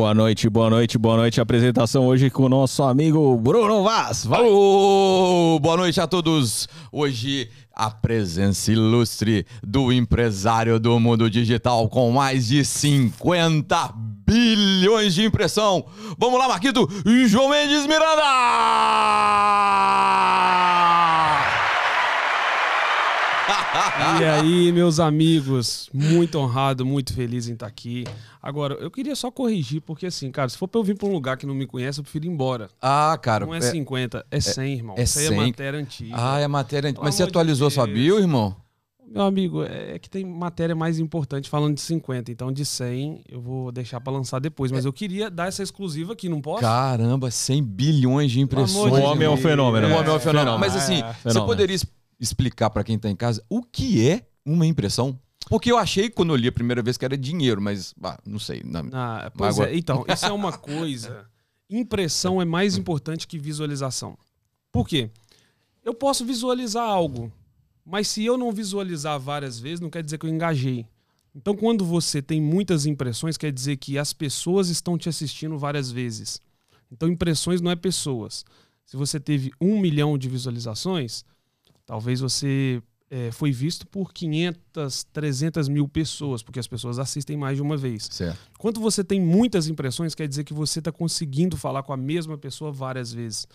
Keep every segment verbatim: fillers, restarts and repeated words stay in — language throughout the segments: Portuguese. Boa noite, boa noite, boa noite. Apresentação hoje com o nosso amigo Bruno Vaz. Vai. Oh, boa noite a todos. Hoje a presença ilustre do empresário do mundo digital com mais de cinquenta bilhões de impressão. Vamos lá, Marquito, João Mendes Miranda! E aí, meus amigos, muito honrado, muito feliz em estar aqui. Agora, eu queria só corrigir, porque assim, cara, se for pra eu vir pra um lugar que não me conhece, eu prefiro ir embora. Ah, cara. Não é, é cinquenta, é cem, é, irmão. É cem. Isso aí é matéria antiga. Ah, é matéria antiga. Mas você atualizou de sua bio, irmão? Meu amigo, é que tem matéria mais importante falando de cinquenta, então de cem eu vou deixar pra lançar depois, mas eu queria dar essa exclusiva aqui, não posso? Caramba, cem bilhões de impressões. O homem é um fenômeno. O homem é um fenômeno. Mas assim, você poderia explicar para quem tá em casa o que é uma impressão? Porque eu achei, quando eu li a primeira vez, que era dinheiro, mas ah, não sei. Não, ah, pois agora... é, então, isso é uma coisa... Impressão é mais importante que visualização. Por quê? Eu posso visualizar algo, mas se eu não visualizar várias vezes, não quer dizer que eu engajei. Então, quando você tem muitas impressões, quer dizer que as pessoas estão te assistindo várias vezes. Então, impressões não é pessoas. Se você teve um milhão de visualizações... Talvez você é, foi visto por quinhentas, trezentas mil pessoas, porque as pessoas assistem mais de uma vez. Certo. Quando você tem muitas impressões, quer dizer que você está conseguindo falar com a mesma pessoa várias vezes.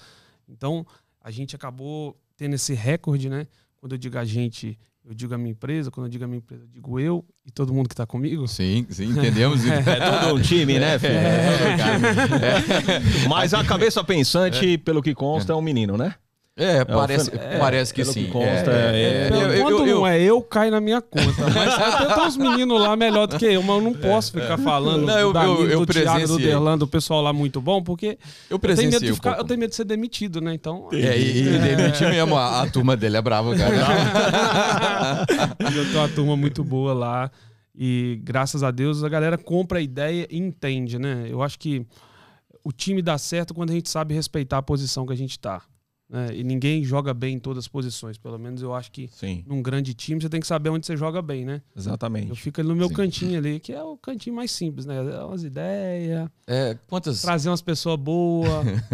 Então, a gente acabou tendo esse recorde, né? Quando eu digo a gente, eu digo a minha empresa. Quando eu digo a minha empresa, eu digo eu e todo mundo que está comigo. Sim, sim, entendemos. É, é todo um time, né, filho? É. É. É. Mas a cabeça pensante, é. pelo que consta, é um menino, né? É, parece, é, parece que sim. Quando não é eu, cai na minha conta. Mas tem uns meninos lá melhor do que eu, mas eu não posso ficar falando não, eu, da eu, eu do Thiago, do Derlando, o pessoal lá muito bom, porque eu, eu, tenho medo de ficar, eu tenho medo de ser demitido, né? Então, é, é, e é. demitir mesmo, a, a turma dele é brava, cara. Eu tenho uma turma muito boa lá e graças a Deus a galera compra a ideia e entende, né? Eu acho que o time dá certo quando a gente sabe respeitar a posição que a gente tá. É, e ninguém joga bem em todas as posições. Pelo menos eu acho que Sim. num grande time você tem que saber onde você joga bem, né? Exatamente. Eu fico ali no meu Sim. cantinho ali, que é o cantinho mais simples, né? Umas ideias, é, quantas... trazer umas pessoas boas, né?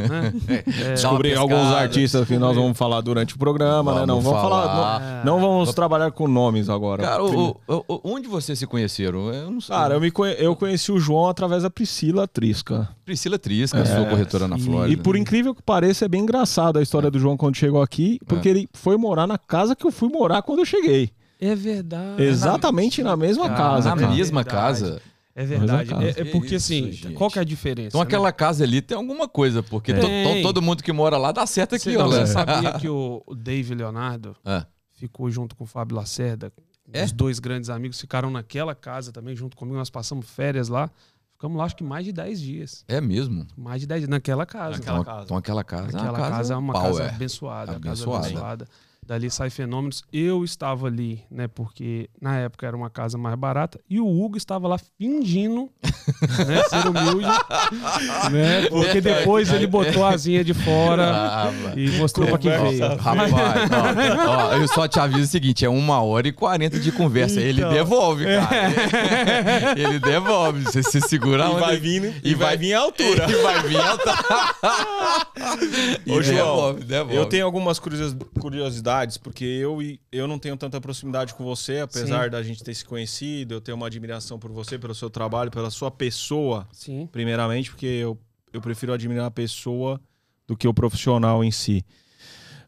É, descobrir alguns artistas que nós vamos falar durante o programa, vamos né? Não vamos falar, falar não, não vamos trabalhar com nomes agora. Cara, o, o, o, onde vocês se conheceram? Eu não sei. Cara, eu, me conhe... eu conheci o João através da Priscila Trisca. Priscila Trisca, é, sua corretora na Flórida. E por incrível que pareça, é bem engraçada a história do João quando chegou aqui, porque é. ele foi morar na casa que eu fui morar quando eu cheguei. É verdade. Exatamente na mesma cara, casa. Na cara. mesma casa. É verdade. É, é porque isso, assim, gente. Qual que é a diferença? Então né? aquela casa ali tem alguma coisa, porque é. todo mundo que mora lá dá certo aqui. Você ó, né? sabia que o Dave Leonardo é. ficou junto com o Fábio Lacerda? É? Os dois grandes amigos ficaram naquela casa também junto comigo, nós passamos férias lá. Ficamos lá, acho que mais de dez dias. É mesmo? Mais de dez dias, naquela casa. Naquela então, casa. Então aquela casa aquela é uma casa, casa, uma casa abençoada, abençoada. Casa abençoada. Dali sai fenômenos. Eu estava ali, né, porque na época era uma casa mais barata, e o Hugo estava lá fingindo, né, ser humilde, né, porque depois ele botou a asinha de fora e mostrou pra quem veio. Rapaz, ó, ó, eu só te aviso o seguinte, é uma hora e quarenta de conversa. Então, ele devolve, cara. Ele, ele devolve, você se segura. E vai vir, né? E, e vai, vai vir a altura. E vai vir a altura. Ô, João, eu tenho algumas curiosidades, porque eu, eu não tenho tanta proximidade com você, apesar Sim. da gente ter se conhecido, eu tenho uma admiração por você, pelo seu trabalho, pela sua pessoa, Sim. primeiramente, porque eu, eu prefiro admirar a pessoa do que o profissional em si.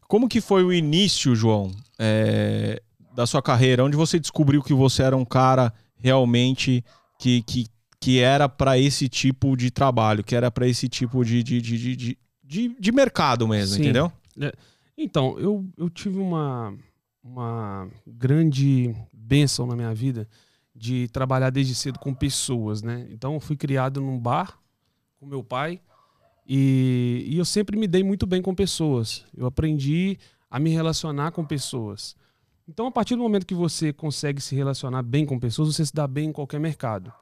Como que foi o início, João, é, da sua carreira? Onde você descobriu que você era um cara realmente que, que, que era para esse tipo de trabalho, que era para esse tipo de, de, de, de, de, de mercado mesmo, Sim. entendeu? É. Então, eu, eu tive uma, uma grande bênção na minha vida de trabalhar desde cedo com pessoas, né? Então, eu fui criado num bar com meu pai e, e eu sempre me dei muito bem com pessoas. Eu aprendi a me relacionar com pessoas. Então, a partir do momento que você consegue se relacionar bem com pessoas, você se dá bem em qualquer mercado.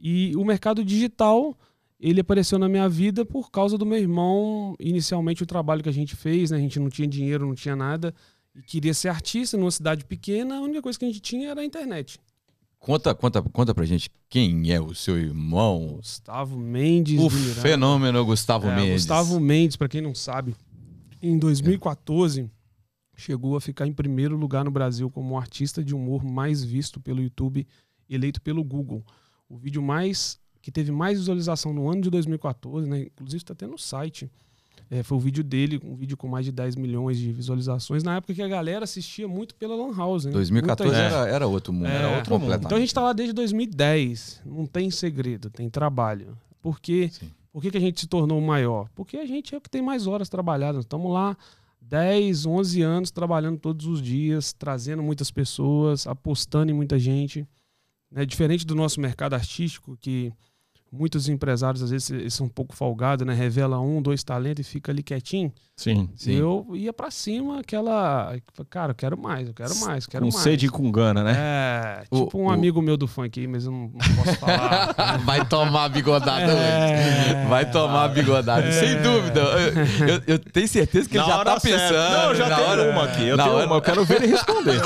E o mercado digital... Ele apareceu na minha vida por causa do meu irmão, inicialmente o trabalho que a gente fez, né? A gente não tinha dinheiro, não tinha nada, e queria ser artista numa cidade pequena, a única coisa que a gente tinha era a internet. Conta, conta, conta pra gente quem é o seu irmão. Gustavo Mendes. O fenômeno Gustavo é, Mendes. Gustavo Mendes, pra quem não sabe, em dois mil e quatorze, é. chegou a ficar em primeiro lugar no Brasil como o artista de humor mais visto pelo YouTube, eleito pelo Google. O vídeo mais que teve mais visualização no ano de dois mil e quatorze, né? Inclusive está até no site. É, foi o vídeo dele, um vídeo com mais de dez milhões de visualizações, na época que a galera assistia muito pela Lan House. Né? dois mil e quatorze gente... era, era outro mundo. É, era outro mundo. Então a gente está lá desde dois mil e dez. Não tem segredo, tem trabalho. Por quê? Por que, que a gente se tornou maior? Porque a gente é o que tem mais horas trabalhadas. Estamos lá dez, onze anos trabalhando todos os dias, trazendo muitas pessoas, apostando em muita gente. É diferente do nosso mercado artístico, que... muitos empresários, às vezes, eles são um pouco folgados, né? Revela um, dois talentos e fica ali quietinho. Sim, sim. E eu ia pra cima, aquela... cara, eu quero mais, eu quero mais, eu quero com mais. Com sede e com gana, né? É, o, tipo um o... amigo meu do funk aí, mas eu não, não posso falar. Né? Vai tomar bigodada é... hoje. Vai tomar bigodada, é... sem dúvida. Eu, eu, eu tenho certeza que na ele já tá certa. pensando. Não, eu já na tenho hora... uma aqui. Eu na tenho hora... uma, eu quero ver ele responder.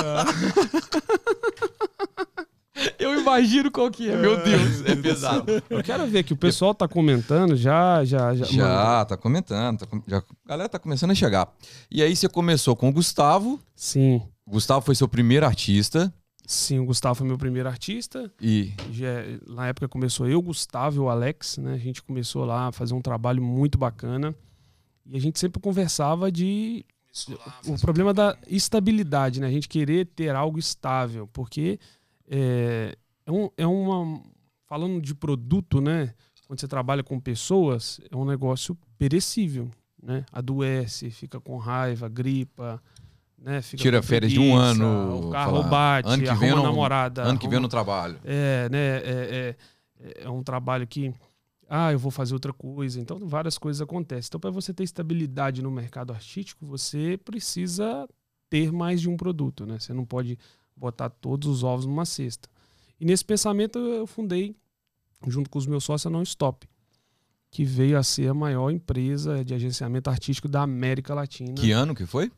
Eu imagino qual que é, meu Deus, é pesado. Eu quero ver que o pessoal tá comentando, já... Já, já, já tá comentando, tá com... já... a galera tá começando a chegar. E aí você começou com o Gustavo. Sim. O Gustavo foi seu primeiro artista. Sim, o Gustavo foi meu primeiro artista. E? Já, na época começou eu, Gustavo e o Alex, né? A gente começou lá a fazer um trabalho muito bacana. E a gente sempre conversava de... o problema da estabilidade, né? A gente querer ter algo estável, porque... É, é, um, é uma... falando de produto, né? Quando você trabalha com pessoas, é um negócio perecível, né? Adoece, fica com raiva, gripa, né? Fica tira férias de um ano. O carro bate, ano que arruma vem no, namorada. Ano que arruma, vem no trabalho. É, né? É, é, é um trabalho que... ah, eu vou fazer outra coisa. Então, várias coisas acontecem. Então, para você ter estabilidade no mercado artístico, você precisa ter mais de um produto, né? Você não pode... botar todos os ovos numa cesta. E nesse pensamento eu fundei, junto com os meus sócios, a Non Stop, que veio a ser a maior empresa de agenciamento artístico da América Latina. Que ano que foi?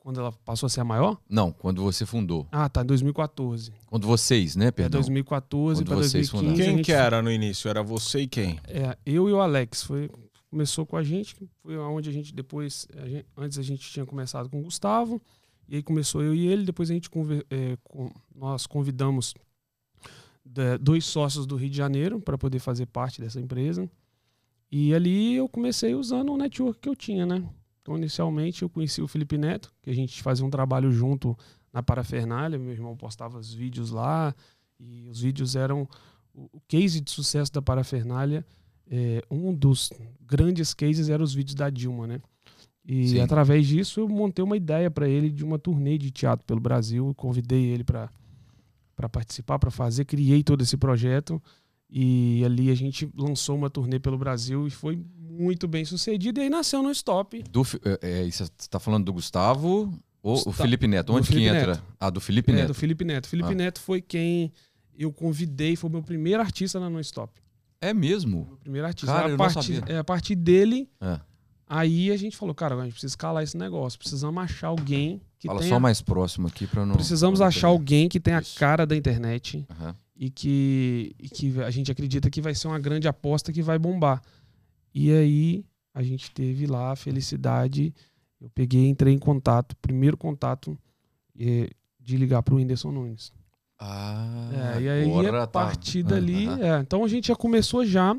Quando ela passou a ser a maior? Não, quando você fundou. Ah, tá, em dois mil e quatorze. Quando vocês, né, perdão? É dois mil e quatorze para dois mil e quinze. Quem que era no início? Era você e quem? É, eu e o Alex. Foi, começou com a gente, foi onde a gente depois... A gente, antes a gente tinha começado com o Gustavo. E aí começou eu e ele, depois a gente conver, é, com, nós convidamos de, dois sócios do Rio de Janeiro para poder fazer parte dessa empresa. E ali eu comecei usando o network que eu tinha, né? Então, inicialmente, eu conheci o Felipe Neto, que a gente fazia um trabalho junto na Parafernália. Meu irmão postava os vídeos lá, e os vídeos eram o case de sucesso da Parafernália. É, um dos grandes cases eram os vídeos da Dilma, né? E sim, através disso eu montei uma ideia para ele de uma turnê de teatro pelo Brasil. Convidei ele para participar, para fazer. Criei todo esse projeto. E ali a gente lançou uma turnê pelo Brasil e foi muito bem sucedido. E aí nasceu No Stop. Do, é, é, você está falando do Gustavo ou Gustavo, o Felipe Neto? Onde Felipe que entra? Neto. Ah, do Felipe Neto. É, do Felipe Neto. Felipe ah. Neto foi quem eu convidei, foi o meu primeiro artista na No Stop. É mesmo? Meu primeiro artista. Cara, a, partir, é, a partir dele... É. Aí a gente falou, cara, a gente precisa escalar esse negócio, precisamos achar alguém que Fala tenha... só mais próximo aqui para não... Precisamos pra não achar alguém que tenha a cara da internet uhum. e, que, e que a gente acredita que vai ser uma grande aposta que vai bombar. E aí a gente teve lá a felicidade, eu peguei, entrei em contato, primeiro contato é, de ligar para o Whindersson Nunes. Ah, é, e aí a partir tá. dali... Uhum. É, então a gente já começou já...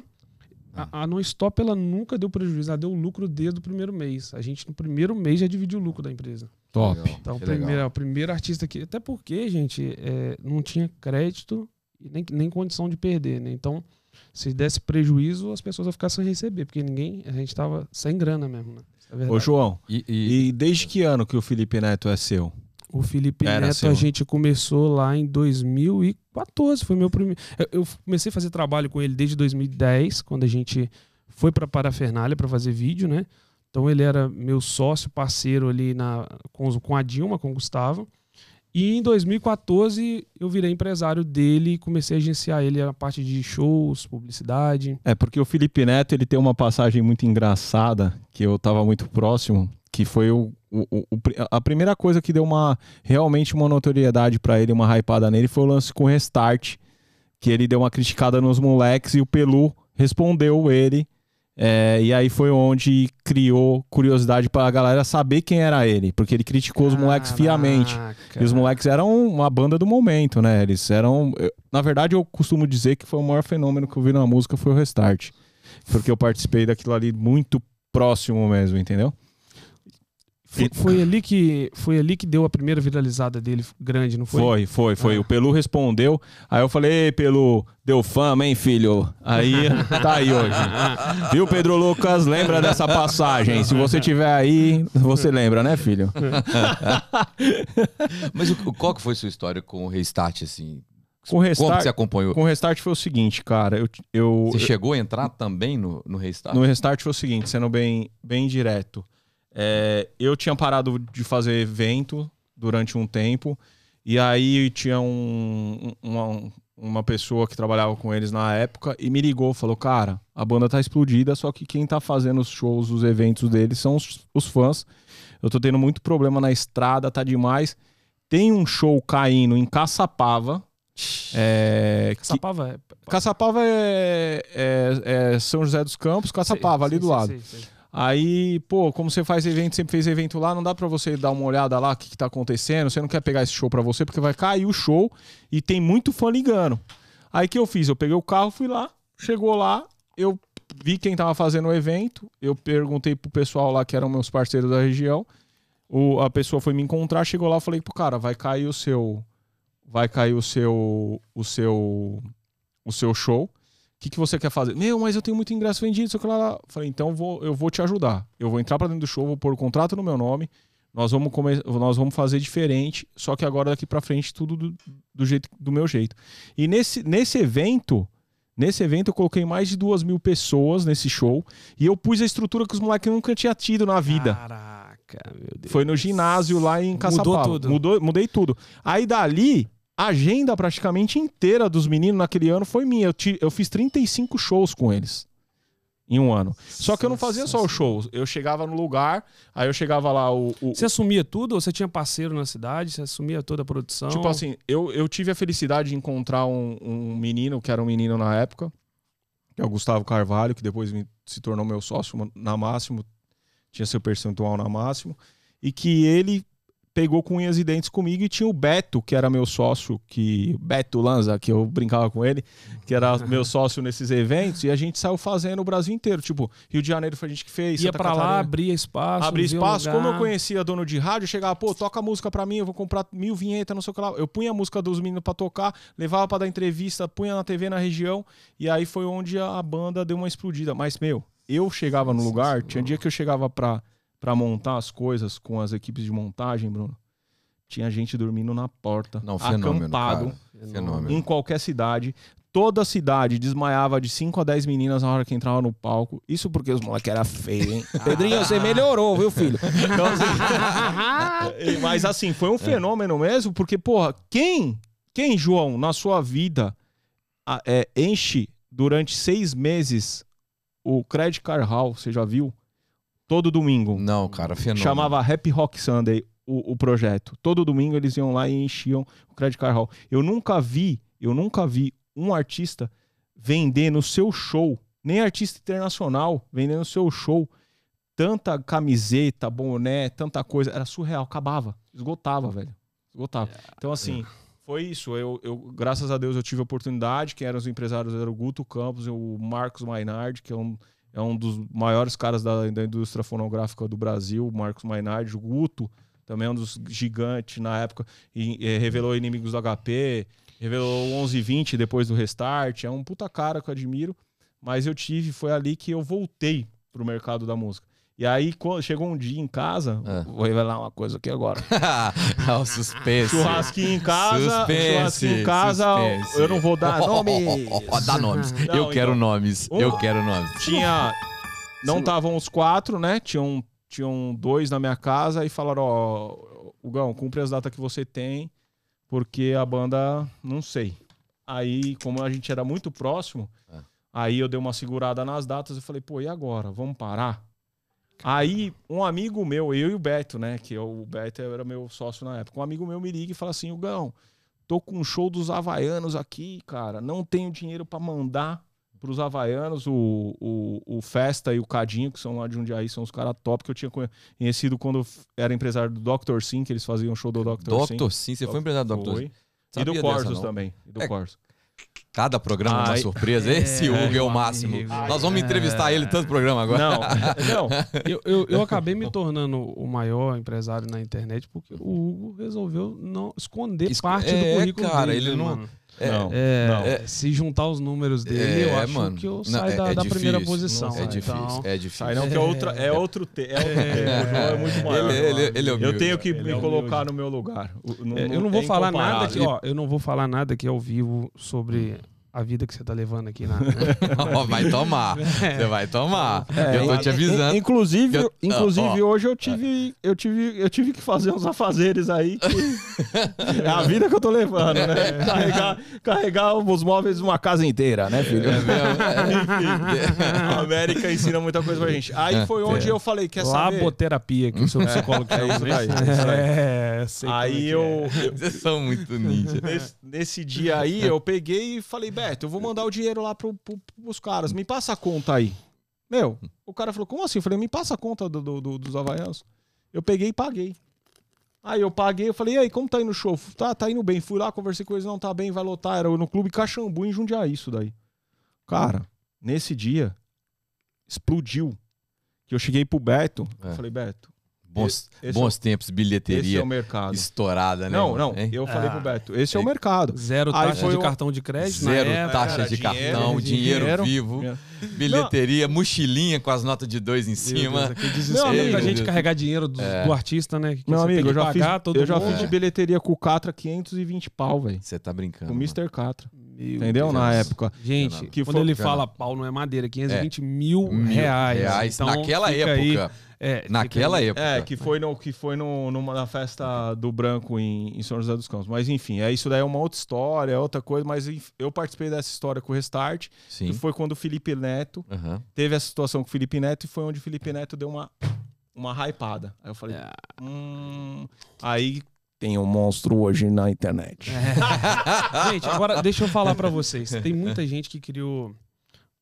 A, a Non Stop, ela nunca deu prejuízo, ela deu lucro desde o primeiro mês. A gente, no primeiro mês, já dividiu o lucro da empresa. Top. Então, o primeiro, o primeiro artista que... Até porque, gente, é, não tinha crédito e nem, nem condição de perder, né? Então, se desse prejuízo, as pessoas ficavam sem receber, porque ninguém... A gente tava sem grana mesmo, né? É. Ô, João, e, e... e desde que ano que o Felipe Neto é seu? O Felipe Era Neto, seu. a gente começou lá em dois mil e quatorze, foi meu primeiro... Eu comecei a fazer trabalho com ele desde dois mil e dez, quando a gente foi para Parafernália para fazer vídeo, né? Então ele era meu sócio, parceiro ali na, com a Dilma, com o Gustavo. E em dois mil e quatorze eu virei empresário dele e comecei a agenciar ele a parte de shows, publicidade. É, porque o Felipe Neto ele tem uma passagem muito engraçada, que eu estava muito próximo... que foi o, o, o, a primeira coisa que deu uma, realmente uma notoriedade pra ele, uma hypada nele, foi o lance com o Restart, que ele deu uma criticada nos moleques e o Pelu respondeu ele. É, e aí foi onde criou curiosidade pra galera saber quem era ele, porque ele criticou Caraca. os moleques fiamente. E os moleques eram uma banda do momento, né? Eles eram... Eu, na verdade, eu costumo dizer que foi o maior fenômeno que eu vi na música foi o Restart. Porque eu participei daquilo ali muito próximo mesmo, entendeu? Foi, foi, ali que, foi ali que deu a primeira viralizada dele grande, não foi? Foi, foi, foi. Ah. O Pelu respondeu. Aí eu falei, ei, Pelu, deu fama, hein, filho? Aí tá aí hoje. Viu, Pedro Lucas? Lembra dessa passagem. Se você tiver aí, você lembra, né, filho? Mas o, qual que foi sua história com o Restart, assim? Com o Restart, como você acompanhou? Com o Restart foi o seguinte, cara. Eu, eu, você eu, chegou a entrar também no, no Restart? No Restart foi o seguinte, sendo bem, bem direto. É, eu tinha parado de fazer evento durante um tempo e aí tinha um, uma, uma pessoa que trabalhava com eles na época e me ligou, falou, cara, a banda tá explodida, só que quem tá fazendo os shows, os eventos deles são os, os fãs, eu tô tendo muito problema na estrada, tá demais, tem um show caindo em Caçapava. É, Caçapava, que... é... Caçapava é, é, é São José dos Campos, Caçapava, sei, ali sei, do lado sei, sei, sei. Aí, pô, como você faz evento, sempre fez evento lá, não dá pra você dar uma olhada lá o que, que tá acontecendo, você não quer pegar esse show pra você, porque vai cair o show e tem muito fã ligando. Aí o que eu fiz? Eu peguei o carro, fui lá, chegou lá, eu vi quem tava fazendo o evento, eu perguntei pro pessoal lá que eram meus parceiros da região, o, a pessoa foi me encontrar, chegou lá e falei, pô, cara, vai cair o seu... vai cair o seu... o seu... o seu show. O que, que você quer fazer? Meu, mas eu tenho muito ingresso vendido, só que lá, lá. Falei, então vou, eu vou te ajudar. Eu vou entrar pra dentro do show, vou pôr o contrato no meu nome, nós vamos, come... nós vamos fazer diferente, só que agora daqui pra frente tudo do, do, jeito, do meu jeito. E nesse, nesse evento, nesse evento eu coloquei mais de duas mil pessoas nesse show e eu pus a estrutura que os moleques nunca tinham tido na vida. Caraca, meu Deus. Foi no ginásio lá em Caçapava. Mudou tudo. Mudou, mudei tudo. Aí dali... a agenda praticamente inteira dos meninos naquele ano foi minha. Eu, te, eu fiz trinta e cinco shows com eles em um ano. Só que eu não fazia só os shows. Eu chegava no lugar, aí eu chegava lá... O, o... Você assumia tudo? Ou você tinha parceiro na cidade? Você assumia toda a produção? Tipo assim, eu, eu tive a felicidade de encontrar um, um menino, que era um menino na época, que é o Gustavo Carvalho, que depois me, se tornou meu sócio na Máximo, tinha seu percentual na Máximo, e que ele... pegou com unhas e dentes comigo e tinha o Beto, que era meu sócio, que Beto Lanza, que eu brincava com ele, que era meu sócio nesses eventos, e a gente saiu fazendo o Brasil inteiro. Tipo, Rio de Janeiro foi a gente que fez. Ia pra lá, abria espaço. Abria espaço. Como eu conhecia dono de rádio, eu chegava, pô, toca música pra mim, eu vou comprar mil vinhetas, não sei o que lá. Eu punha a música dos meninos pra tocar, levava pra dar entrevista, punha na T V na região, e aí foi onde a banda deu uma explodida. Mas, meu, eu chegava no lugar, tinha dia que eu chegava pra... pra montar as coisas com as equipes de montagem, Bruno, tinha gente dormindo na porta, não, fenômeno, acampado, fenômeno. Em qualquer cidade. Toda a cidade desmaiava de cinco a dez meninas na hora que entrava no palco. Isso porque os moleques eram feios, hein? Pedrinho, você melhorou, viu, filho? Então, assim... Mas assim, foi um fenômeno mesmo, porque, porra, quem, quem João, na sua vida, é, enche durante seis meses o Credicard Hall, você já viu? Todo domingo. Não, cara, fenômeno. Chamava Happy Rock Sunday o, o projeto. Todo domingo eles iam lá e enchiam o Credicard Hall. Eu nunca vi, eu nunca vi um artista vender no seu show, nem artista internacional, vendendo no seu show, tanta camiseta, boné, tanta coisa. Era surreal, acabava, esgotava, velho. Esgotava. Então, assim, foi isso. Eu, eu, graças a Deus eu tive a oportunidade, quem eram os empresários era o Guto Campos e o Marcos Maynard, que é um... é um dos maiores caras da, da indústria fonográfica do Brasil, Marcos Maynard. O Guto também é um dos gigantes na época, e, e revelou Inimigos do H P, revelou onze e vinte depois do Restart. É um puta cara que eu admiro, mas eu tive, foi ali que eu voltei pro mercado da música. E aí, quando chegou um dia em casa, ah. vou revelar uma coisa aqui agora. É o suspense. Churrasquinho em casa, suspense, churrasquinho em casa, suspense. Eu não vou dar nomes. Oh, oh, oh, oh, dá nomes. Não, eu quero então, nomes, um, eu quero nomes. Tinha, não estavam os quatro, né? Tinham, tinham dois na minha casa e falaram, ó, oh, Hugão, cumpre as datas que você tem, porque a banda, não sei. Aí, como a gente era muito próximo, ah. aí eu dei uma segurada nas datas e falei, pô, e agora? Vamos parar? Aí, um amigo meu, eu e o Beto, né? Que eu, o Beto era meu sócio na época. Um amigo meu me liga e fala assim, Hugão, tô com um show dos Havaianos aqui, cara. Não tenho dinheiro pra mandar pros Havaianos. O, o, o Festa e o Cadinho, que são lá de Jundiaí, são os caras top que eu tinha conhecido quando era empresário do doutor Sim, que eles faziam show do doutor Sim. doutor Sim, você foi empresário do doutor Sim? E do Corsos também. E do é... Corsos. Cada programa é uma surpresa. Esse é, Hugo é o máximo. Ai, Nós vamos entrevistar é... ele tanto programa agora. Não, não. Eu, eu, eu acabei me tornando o maior empresário na internet porque o Hugo resolveu não esconder Esco... parte é, do currículo cara, dele, ele não... mano. É, não, é, não. É, se juntar os números dele, é, eu acho mano, que eu saio não, é, da, é da primeira posição. É, é difícil, então... é difícil. Aí não, é, é, outra, é outro tema, é, é, é muito maior. Ele, ele, ele é humilde, eu tenho que me é colocar no meu lugar. O, no, é, eu não vou é falar nada aqui, ó, eu não vou falar nada aqui ao vivo sobre a vida que você tá levando aqui na... oh, vai tomar, você vai tomar. É, eu tô te avisando. Inclusive, eu... inclusive oh, hoje eu tive, eu, tive, eu tive que fazer uns afazeres aí. Que... é a vida que eu tô levando, né? Carregar, carregar os móveis de uma casa inteira, né, filho? É, é, enfim, a América ensina muita coisa pra gente. Aí foi onde é. eu falei, quer saber... Laboterapia, que o seu psicólogo é, é isso aí. É, sei aí eu... É. eu... Vocês são muito ninja. Nesse, nesse dia aí, eu peguei e falei... Beto, eu vou mandar o dinheiro lá pro, pro, pros caras, me passa a conta aí. Meu, o cara falou, como assim? Eu falei, me passa a conta do, do, do, dos Havaianos. Eu peguei e paguei. Aí eu paguei, eu falei, e aí, como tá indo o show? Tá, tá indo bem. Fui lá, conversei com eles, não, tá bem, vai lotar. Era no Clube Caxambu, em Jundiaí, isso daí. Cara, nesse dia, explodiu. Que eu cheguei pro Beto, é. eu falei, Beto... Bons, bons é, tempos, bilheteria é o mercado. estourada, né? Não, não, hein? eu falei ah, pro Beto, esse é, é o mercado. Zero aí taxa de o... cartão de crédito. Zero é, taxa de dinheiro, cartão, dinheiro, dinheiro vivo, dinheiro. bilheteria, não. mochilinha com as notas de dois em cima. Deus, que desespero. Não, amigo, a gente carregar dinheiro do, é. do artista, né? Que não, amigo, eu já pagar, fiz, todo eu já fiz de bilheteria com o Catra quinhentos e vinte pau, velho. Você tá brincando. Com o mister Catra. Meu Entendeu? Deus. Na época. Gente, que quando foi... ele fala pau, não é madeira, quinhentos e vinte mil reais. Naquela época... É, naquela época. É, que foi, no, que foi no, numa, na festa do Branco em, em São José dos Campos. Mas enfim, é, isso daí é uma outra história, é outra coisa. Mas eu participei dessa história com o Restart, Sim. que foi quando o Felipe Neto uhum. teve essa situação com o Felipe Neto e foi onde o Felipe Neto deu uma, uma hypada. Aí eu falei, yeah. hum... aí tem um monstro hoje na internet. É. Gente, agora deixa eu falar pra vocês. Tem muita gente que criou...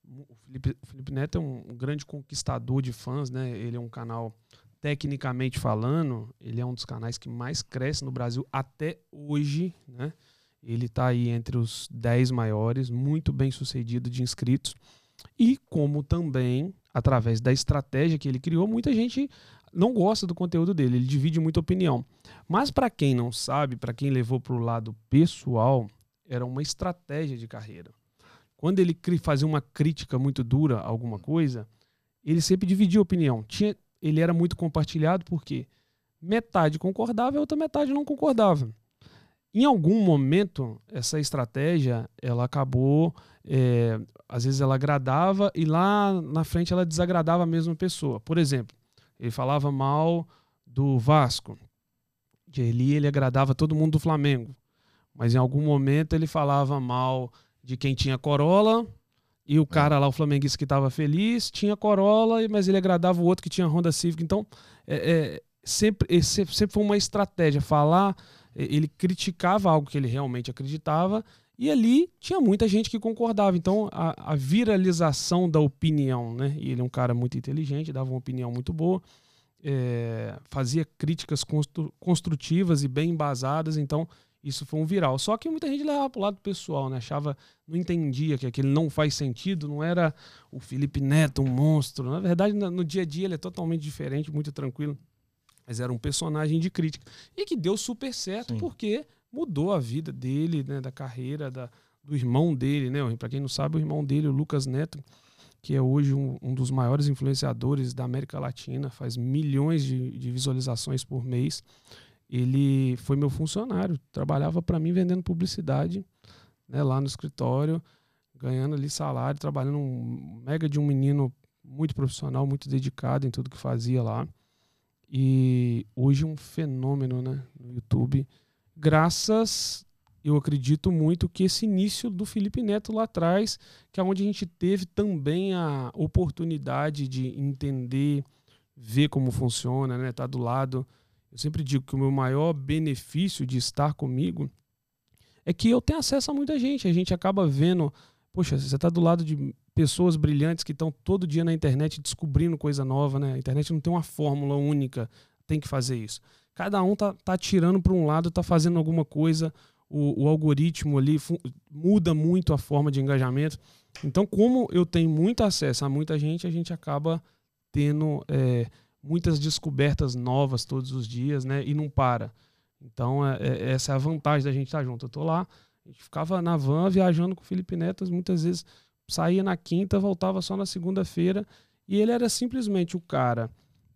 O Felipe, o Felipe Neto é um grande conquistador de fãs, né? Ele é um canal, tecnicamente falando, ele é um dos canais que mais cresce no Brasil até hoje, né? Ele tá aí entre os dez maiores, muito bem sucedido de inscritos. E como também, através da estratégia que ele criou, muita gente não gosta do conteúdo dele, ele divide muita opinião. Mas para quem não sabe, para quem levou pro lado pessoal, era uma estratégia de carreira. Quando ele fazia uma crítica muito dura a alguma coisa, ele sempre dividia a opinião. Tinha, ele era muito compartilhado porque metade concordava e a outra metade não concordava. Em algum momento, essa estratégia, ela acabou... É, às vezes ela agradava e lá na frente ela desagradava a mesma pessoa. Por exemplo, ele falava mal do Vasco. De ali ele agradava todo mundo do Flamengo. Mas em algum momento ele falava mal... de quem tinha Corolla, e o cara lá, o flamenguista que estava feliz, tinha Corolla, mas ele agradava o outro que tinha Honda Civic. Então, é, é, sempre, sempre foi uma estratégia falar, ele criticava algo que ele realmente acreditava, e ali tinha muita gente que concordava. Então, a, a viralização da opinião, né? E ele é um cara muito inteligente, dava uma opinião muito boa, é, fazia críticas constru, construtivas e bem embasadas, então... Isso foi um viral. Só que muita gente levava pro lado pessoal, né? Achava, não entendia que aquele não faz sentido, não era o Felipe Neto um monstro. Na verdade, no dia a dia ele é totalmente diferente, muito tranquilo. Mas era um personagem de crítica. E que deu super certo, Sim. porque mudou a vida dele, né? Da carreira, da, do irmão dele, né? Pra quem não sabe, o irmão dele, o Lucas Neto, que é hoje um, um dos maiores influenciadores da América Latina, faz milhões de, de visualizações por mês. Ele foi meu funcionário, trabalhava para mim vendendo publicidade, né, lá no escritório, ganhando ali salário, trabalhando um mega de um menino muito profissional, muito dedicado em tudo que fazia lá. E hoje um fenômeno, né, no YouTube, graças, eu acredito muito, que esse início do Felipe Neto lá atrás, que é onde a gente teve também a oportunidade de entender... vê como funciona, né? Tá do lado. Eu sempre digo que o meu maior benefício de estar comigo é que eu tenho acesso a muita gente. A gente acaba vendo, poxa, você tá do lado de pessoas brilhantes que estão todo dia na internet descobrindo coisa nova, né? A internet não tem uma fórmula única, tem que fazer isso. Cada um tá, tá tirando para um lado, tá fazendo alguma coisa. O, o algoritmo ali muda muito a forma de engajamento. Então, como eu tenho muito acesso a muita gente, a gente acaba tendo é, muitas descobertas novas todos os dias, né? E não para. Então, é, é, essa é a vantagem da gente estar junto. Eu tô lá, a gente ficava na van viajando com o Felipe Neto, muitas vezes saía na quinta, voltava só na segunda-feira. E ele era simplesmente o cara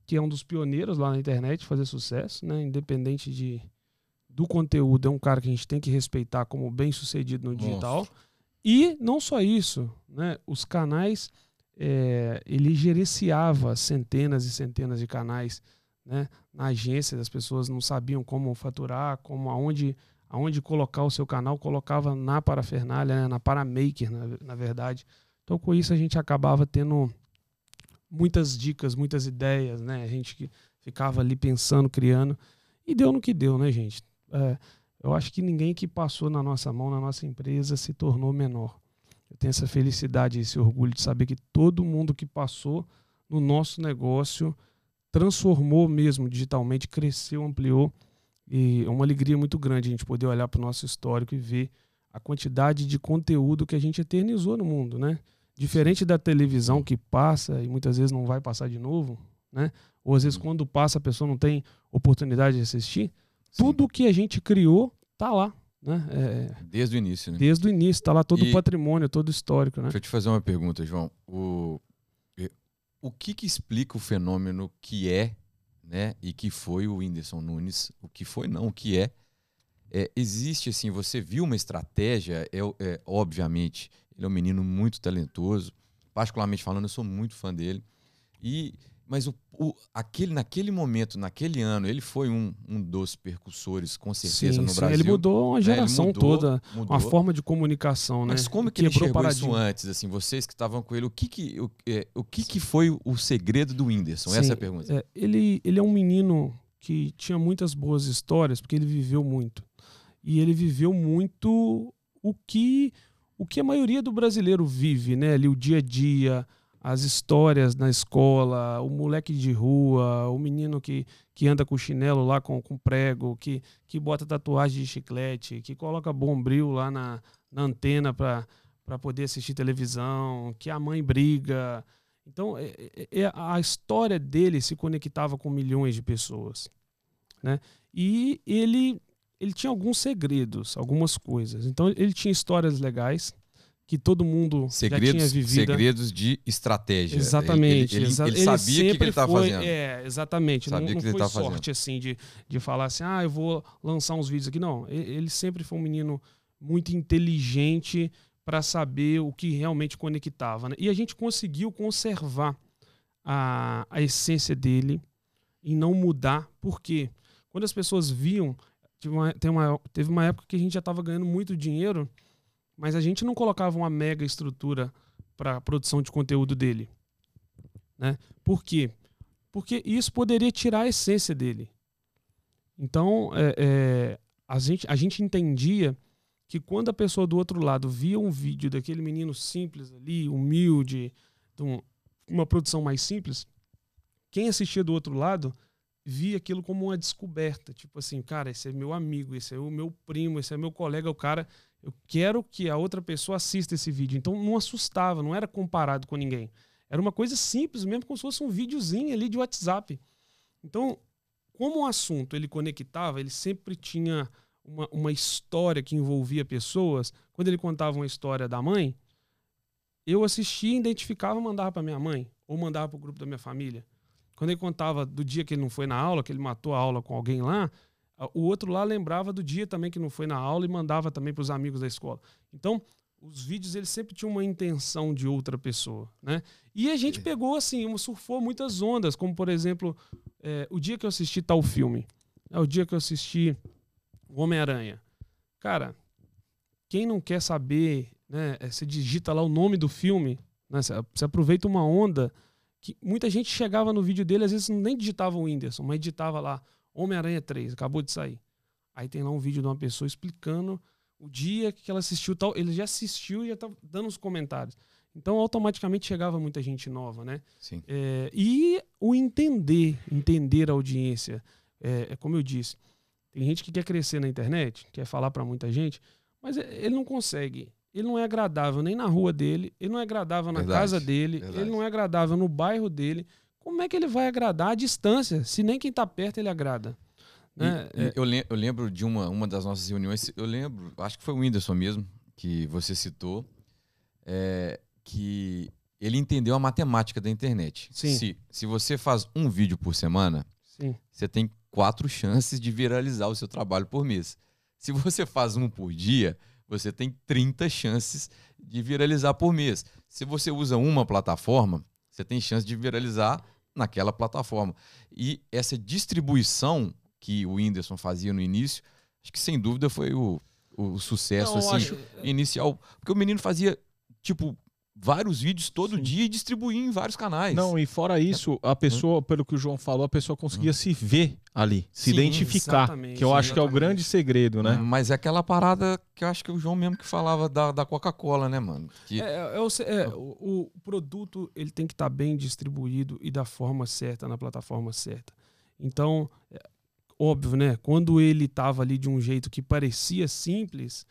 que é um dos pioneiros lá na internet fazer sucesso, né? Independente de... do conteúdo, é um cara que a gente tem que respeitar como bem-sucedido no digital. Nossa. E não só isso, né? Os canais, é, ele gerenciava centenas e centenas de canais, né? Na agência, as pessoas não sabiam como faturar, como aonde, aonde colocar o seu canal, colocava na Parafernália, né? Na Paramaker, na, na verdade. Então, com isso, a gente acabava tendo muitas dicas, muitas ideias, né? A gente que ficava ali pensando, criando, e deu no que deu, né, gente? É, eu acho que ninguém que passou na nossa mão, na nossa empresa, se tornou menor. Eu tenho essa felicidade, esse orgulho de saber que todo mundo que passou no nosso negócio transformou mesmo digitalmente, cresceu, ampliou. E é uma alegria muito grande a gente poder olhar para o nosso histórico e ver a quantidade de conteúdo que a gente eternizou no mundo, né? Diferente da televisão que passa e muitas vezes não vai passar de novo, né? Ou às vezes quando passa a pessoa não tem oportunidade de assistir. Sim. Tudo que a gente criou tá lá, né? É... Desde o início, né? Desde o início, tá lá todo e... o patrimônio, todo o histórico, né? Deixa eu te fazer uma pergunta, João. O, o que que explica o fenômeno que é, né? E que foi o Whindersson Nunes? O que foi, não, o que é? É, existe, assim, você viu uma estratégia, é, é, obviamente, ele é um menino muito talentoso, particularmente falando, eu sou muito fã dele. E... Mas o, o, aquele, naquele momento, naquele ano, ele foi um, um dos percursores, com certeza, sim, no sim. Brasil. Ele mudou uma geração, né? mudou, toda, mudou. Uma forma de comunicação. Mas né? como que ele chegou isso antes? Assim, vocês que estavam com ele, o que, que, o, é, o que, que foi o segredo do Whindersson? Sim, essa é a pergunta. É, ele, ele é um menino que tinha muitas boas histórias, porque ele viveu muito. E ele viveu muito o que, o que a maioria do brasileiro vive, né? Ali, o dia a dia... As histórias na escola, o moleque de rua, o menino que, que anda com chinelo lá com, com prego, que, que bota tatuagem de chiclete, que coloca bombril lá na, na antena para poder assistir televisão, que a mãe briga. Então, é, é, a história dele se conectava com milhões de pessoas, né? E ele, ele tinha alguns segredos, algumas coisas. Então, ele tinha histórias legais, que todo mundo segredos, já tinha vivido. Segredos de estratégia. Exatamente. Ele, ele, exa ele sabia o que ele estava fazendo. É, exatamente. Sabia não não que foi ele sorte fazendo. assim de, de falar assim, ah, eu vou lançar uns vídeos aqui. Não, ele sempre foi um menino muito inteligente para saber o que realmente conectava, né? E a gente conseguiu conservar a, a essência dele e não mudar. Porque quando as pessoas viam, teve uma, teve uma, teve uma época que a gente já estava ganhando muito dinheiro, mas a gente não colocava uma mega estrutura para a produção de conteúdo dele, né? Por quê? Porque isso poderia tirar a essência dele. Então, é, é, a, gente, a gente entendia que quando a pessoa do outro lado via um vídeo daquele menino simples ali, humilde, de um, uma produção mais simples, quem assistia do outro lado via aquilo como uma descoberta. Tipo assim, cara, esse é meu amigo, esse é o meu primo, esse é meu colega, o cara... Eu quero que a outra pessoa assista esse vídeo. Então não assustava, não era comparado com ninguém. Era uma coisa simples mesmo, como se fosse um videozinho ali de WhatsApp. Então, como o assunto ele conectava, ele sempre tinha uma, uma história que envolvia pessoas. Quando ele contava uma história da mãe, eu assistia, identificava e mandava para minha mãe. Ou mandava para o grupo da minha família. Quando ele contava do dia que ele não foi na aula, que ele matou a aula com alguém lá, o outro lá lembrava do dia também que não foi na aula e mandava também para os amigos da escola. Então, os vídeos eles sempre tinham uma intenção de outra pessoa, né? E a gente pegou, assim, um, surfou muitas ondas, como, por exemplo, é, o dia que eu assisti tal filme, é o dia que eu assisti O Homem-Aranha. Cara, quem não quer saber, né? Você digita lá o nome do filme, né? Você aproveita uma onda que muita gente chegava no vídeo dele, às vezes nem digitava o Whindersson, mas digitava lá Homem-Aranha três, acabou de sair. Aí tem lá um vídeo de uma pessoa explicando o dia que ela assistiu tal, ele já assistiu e já tá dando os comentários. Então automaticamente chegava muita gente nova, né? Sim. É, e o entender, entender a audiência, é, é como eu disse, tem gente que quer crescer na internet, quer falar para muita gente, mas ele não consegue. Ele não é agradável nem na rua dele, ele não é agradável na verdade, casa dele, verdade. ele não é agradável no bairro dele. Como é que ele vai agradar à distância, se nem quem tá perto ele agrada? Né? E, é. eu, lem eu lembro de uma, uma das nossas reuniões, eu lembro, acho que foi o Whindersson mesmo, que você citou, é, que ele entendeu a matemática da internet. Sim. Se, se você faz um vídeo por semana, sim, você tem quatro chances de viralizar o seu trabalho por mês. Se você faz um por dia, você tem trinta chances de viralizar por mês. Se você usa uma plataforma, você tem chance de viralizar naquela plataforma. E essa distribuição que o Whindersson fazia no início, acho que sem dúvida foi o, o sucesso. Não, assim, acho... inicial. Porque o menino fazia tipo vários vídeos todo sim, dia e distribuía em vários canais. Não, e fora isso, a pessoa, hum. pelo que o João falou, a pessoa conseguia hum. se ver ali, se sim, identificar, que eu sim, acho exatamente. que é o grande segredo, né? Mas é aquela parada que eu acho que o João mesmo que falava da, da Coca-Cola, né, mano? Que... É, é, é, é, o, o produto ele tem que estar tá bem distribuído e da forma certa, na plataforma certa. Então, é, óbvio, né? Quando ele estava ali de um jeito que parecia simples...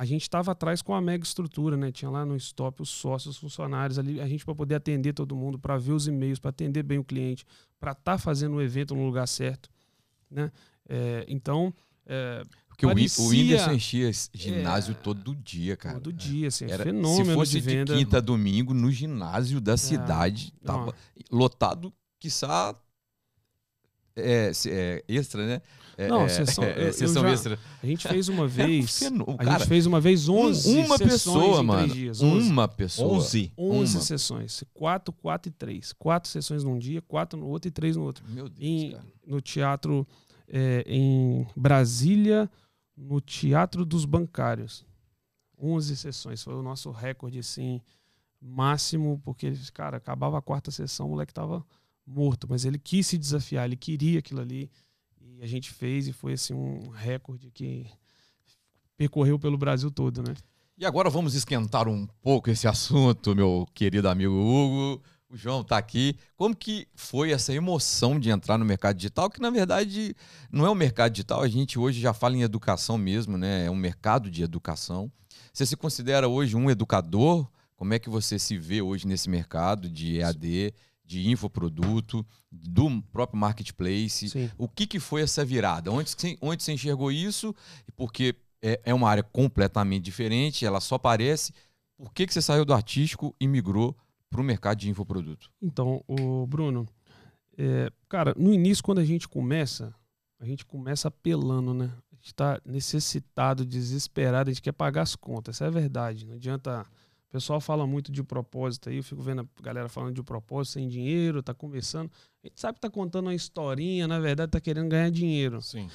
A gente estava atrás com a mega estrutura, né? Tinha lá no stop os sócios, os funcionários ali, a gente para poder atender todo mundo, para ver os e-mails, para atender bem o cliente, para estar tá fazendo o evento no lugar certo, né? É, então, é, porque parecia... o Whindersson enchia ginásio é... todo dia, cara. Todo dia, assim, era fenômeno. Se fosse de, venda... de quinta a domingo no ginásio da é... cidade, tava Não. lotado, quiçá é, é, extra, né? Não, é, sessão, é, eu, sessão eu já, extra. A gente fez uma vez. É, a cara, gente fez uma vez onze uma sessões pessoa, em mano. três dias. onze, uma pessoa. onze, onze uma. sessões. quatro, quatro e três. quatro sessões num dia, quatro no outro e três no outro. Meu Deus, em, no teatro é, em Brasília, no Teatro dos Bancários. onze sessões. Foi o nosso recorde, assim, máximo, porque, cara, acabava a quarta sessão, o moleque tava morto. Mas ele quis se desafiar, ele queria aquilo ali. E a gente fez e foi assim, um recorde que percorreu pelo Brasil todo, né? E agora vamos esquentar um pouco esse assunto, meu querido amigo Hugo. O João tá aqui. Como que foi essa emoção de entrar no mercado digital? Que, na verdade, não é um mercado digital. A gente hoje já fala em educação mesmo, né? É um mercado de educação. Você se considera hoje um educador? Como é que você se vê hoje nesse mercado de E A D? De infoproduto, do próprio marketplace. Sim. O que, que foi essa virada? Onde, onde você enxergou isso? Porque é, é uma área completamente diferente, ela só parece. Por que, que você saiu do artístico e migrou para o mercado de infoproduto? Então, o Bruno, é, cara, no início, quando a gente começa, a gente começa apelando, né? A gente está necessitado, desesperado, a gente quer pagar as contas. Isso é verdade, não adianta... O pessoal fala muito de propósito aí, eu fico vendo a galera falando de propósito, sem dinheiro, tá começando. A gente sabe que tá contando uma historinha, na verdade tá querendo ganhar dinheiro. Sim.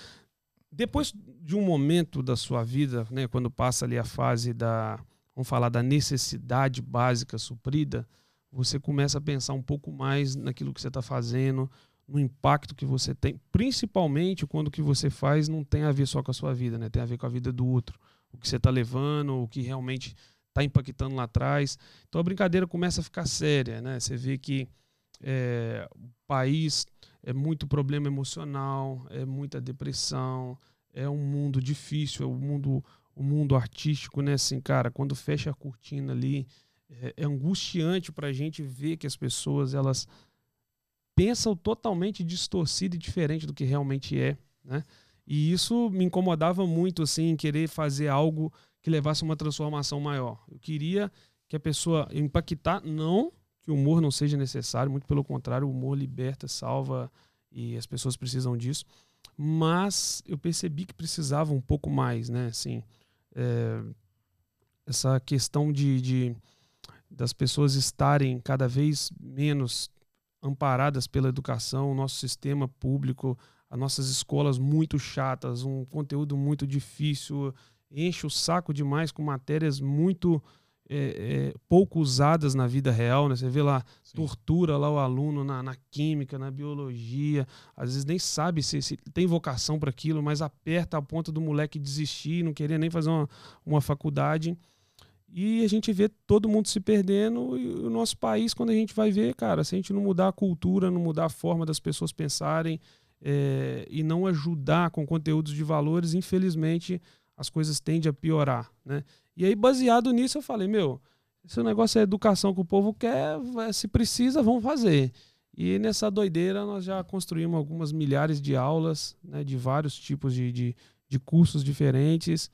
Depois de um momento da sua vida, né, quando passa ali a fase da, vamos falar, da necessidade básica suprida, você começa a pensar um pouco mais naquilo que você tá fazendo, no impacto que você tem, principalmente quando o que você faz não tem a ver só com a sua vida, né? Tem a ver com a vida do outro. O que você tá levando, o que realmente... tá impactando lá atrás. Então a brincadeira começa a ficar séria, né? Você vê que é, o país é muito problema emocional, é muita depressão, é um mundo difícil, é um mundo, um mundo artístico, né? Assim, cara, quando fecha a cortina ali, é, é angustiante pra gente ver que as pessoas, elas pensam totalmente distorcido e diferente do que realmente é, né? E isso me incomodava muito, assim, querer fazer algo que levasse uma transformação maior. Eu queria que a pessoa impactar, não que o humor não seja necessário, muito pelo contrário, o humor liberta, salva, e as pessoas precisam disso, mas eu percebi que precisava um pouco mais, né? Assim, é, essa questão de, de, das pessoas estarem cada vez menos amparadas pela educação, o nosso sistema público, as nossas escolas muito chatas, um conteúdo muito difícil, enche o saco demais com matérias muito é, é, pouco usadas na vida real, né? Você vê lá, sim, tortura lá o aluno na, na química, na biologia, às vezes nem sabe se, se tem vocação para aquilo, mas aperta a ponta do moleque desistir, não querer nem fazer uma, uma faculdade. E a gente vê todo mundo se perdendo, e o nosso país, quando a gente vai ver, cara, se a gente não mudar a cultura, não mudar a forma das pessoas pensarem, é, e não ajudar com conteúdos de valores, infelizmente as coisas tendem a piorar, né? E aí, baseado nisso, eu falei, meu, se o negócio é educação que o povo quer, se precisa, vamos fazer. E nessa doideira nós já construímos algumas milhares de aulas, né, de vários tipos de, de, de cursos diferentes,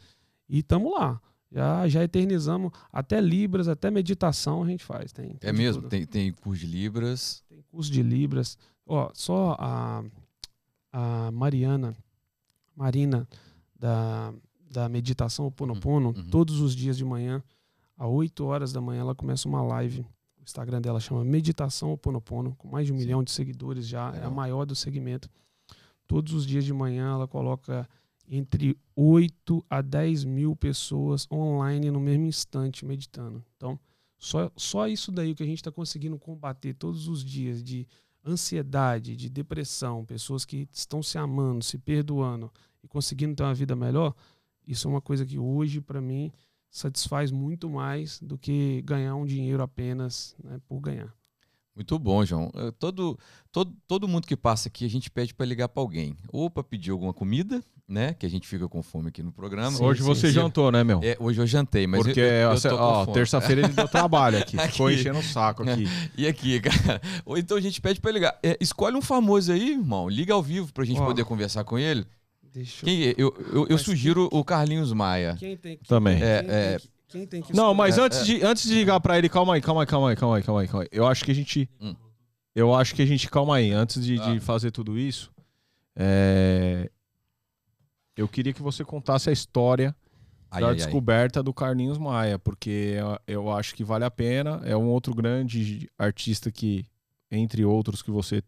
e estamos lá. Já, já eternizamos até Libras, até meditação a gente faz. Tem, tem é mesmo? Tem, tem curso de Libras? Tem curso de Libras. Ó, só a, a Mariana, Marina, da, da meditação Ho'oponopono, uhum, todos os dias de manhã, às oito horas da manhã, ela começa uma live. O Instagram dela chama Meditação Ho'oponopono, com mais de um Sim. milhão de seguidores já, é. é a maior do segmento. Todos os dias de manhã ela coloca entre oito a dez mil pessoas online no mesmo instante meditando. Então, só, só isso daí que a gente está conseguindo combater todos os dias, de ansiedade, de depressão, pessoas que estão se amando, se perdoando e conseguindo ter uma vida melhor, isso é uma coisa que hoje, para mim, satisfaz muito mais do que ganhar um dinheiro apenas, né, por ganhar. Muito bom, João. Todo, todo, todo mundo que passa aqui, a gente pede para ligar para alguém. Ou para pedir alguma comida, né? Que a gente fica com fome aqui no programa. Sim, hoje sim, você sim. jantou, né, meu? É, hoje eu jantei, mas Porque eu, eu, eu ó, terça-feira ele deu trabalho aqui. Ficou aqui. Enchendo o saco aqui. E aqui, cara? Ou então a gente pede para ligar. É, escolhe um famoso aí, irmão. Liga ao vivo para a gente ó. poder conversar com ele. Deixa quem, eu... Eu, eu, eu sugiro quem... o Carlinhos Maia. Quem tem que... Também. É... Quem é... Tem que... Quem tem que Não, mas antes, é, de, é. antes de ligar pra ele, calma aí, calma aí, calma aí, calma aí, calma aí, calma aí. Eu acho que a gente. Hum. Eu acho que a gente, calma aí, antes de, ah. de fazer tudo isso, é, eu queria que você contasse a história ai, da ai, descoberta ai. do Carlinhos Maia, porque eu acho que vale a pena. É um outro grande artista que, entre outros, que você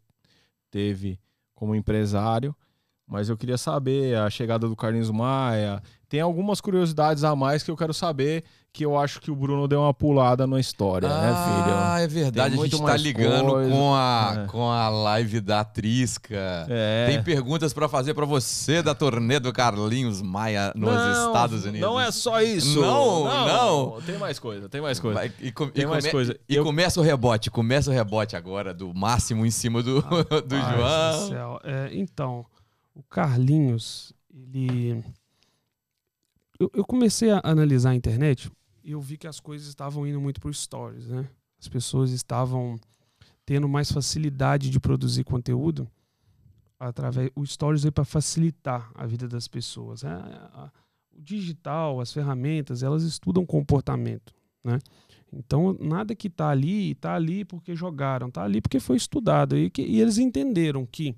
teve como empresário. Mas eu queria saber a chegada do Carlinhos Maia. Tem algumas curiosidades a mais que eu quero saber, que eu acho que o Bruno deu uma pulada na história, ah, né, filho? Ah, é verdade. A gente tá ligando coisa. com a, é. com a live da Trisca. É. Tem perguntas para fazer para você da turnê do Carlinhos Maia nos não, Estados Unidos. Não é só isso. Não, não. não. Tem mais coisa, tem mais coisa. Vai, e com, tem e mais come, coisa. E eu... começa o rebote, começa o rebote agora do Máximo em cima do, ah, do ai, João. Do céu. É, então... O Carlinhos, ele... Eu, eu comecei a analisar a internet e eu vi que as coisas estavam indo muito para stories, né? As pessoas estavam tendo mais facilidade de produzir conteúdo através... O stories veio para facilitar a vida das pessoas, né? O digital, as ferramentas, elas estudam comportamento, né? Então, nada que tá ali, tá ali porque jogaram, tá ali porque foi estudado. E, que, e eles entenderam que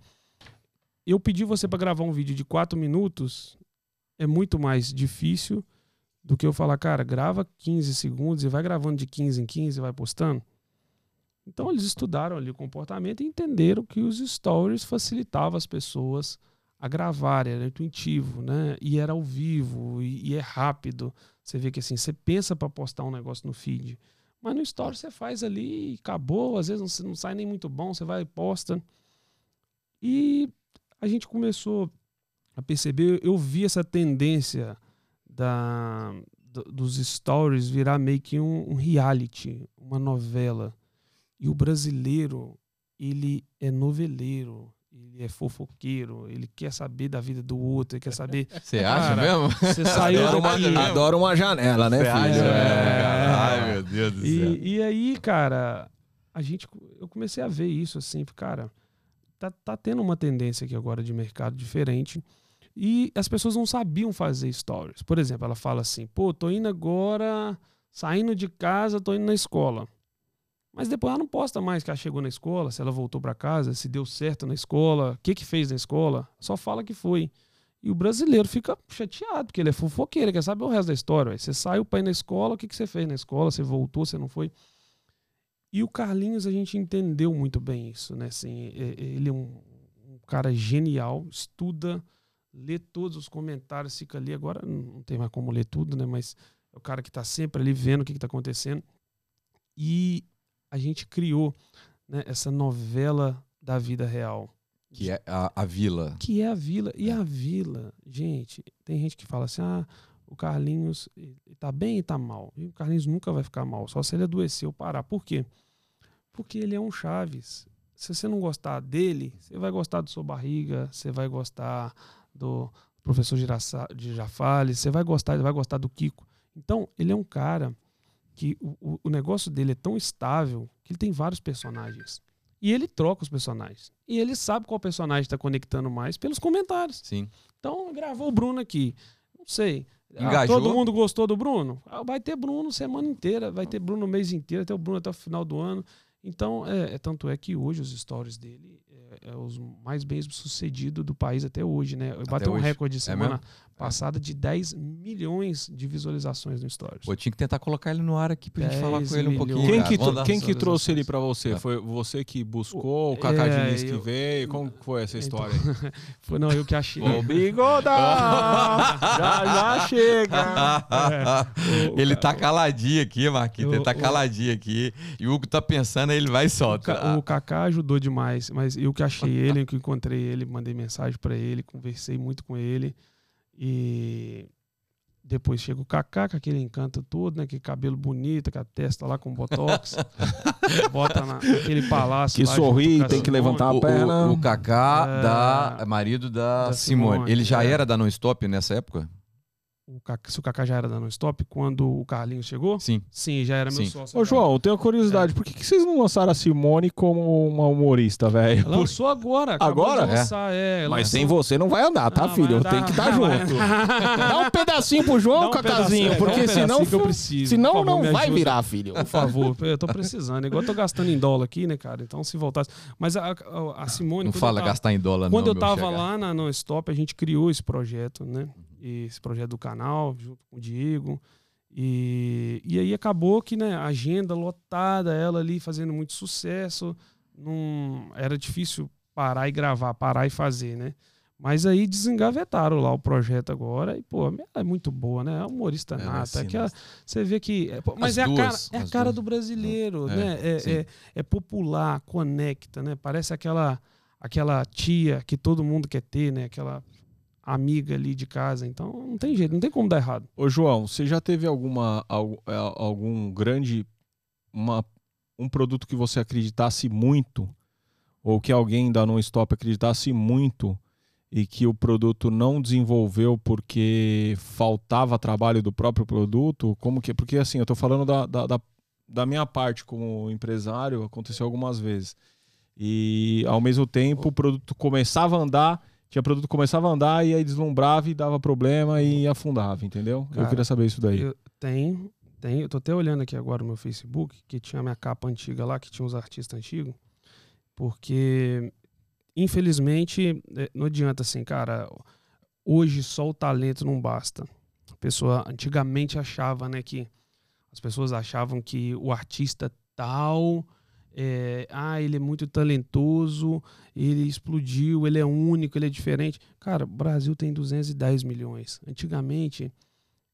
eu pedi você para gravar um vídeo de quatro minutos, é muito mais difícil do que eu falar, cara, grava quinze segundos e vai gravando de quinze em quinze e vai postando. Então eles estudaram ali o comportamento e entenderam que os stories facilitavam as pessoas a gravar, era intuitivo, né? E era ao vivo e, e é rápido. Você vê que assim, você pensa para postar um negócio no feed, mas no story você faz ali e acabou, às vezes não, não sai nem muito bom, você vai e posta. E a gente começou a perceber, eu vi essa tendência da, dos stories virar meio que um, um reality, uma novela. E o brasileiro, ele é noveleiro, ele é fofoqueiro, ele quer saber da vida do outro, ele quer saber... Você acha mesmo? Você saiu adoro, daqui, uma, adoro uma janela, né, filho? É, é. Ai, meu Deus do e, céu. E aí, cara, a gente, eu comecei a ver isso, assim, cara... Tá, tá tendo uma tendência aqui agora de mercado diferente e as pessoas não sabiam fazer stories. Por exemplo, ela fala assim, pô, tô indo agora, saindo de casa, tô indo na escola. Mas depois ela não posta mais que ela chegou na escola, se ela voltou para casa, se deu certo na escola, o que que fez na escola, só fala que foi. E o brasileiro fica chateado, porque ele é fofoqueiro, quer saber o resto da história. Véio. Você saiu pra ir na escola, o que que você fez na escola, você voltou, você não foi... E o Carlinhos, a gente entendeu muito bem isso, né? Assim, ele é um, um cara genial, estuda, lê todos os comentários, fica ali. Agora não tem mais como ler tudo, né? Mas é o cara que está sempre ali vendo o que está acontecendo. E a gente criou, né, essa novela da vida real. Que é a, a vila. Que é a vila. E é. a vila, gente, tem gente que fala assim, ah, o Carlinhos tá bem e tá mal. E o Carlinhos nunca vai ficar mal, só se ele adoecer ou parar. Por quê? Porque ele é um Chaves. Se você não gostar dele, você vai gostar do Sua Barriga, você vai gostar do Professor Girafales, você vai gostar, vai gostar do Kiko. Então, ele é um cara que o, o negócio dele é tão estável que ele tem vários personagens. E ele troca os personagens. E ele sabe qual personagem está conectando mais pelos comentários. Sim. Então, gravou o Bruno aqui. Não sei. Engajou. Ah, todo mundo gostou do Bruno? Ah, vai ter Bruno semana inteira, vai ter Bruno o mês inteiro, até o Bruno até o final do ano. Então, é, é, tanto é que hoje os stories dele é, é os mais bem sucedidos do país até hoje, né? Bateu um recorde semana é passada de dez milhões de visualizações no stories. Eu tinha que tentar colocar ele no ar aqui pra gente falar com ele um pouquinho. Quem que, ah, quem que trouxe ele pra você? É. Foi você que buscou, o Cacá é, Diniz que eu, veio? Como foi essa história? Então, foi, não, eu que achei. Ô, bigoda! já, já chega! É, o, ele o, tá o, caladinho aqui, Marquinhos. Ele tá o, caladinho aqui. E o Hugo tá pensando, ele vai e solta. O Kaká ajudou demais, mas eu que achei ele, eu que encontrei ele, mandei mensagem para ele, conversei muito com ele. E depois chega o Kaká com aquele encanto todo, né? Que cabelo bonito, com a testa lá com botox. Bota na, naquele palácio. Que lá, sorri, tem que levantar a perna. O, o Kaká, é, da, marido da, da Simone. Simone. Ele já é. era da Non Stop nessa época? O Kaká, se o Kaká já era da Non Stop quando o Carlinhos chegou? Sim. Sim, já era meu Sim. sócio. Ô, João, eu tenho uma curiosidade. É. Por que, que vocês não lançaram a Simone como uma humorista, velho? Lançou agora. Agora? Lançar, é. É, mas sem você não vai andar, tá, ah, filho? Andar, eu tenho que estar tá junto. Dá um pedacinho pro João, um Cacazinho, é, porque um senão, que eu preciso, senão favor, não vai virar, filho. Por favor, eu tô precisando. Igual eu tô gastando em dólar aqui, né, cara? Então se voltasse... Mas a, a, a Simone... Não fala tava, gastar em dólar, quando não, Quando eu tava chegar. lá na Non Stop, a gente criou esse projeto, né? Esse projeto do canal, junto com o Diego. E, e aí acabou que, né, a agenda lotada, ela ali fazendo muito sucesso. Num, era difícil parar e gravar, parar e fazer, né? Mas aí desengavetaram lá o projeto agora. E, pô, é muito boa, né? É humorista nata. É, assim, que ela, você vê que... É, pô, mas é, duas, a cara, é a cara duas. do brasileiro, é, né? É, é, é popular, conecta, né? Parece aquela, aquela tia que todo mundo quer ter, né? Aquela... amiga ali de casa, então não tem jeito, não tem como dar errado. Ô João, você já teve alguma algum grande uma, um produto que você acreditasse muito ou que alguém da Non Stop acreditasse muito e que o produto não desenvolveu porque faltava trabalho do próprio produto? Como que? Porque assim, eu tô falando da, da, da, da minha parte como empresário, aconteceu algumas vezes e ao mesmo tempo o produto começava a andar. Tinha produto que começava a andar e aí deslumbrava e dava problema e afundava, entendeu? Cara, eu queria saber isso daí. Eu, tem, tem. Eu tô até olhando aqui agora o meu Facebook, que tinha a minha capa antiga lá, que tinha uns artistas antigos, porque, infelizmente, não adianta assim, cara, hoje só o talento não basta. A pessoa antigamente achava, né, que as pessoas achavam que o artista tal... É, ah, ele é muito talentoso, ele explodiu, ele é único, ele é diferente. Cara, o Brasil tem duzentos e dez milhões. Antigamente,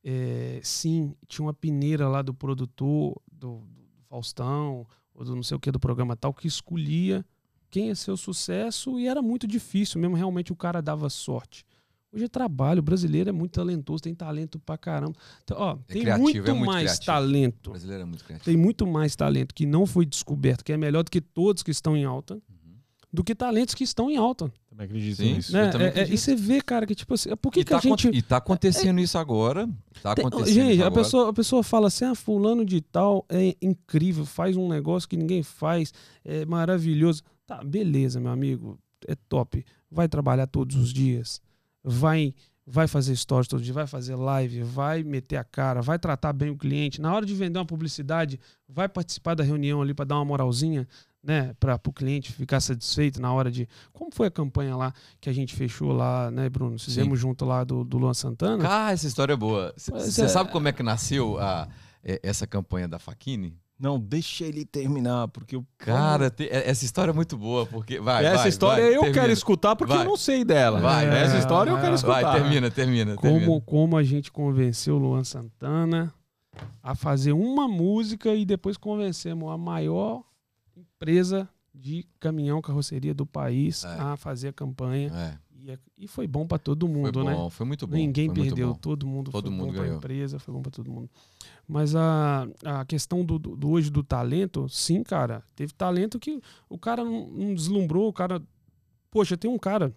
é, sim, tinha uma peneira lá do produtor, do, do Faustão, ou do não sei o que, do programa tal, que escolhia quem ia ser o sucesso e era muito difícil mesmo, realmente o cara dava sorte. Hoje é trabalho, o brasileiro é muito talentoso, tem talento pra caramba. Então, ó, é tem criativo, muito, é muito mais criativo. talento. O brasileiro é muito criativo. Tem muito mais talento que não foi descoberto, que é melhor do que todos que estão em alta, uhum. do que talentos que estão em alta. Também acredito nisso. Né? Eu também acredito. É, é, e você vê, cara, que tipo assim, por que, que tá a gente... E tá acontecendo é, isso agora. Tá acontecendo tem, gente, isso agora. A pessoa, a pessoa fala assim, ah, fulano de tal é incrível, faz um negócio que ninguém faz, é maravilhoso. Tá, beleza, meu amigo, é top. Vai trabalhar todos os dias. Vai, vai fazer stories todo dia, vai fazer live, vai meter a cara, vai tratar bem o cliente. Na hora de vender uma publicidade, vai participar da reunião ali para dar uma moralzinha, né? Para o cliente ficar satisfeito na hora de... Como foi a campanha lá que a gente fechou lá, né, Bruno? Fizemos Sim. junto lá do, do Luan Santana. Ah, essa história é boa. Você é... sabe como é que nasceu a, essa campanha da Fachini? Não, deixa ele terminar, porque o cara... Te... Essa história é muito boa, porque... Vai, essa vai, história vai, eu termina. quero escutar, porque vai. eu não sei dela. Vai, é, essa história é, eu quero escutar. Vai, termina, termina. Como, termina. como a gente convenceu o Luan Santana a fazer uma música e depois convencemos a maior empresa de caminhão carroceria do país é. a fazer a campanha. É. E, e foi bom para todo mundo, foi bom, né? Foi muito bom. Ninguém foi perdeu, bom. todo mundo todo foi mundo bom para a empresa, foi bom para todo mundo. Mas a, a questão do, do, do hoje do talento, sim, cara, teve talento que o cara não, não deslumbrou, o cara... Poxa, tem um cara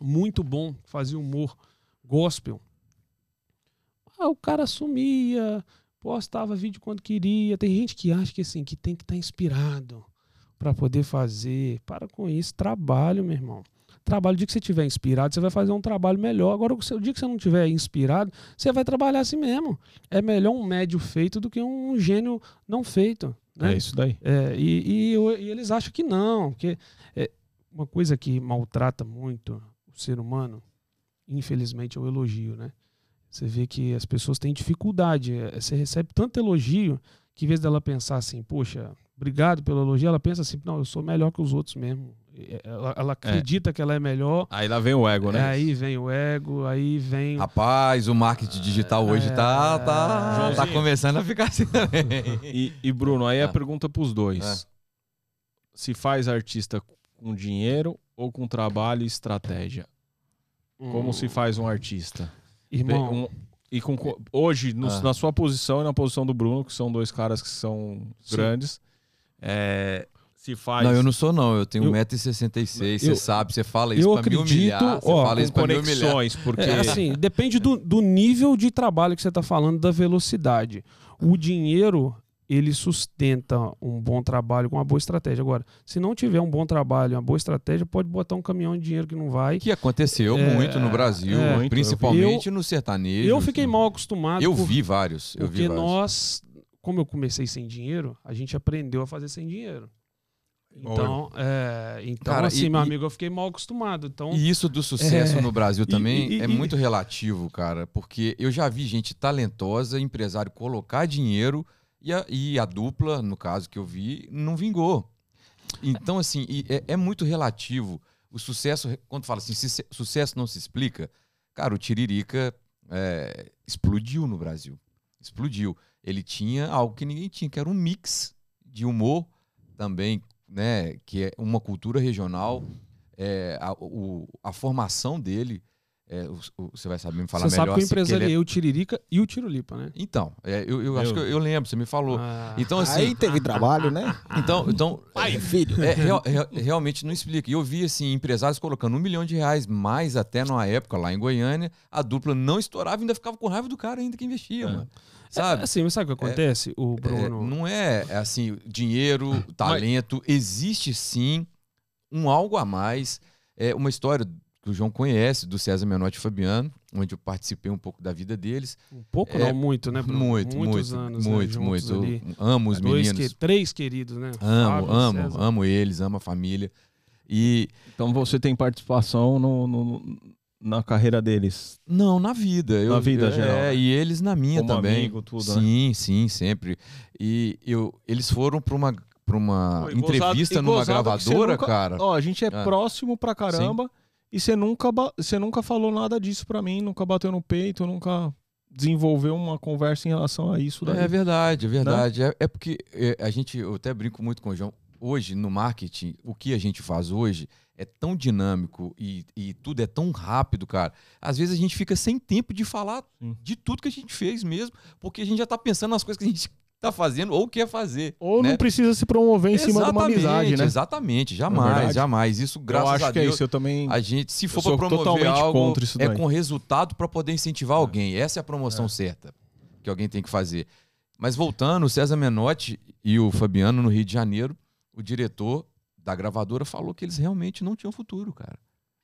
muito bom, fazia humor gospel. Ah, o cara sumia, postava vídeo quando queria. Tem gente que acha que, assim, que tem que estar inspirado para poder fazer. Para com isso, trabalho, meu irmão. Trabalho, o dia que você estiver inspirado, você vai fazer um trabalho melhor. Agora, o dia que você não estiver inspirado, você vai trabalhar assim mesmo. É melhor um médio feito do que um gênio não feito, né? É isso daí. É, e, e, e eles acham que não, porque... É, uma coisa que maltrata muito o ser humano, infelizmente, é o elogio, né? Você vê que as pessoas têm dificuldade. Você recebe tanto elogio que, em vez dela pensar assim, poxa, obrigado pelo elogio, ela pensa assim, não, eu sou melhor que os outros mesmo. Ela, ela acredita é. que ela é melhor. Aí lá vem o ego, né? Aí vem o ego, aí vem... Rapaz, o marketing digital é, hoje tá, é, tá, tá começando a ficar assim também. E, e Bruno, aí é. a pergunta pros dois. É. Se faz artista... com dinheiro ou com trabalho e estratégia? Hum. Como se faz um artista? Irmão... Bem, um, e com, hoje, no, ah. na sua posição e na posição do Bruno, que são dois caras que são Sim. grandes, é, se faz... Não, eu não sou não. Eu tenho um metro e sessenta e seis, você sabe, você fala isso pra acredito, me humilhar. Você ó, fala isso pra me humilhar. Porque... É, assim, depende do, do nível de trabalho que você tá falando, da velocidade. O dinheiro... ele sustenta um bom trabalho com uma boa estratégia. Agora, se não tiver um bom trabalho, uma boa estratégia, pode botar um caminhão de dinheiro que não vai. Que aconteceu é, muito no Brasil, é, muito, principalmente eu, no sertanejo. Eu fiquei mal acostumado. Eu por, vi vários. Eu porque vi vários. nós, como eu comecei sem dinheiro, a gente aprendeu a fazer sem dinheiro. Então, é, então cara, assim, e, meu amigo, eu fiquei mal acostumado. Então, e isso do sucesso é, no Brasil também e, e, é e, muito e, relativo, cara. Porque eu já vi gente talentosa, empresário, colocar dinheiro... E a, e a dupla, no caso que eu vi, não vingou. Então, assim, é, é muito relativo. O sucesso, quando fala assim, se, sucesso não se explica, cara, o Tiririca é, explodiu no Brasil. Explodiu. Ele tinha algo que ninguém tinha, que era um mix de humor também, né? Que é uma cultura regional. É, a, o, a formação dele... É, o, o, você vai saber me falar você melhor. Você sabe que eu empresariei é... o Tiririca e o Tirolipa, né? Então, é, eu, eu, eu acho que eu, eu lembro, você me falou. Ah, então, assim, aí teve trabalho, né? Então, então aí, filho. É, real, real, realmente não explica. E eu vi assim, empresários colocando um milhão de reais, mais até numa época lá em Goiânia, a dupla não estourava e ainda ficava com raiva do cara ainda que investia, é. mano. Sabe? É, assim, mas sabe o que acontece? É, o Bruno... É, não é assim, dinheiro, talento. Mas... Existe sim um algo a mais, é, uma história... que o João conhece, do César Menotti e Fabiano, onde eu participei um pouco da vida deles. Um pouco, é, não muito, né? Muito, Muitos muito, anos, muito, né, muito. Ali. Amo os Dois meninos. Que, três queridos, né? Amo, Fábio, amo, César. amo eles, amo a família. E então você tem participação no, no, na carreira deles? Não, na vida. Eu, na vida, eu, geral. É, e eles na minha Como também. Amigo, tudo, sim, né? sim, sempre. E eu, eles foram para uma, pra uma Pô, entrevista gozado, numa gravadora, nunca, cara. Ó, a gente é ah, próximo pra caramba. Sim. E você nunca, você nunca falou nada disso pra mim, nunca bateu no peito, nunca desenvolveu uma conversa em relação a isso daí. É verdade, é verdade. Né? É, é porque é, a gente, eu até brinco muito com o João, hoje no marketing, o que a gente faz hoje é tão dinâmico e, e tudo é tão rápido, cara. Às vezes a gente fica sem tempo de falar Sim. de tudo que a gente fez mesmo, porque a gente já tá pensando nas coisas que a gente... tá fazendo ou quer fazer. Ou né? não precisa se promover em exatamente, cima de uma amizade, né? Exatamente, jamais, jamais. Isso, graças eu acho a Deus, que é isso. Eu também a gente, se for para promover algo, contra isso é daí. com resultado para poder incentivar é. alguém. Essa é a promoção é. certa que alguém tem que fazer. Mas voltando, o César Menotti e o Fabiano no Rio de Janeiro, o diretor da gravadora falou que eles realmente não tinham futuro, cara.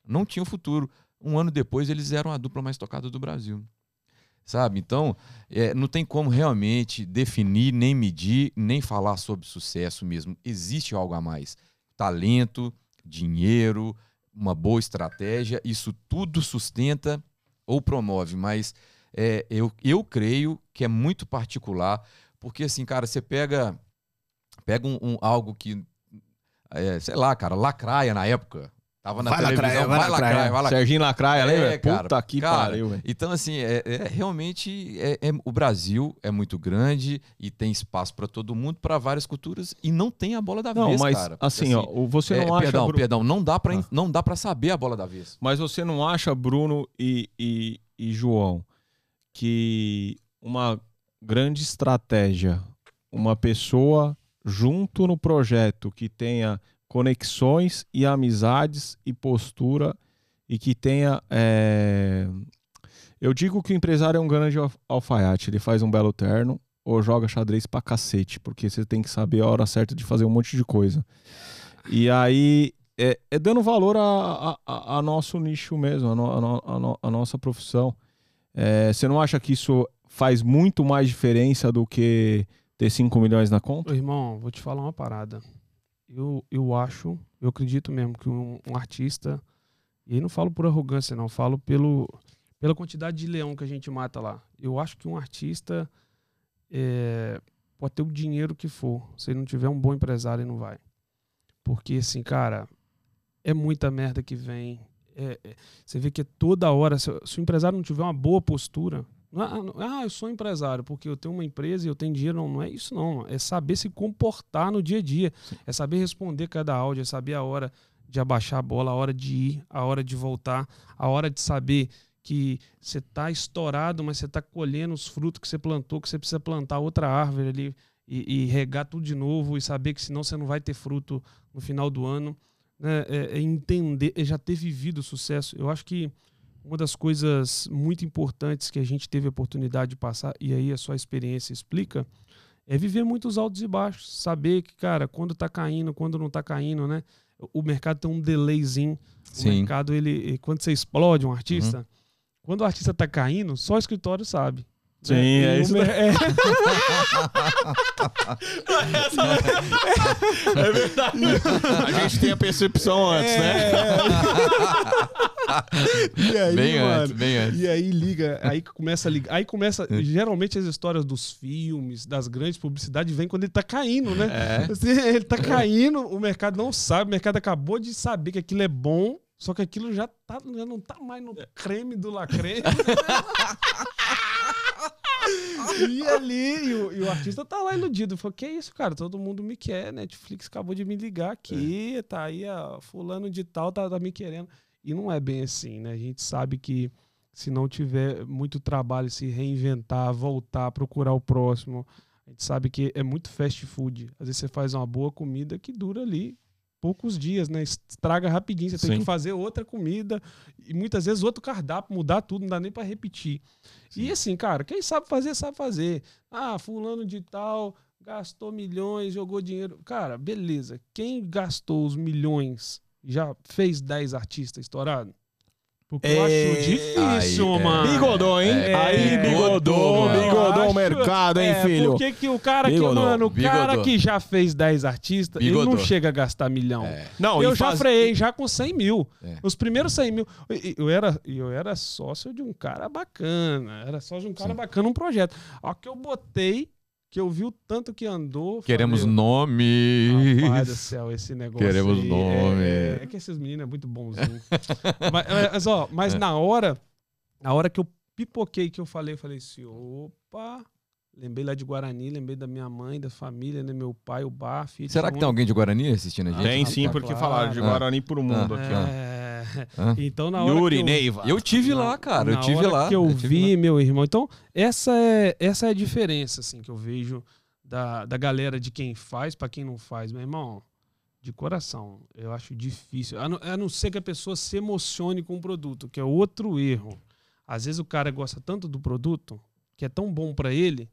Não tinham futuro. Um ano depois, eles eram a dupla mais tocada do Brasil. Sabe? Então, é, não tem como realmente definir, nem medir, nem falar sobre sucesso mesmo. Existe algo a mais. Talento, dinheiro, uma boa estratégia, isso tudo sustenta ou promove. Mas é, eu, eu creio que é muito particular, porque assim, cara, você pega, pega um, um, algo que, é, sei lá, cara, lacraia na época. Tava na vai televisão, lacraia, vai lacraia, lacraia, vai lacraia. Serginho Lacraia, lembra? É, puta cara, que cara, pariu, velho. Então, assim, é, é, realmente é, é, o Brasil é muito grande e tem espaço para todo mundo, para várias culturas, e não tem a bola da não, vez, mas, cara. Porque, assim, assim, ó, você não é, acha... Perdão, Bruno... perdão, não dá para ah. saber a bola da vez. Mas você não acha, Bruno e, e, e João, que uma grande estratégia, uma pessoa junto no projeto que tenha... conexões e amizades e postura e que tenha... É... Eu digo que o empresário é um grande alfaiate, ele faz um belo terno ou joga xadrez pra cacete, porque você tem que saber a hora certa de fazer um monte de coisa. E aí, é, é dando valor a, a, a nosso nicho mesmo, a, no, a, no, a nossa profissão. É, você não acha que isso faz muito mais diferença do que ter cinco milhões na conta? Ô, irmão, vou te falar uma parada. Eu, eu acho, eu acredito mesmo que um, um artista, e aí não falo por arrogância não, falo pelo, pela quantidade de leão que a gente mata lá. Eu acho que um artista é, pode ter o dinheiro que for, se ele não tiver um bom empresário, ele não vai. Porque assim, cara, é muita merda que vem. É, é, você vê que toda hora, se, se o empresário não tiver uma boa postura, ah, eu sou empresário porque eu tenho uma empresa e eu tenho dinheiro. Não, não é isso não, é saber se comportar no dia a dia, é saber responder cada áudio, é saber a hora de abaixar a bola, a hora de ir, a hora de voltar, a hora de saber que você está estourado, mas você está colhendo os frutos que você plantou, que você precisa plantar outra árvore ali e, e regar tudo de novo e saber que senão você não vai ter fruto no final do ano, né? É, é entender, é já ter vivido o sucesso. Eu acho que uma das coisas muito importantes que a gente teve a oportunidade de passar, e aí a sua experiência explica, é viver muitos altos e baixos. Saber que, cara, quando tá caindo, quando não tá caindo, né? O mercado tem um delayzinho. Sim. O mercado, ele, quando você explode um artista, uhum. quando o artista tá caindo, só o escritório sabe. Sim, é, é isso. Mer... É... é verdade. A gente tem a percepção antes, é... né? E aí, bem mano, antes, bem antes. E aí liga, aí começa a ligar. Aí começa. Geralmente as histórias dos filmes, das grandes publicidades, vem quando ele tá caindo, né? É. Assim, ele tá caindo, o mercado não sabe, o mercado acabou de saber que aquilo é bom. Só que aquilo já, tá, já não tá mais no creme do lacreme. E ali, e o, e o artista tá lá iludido. Falou, que isso, cara? Todo mundo me quer, Netflix acabou de me ligar aqui, é. Tá aí, ó, fulano de tal tá, tá me querendo. E não é bem assim, né? A gente sabe que se não tiver muito trabalho, se reinventar, voltar, procurar o próximo, a gente sabe que é muito fast food. Às vezes você faz uma boa comida que dura ali poucos dias, né? Estraga rapidinho, você Sim. tem que fazer outra comida e muitas vezes outro cardápio, mudar tudo, não dá nem para repetir. Sim. E assim, cara, quem sabe fazer, sabe fazer. Ah, fulano de tal gastou milhões, jogou dinheiro. Cara, beleza. Quem gastou os milhões já fez dez artistas estourados? Porque eu é, acho difícil, aí, mano. É, bigodou, hein? É, aí bigodou, é, bigodou o mercado, hein, é, filho? Porque que o cara bigodou, que, mano, o bigodou. cara que já fez dez artistas, bigodou. ele não chega a gastar milhão. É. Não, eu já faz... freiei já com cem mil. É. Os primeiros cem mil. Eu era, eu era sócio de um cara bacana. Era sócio de um cara Sim. bacana, um projeto. Ó que eu botei, que eu vi o tanto que andou. Queremos falei, nomes. Rapaz do céu, esse negócio. Queremos aí, nome. É, é que esses meninos é muito bonzinho. mas, mas, ó, mas é. na hora, na hora que eu pipoquei, que eu falei, eu falei assim, opa, lembrei lá de Guarani, lembrei da minha mãe, da família, né, meu pai, o bar, filho. Será que mundo. Tem alguém de Guarani assistindo a gente? Tem ah, sim, tá, porque claro. Falaram de Guarani ah. pro mundo ah. aqui, ó. É... Ah. Então, na hora Yuri, Neiva. Eu, eu tive na, lá, cara. Eu tive lá. Que eu, eu vi, lá. Meu irmão. Então, essa é, essa é a diferença, assim, que eu vejo da, da galera de quem faz pra quem não faz. Meu irmão, de coração, eu acho difícil. A não, a não ser que a pessoa se emocione com o produto, que é outro erro. Às vezes o cara gosta tanto do produto, que é tão bom pra ele,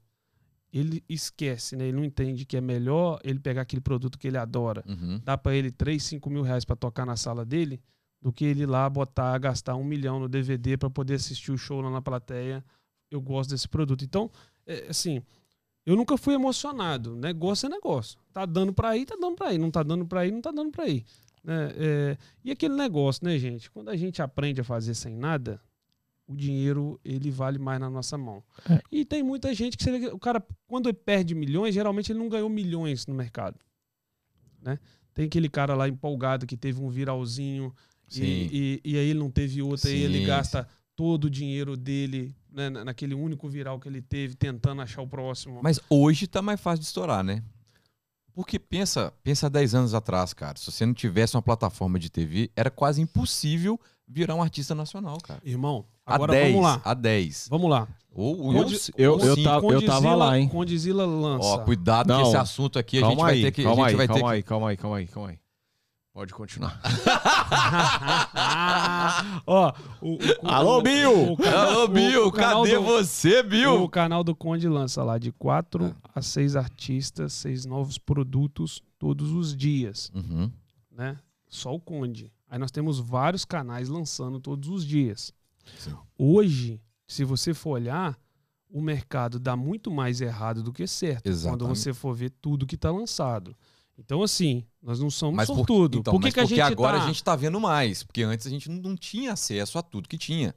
ele esquece, né? Ele não entende que é melhor ele pegar aquele produto que ele adora. Uhum. Dá pra ele três, cinco mil reais pra tocar na sala dele, do que ele lá botar, gastar um milhão no D V D para poder assistir o show lá na plateia. Eu gosto desse produto. Então, é, assim, eu nunca fui emocionado. Negócio é negócio. Tá dando para ir, tá dando para ir. Não tá dando para ir, não tá dando para ir. É, é, e aquele negócio, né, gente? Quando a gente aprende a fazer sem nada, o dinheiro, ele vale mais na nossa mão. É. E tem muita gente que, você, o cara, quando ele perde milhões, geralmente ele não ganhou milhões no mercado, né? Tem aquele cara lá empolgado que teve um viralzinho... Sim. E, e, e aí ele não teve outra, sim, e ele gasta todo o dinheiro dele, né, naquele único viral que ele teve, tentando achar o próximo. Mas hoje tá mais fácil de estourar, né? Porque pensa, pensa dez anos atrás, cara. Se você não tivesse uma plataforma de T V, era quase impossível virar um artista nacional, cara. Irmão, agora vamos lá. A dez. Vamos lá. Ou, eu, eu, eu, tava, eu tava lá, hein? Condizila lança. Ó, cuidado com esse assunto aqui. Calma, a gente vai aí, ter que... Calma, a gente aí, vai calma, ter aí, que... calma aí, calma aí, calma aí. Pode continuar. Ó, o, o, alô, o, Bill! O, o, alô, o, Bill! O cadê do, você, Bill? O canal do Conde lança lá de quatro é. a seis artistas, seis novos produtos todos os dias. Uhum. Né? Só o Conde. Aí nós temos vários canais lançando todos os dias. Sim. Hoje, se você for olhar, o mercado dá muito mais errado do que certo. Exatamente. Quando você for ver tudo que está lançado. Então, assim, nós não somos mas por, sortudo. Então, por que mas que a porque gente agora tá... a gente está vendo mais. Porque antes a gente não tinha acesso a tudo que tinha.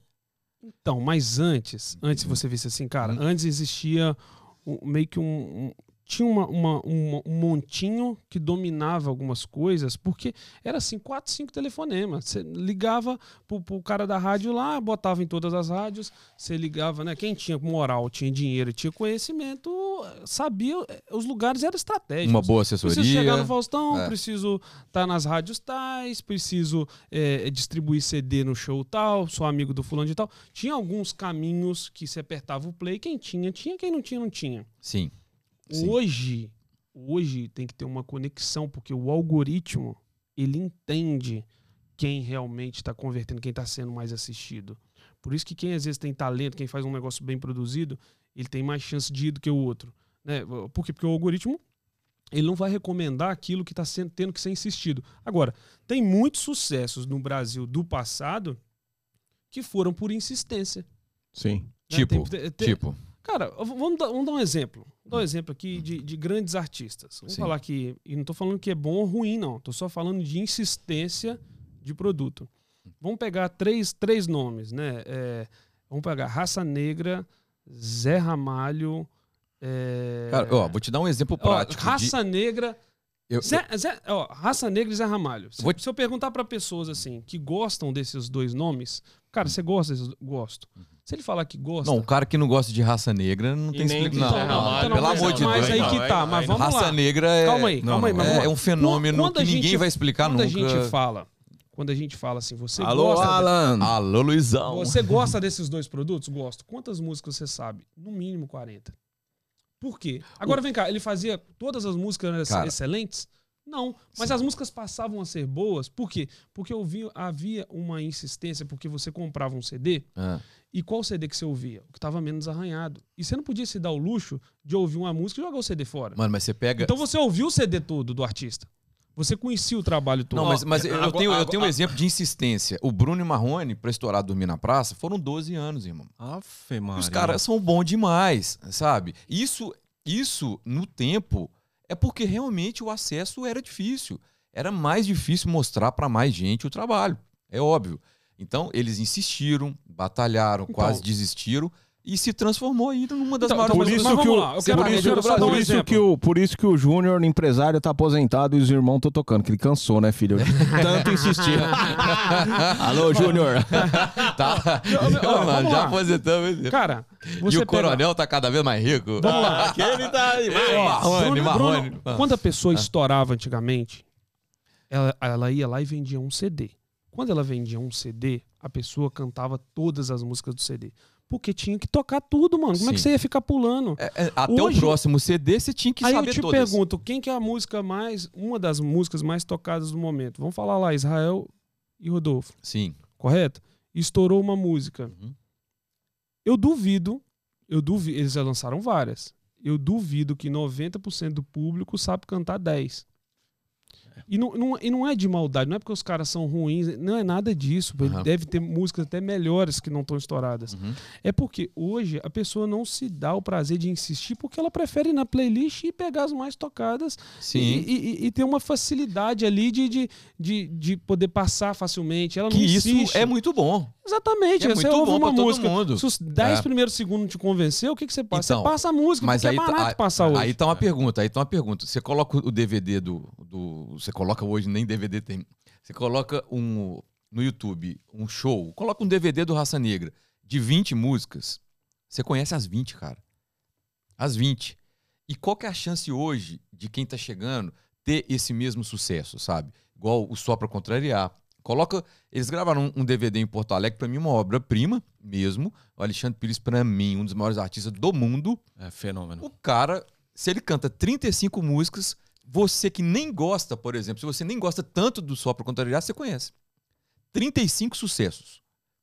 Então, mas antes, antes você visse assim, cara, antes existia um, meio que um... um tinha uma, uma, uma, um montinho que dominava algumas coisas, porque era assim, quatro, cinco telefonemas. Você ligava pro, pro cara da rádio lá, botava em todas as rádios, você ligava, né? Quem tinha moral, tinha dinheiro, tinha conhecimento, sabia, os lugares eram estratégicos. Uma boa assessoria. Preciso chegar no Faustão, é. preciso estar tá nas rádios tais, preciso é, distribuir C D no show tal, sou amigo do fulano de tal. Tinha alguns caminhos que se apertava o play, quem tinha, tinha, quem não tinha, não tinha. Sim. Sim. Hoje, hoje tem que ter uma conexão, porque o algoritmo, ele entende quem realmente está convertendo, quem está sendo mais assistido. Por isso que quem às vezes tem talento, quem faz um negócio bem produzido, ele tem mais chance de ir do que o outro. Né? Por quê? Porque o algoritmo, ele não vai recomendar aquilo que está tendo que ser insistido. Agora, tem muitos sucessos no Brasil do passado que foram por insistência. Sim. Né? Tipo, tem, tem, tipo... Cara, vamos dar, vamos dar um exemplo. Vou dar um exemplo aqui de, de grandes artistas. Vamos falar aqui, e não estou falando que é bom ou ruim, não. Estou só falando de insistência de produto. Vamos pegar três, três nomes, né? É, vamos pegar Raça Negra, Zé Ramalho... É... Cara, ó, vou te dar um exemplo prático. Ó, Raça de... Negra... Eu, Zé, eu... Zé, ó, Raça Negra e Zé Ramalho. Se, vou... se eu perguntar para pessoas assim que gostam desses dois nomes... Cara, você gosta desses... Gosto. Se ele falar que gosta... Não, o cara que não gosta de Raça Negra não e tem explicação. Não, não, não, não, pelo amor de Deus. Mas aí que tá, mas vamos lá. Raça Negra é... Calma aí, calma aí. Não, é, é um fenômeno quando que ninguém gente, vai explicar quando nunca. Quando a gente fala... Quando a gente fala assim, você Alô, gosta... Alô, Alan! De... Alô, Luizão! Você gosta desses dois produtos? Gosto. Quantas músicas você sabe? No mínimo quarenta. Por quê? Agora o... vem cá, ele fazia todas as músicas cara, excelentes? Não, mas sim. As músicas passavam a ser boas. Por quê? Porque eu vi, havia uma insistência, porque você comprava um C D... Ah. E qual C D que você ouvia? O que estava menos arranhado. E você não podia se dar o luxo de ouvir uma música e jogar o C D fora. Mano, mas você pega... Então você ouviu o C D todo do artista. Você conhecia o trabalho todo. Não, mas, mas eu, agora, tenho, agora, eu tenho um exemplo de insistência. O Bruno e Marrone, pra estourar Dormir na Praça, foram doze anos, irmão. Afe, Maria. Os caras são bons demais, sabe? Isso, isso, no tempo, é porque realmente o acesso era difícil. Era mais difícil mostrar pra mais gente o trabalho. É óbvio. Então, eles insistiram, batalharam, então, quase desistiram e se transformou ainda numa das então, maiores... Por isso que o, lá, eu por isso, eu por isso que o Por isso que o Júnior, empresário, tá aposentado e os irmãos estão tocando, que ele cansou, né, filho? Tanto insistir. Alô, Júnior. Tá. Ó, mano, já aposentamos. Cara, você e o pega... coronel tá cada vez mais rico. Vamos lá. Aquele tá aí. Marrone, Marrone. Quando a pessoa ah. estourava antigamente, ela, ela ia lá e vendia um C D. Quando ela vendia um C D, a pessoa cantava todas as músicas do C D. Porque tinha que tocar tudo, mano. Como sim. é que você ia ficar pulando? É, é, até hoje, o próximo C D você tinha que aí saber todas. Aí eu te todas. pergunto, quem que é a música mais... Uma das músicas mais tocadas do momento? Vamos falar lá, Israel e Rodolfo. Sim. Correto? Estourou uma música. Uhum. Eu duvido... eu duvido, eles já lançaram várias. Eu duvido que noventa por cento do público sabe cantar dez. E não, não, e não é de maldade, não é porque os caras são ruins, não é nada disso. Uhum. Deve ter músicas até melhores que não estão estouradas. Uhum. É porque hoje a pessoa não se dá o prazer de insistir porque ela prefere ir na playlist e pegar as mais tocadas. Sim. E, e, e ter uma facilidade ali de, de, de, de poder passar facilmente. Ela não que insiste. Isso é muito bom. Exatamente. É você muito ouve bom uma música. Todo mundo. Se os dez é. primeiros segundos não te convenceu, o que, que você passa? Então, você passa a música, mas aí é barato tá, passar hoje. Aí tá uma pergunta, aí tá uma pergunta. Você coloca o D V D do... do... Você coloca hoje, nem D V D tem. Você coloca um, no YouTube um show, coloca um D V D do Raça Negra de vinte músicas, você conhece as vinte, cara. As vinte. E qual que é a chance hoje de quem tá chegando ter esse mesmo sucesso, sabe? Igual o Só Pra Contrariar. Coloca, eles gravaram um D V D em Porto Alegre, pra mim uma obra-prima mesmo. O Alexandre Pires, pra mim, um dos maiores artistas do mundo. É fenômeno. O cara, se ele canta trinta e cinco músicas, você que nem gosta, por exemplo, se você nem gosta tanto do Só Pra Contrariar, você conhece. trinta e cinco sucessos.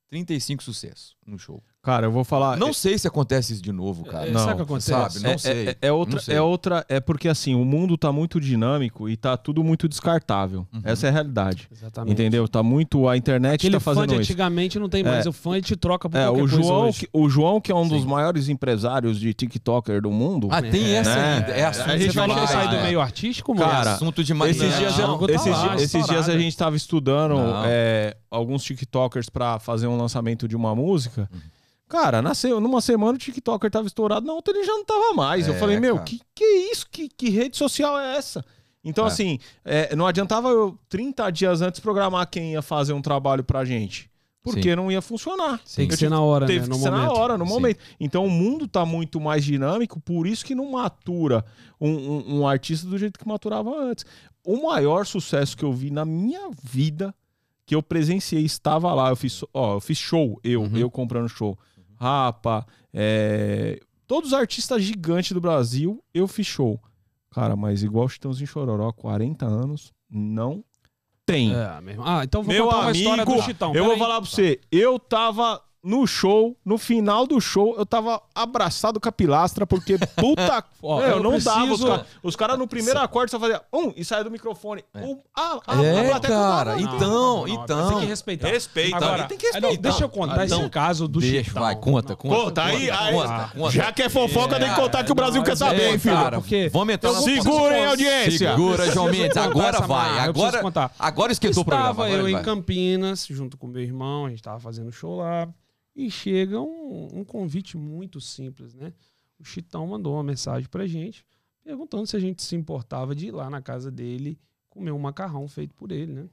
trinta e cinco sucessos no show. Cara, eu vou falar... Não é... sei se acontece isso de novo, cara. É, não, sabe o que acontece? Sabe, não é, sei. É, é, outra, não sei. É outra... É porque, assim, o mundo tá muito dinâmico e tá tudo muito descartável. Uhum. Essa é a realidade. Exatamente. Entendeu? Tá muito... A internet Aquele tá fazendo isso. Aquele fã de antigamente não tem mais. É, o fã te troca por é, qualquer o João, coisa hoje. Que, o João, que é um Sim. dos maiores empresários de TikToker do mundo... Ah, tem é. essa ainda. É, é assunto demais. A gente vai demais, sair do meio artístico, mano. Cara, é assunto demais. Esses dias, não, eu, esses, lá, esses dias a gente tava estudando é, alguns TikTokers pra fazer um lançamento de uma música... Uhum. Cara, nasceu numa semana o TikToker tava estourado, na outra ele já não tava mais. É, eu falei, meu, cara. que que é isso? Que, que rede social é essa? Então, é. assim, é, não adiantava eu trinta dias antes programar quem ia fazer um trabalho pra gente. Porque Sim. não ia funcionar. Tem que eu ser tive, na hora, teve né? Teve que no ser momento. na hora, no Sim. momento. Então o mundo tá muito mais dinâmico, por isso que não matura um, um, um artista do jeito que maturava antes. O maior sucesso que eu vi na minha vida, que eu presenciei, estava lá, eu fiz, ó, eu fiz show, eu, uhum. eu comprando show. Rapa, é... todos os artistas gigantes do Brasil, eu fiz show. Cara, mas igual Chitãozinho e Chororó, quarenta anos, não tem. É, meu ah, então vou meu contar amigo, uma história do Chitão. Eu vou falar pra você, eu tava no show, no final do show, eu tava abraçado com a pilastra, porque puta... Ó, eu, eu não preciso... dava, os caras os cara, no primeiro acorde só faziam um e saia do microfone. É, um, a, a, é a cara, não, então, não, não, então... Tem que respeitar. Respeita. Agora, tem que respeitar. Não, deixa eu contar então, esse caso do deixa, Chitão. Vai, conta, conta. Conta, conta aí, aí conta, conta. Já que é fofoca, é, tem que contar que o Brasil não, quer saber, é, filho. Cara, porque vamos entrar na Segurem a audiência. Segura, João Mendes, agora vai. Agora, agora esquentou o programa. Estava eu em Campinas, junto com meu irmão, a gente tava fazendo show lá. E chega um, um convite muito simples, né? O Chitão mandou uma mensagem pra gente, perguntando se a gente se importava de ir lá na casa dele comer um macarrão feito por ele, né?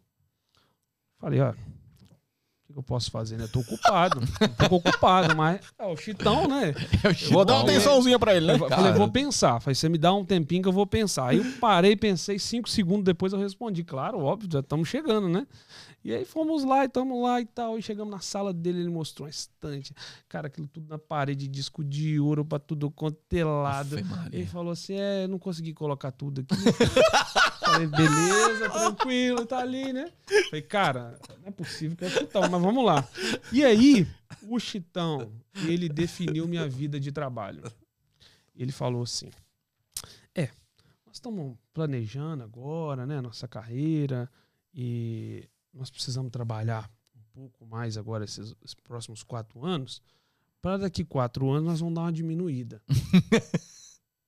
Falei, ó, o que eu posso fazer, né? Eu tô ocupado, tô ocupado, mas é o Chitão, né? É o Chitão, vou dar uma atençãozinha pra ele, né? Cara? Falei, vou pensar. Falei, você me dá um tempinho que eu vou pensar. Aí eu parei, pensei, cinco segundos depois eu respondi. Claro, óbvio, já estamos chegando, né? E aí fomos lá e estamos lá e tal. E chegamos na sala dele, ele mostrou uma estante. Cara, aquilo tudo na parede, disco de ouro pra tudo contelado. Ele falou assim, é, não consegui colocar tudo aqui. Falei, beleza, tranquilo, tá ali, né? Falei, cara, não é possível que é o Chitão, mas vamos lá. E aí, o Chitão, ele definiu minha vida de trabalho. Ele falou assim, é, nós estamos planejando agora, né, nossa carreira e... Nós precisamos trabalhar um pouco mais agora, esses, esses próximos quatro anos. Para daqui quatro anos, nós vamos dar uma diminuída.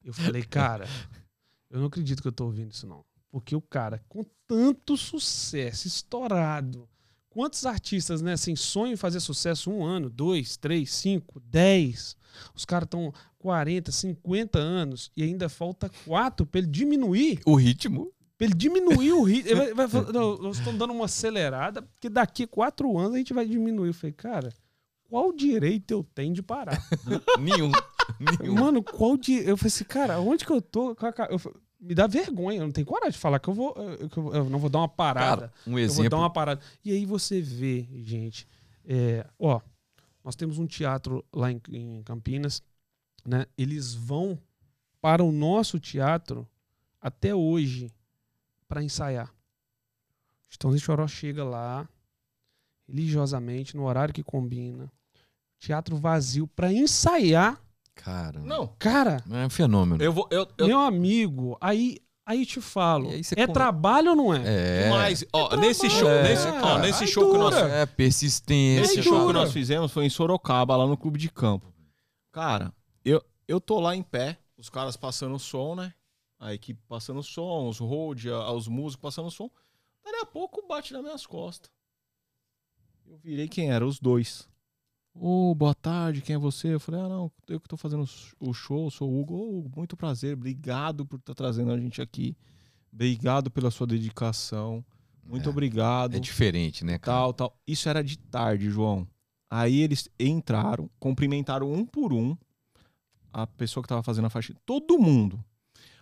Eu falei, cara, eu não acredito que eu tô ouvindo isso, não. Porque o cara, com tanto sucesso, estourado. Quantos artistas, né, assim, sonham em fazer sucesso um ano, dois, três, cinco, dez. Os caras estão quarenta, cinquenta anos e ainda falta quatro para ele diminuir. O ritmo. Ele diminuiu o ritmo. Ele vai, vai, nós estamos dando uma acelerada, porque daqui a quatro anos a gente vai diminuir. Eu falei, cara, qual direito eu tenho de parar? Nenhum. Nenhum. Mano, qual direito? Eu falei assim, cara, onde que eu tô? Eu falei, me dá vergonha, eu não tenho coragem de falar que eu, vou, que eu não vou dar uma parada. Cara, um exemplo. Eu vou dar uma parada. E aí você vê, gente, é, ó, nós temos um teatro lá em, em Campinas, né? Eles vão para o nosso teatro até hoje para ensaiar. Chitãozinho e Chororó chega lá religiosamente no horário que combina, teatro vazio para ensaiar. Cara, não, cara, é um fenômeno. Eu vou, eu, eu... meu amigo, aí, aí te falo, aí é come... trabalho ou não é? É. Mas, ó, é nesse show, é, nesse, ó, nesse show dura. que nós, é persistência. Nesse show que nós fizemos foi em Sorocaba, lá no Clube de Campo. Cara, eu, eu tô lá em pé, os caras passando o som, né? A equipe passando som, os road, os músicos passando som. Daí a pouco bate nas minhas costas. Eu virei quem era, os dois. Ô, oh, boa tarde, quem é você? Eu falei, ah, não, eu que tô fazendo o show, sou o Hugo. Oh, muito prazer, obrigado por estar tá trazendo a gente aqui. Obrigado pela sua dedicação. Muito é, obrigado. É diferente, né, cara? Tal, tal. Isso era de tarde, João. Aí eles entraram, cumprimentaram um por um a pessoa que tava fazendo a faxina. Todo mundo.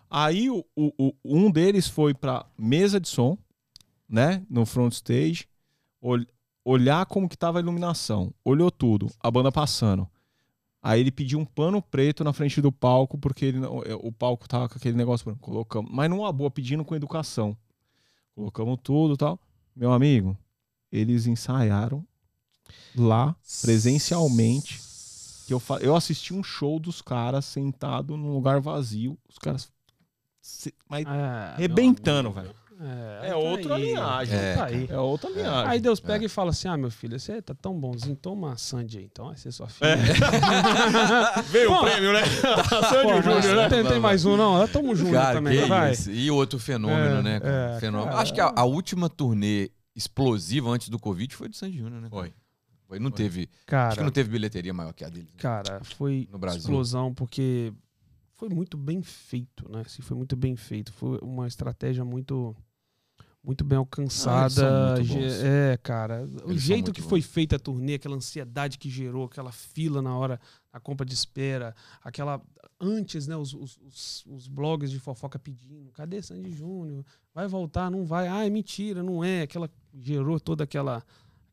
Aí o, o, um deles foi pra mesa de som, né? No front stage. Ol, olhar como que tava a iluminação. Olhou tudo. A banda passando. Aí ele pediu um pano preto na frente do palco, porque ele, o palco tava com aquele negócio branco. Colocamos. Mas numa boa, pedindo com educação. Colocamos tudo e tal. Meu amigo, eles ensaiaram lá, presencialmente. Que eu, eu assisti um show dos caras sentado num lugar vazio. Os caras se, mas ah, rebentando, velho. É, é tá outra aí, linhagem. É, tá aí. É outra linhagem. Aí Deus pega é. e fala assim, ah, meu filho, você tá tão bonzinho, toma a Sandy aí, então, vai ser sua filha. É. Veio o prêmio, né? A Sandy e o Júnior, né? Tem, tem mais um, não? Eu tomo o Júnior também. Que vai. E outro fenômeno, é, né? É, fenômeno. Cara, acho que a, a última turnê explosiva antes do Covid foi do Sandy Júnior, né? Foi. Foi. Não foi. Teve, cara, acho que não teve bilheteria maior que a dele. Né? Cara, foi no Brasil. Explosão, porque foi muito bem feito, né? Assim, foi muito bem feito. Foi uma estratégia muito... muito bem alcançada. Ah, muito é, cara. O eles jeito que bons. Foi feita a turnê, aquela ansiedade que gerou, aquela fila na hora, a compra de espera, aquela... Antes, né, os, os, os blogs de fofoca pedindo, cadê Sandy Júnior? Vai voltar, não vai. Ah, é mentira, não é. Aquela gerou toda aquela...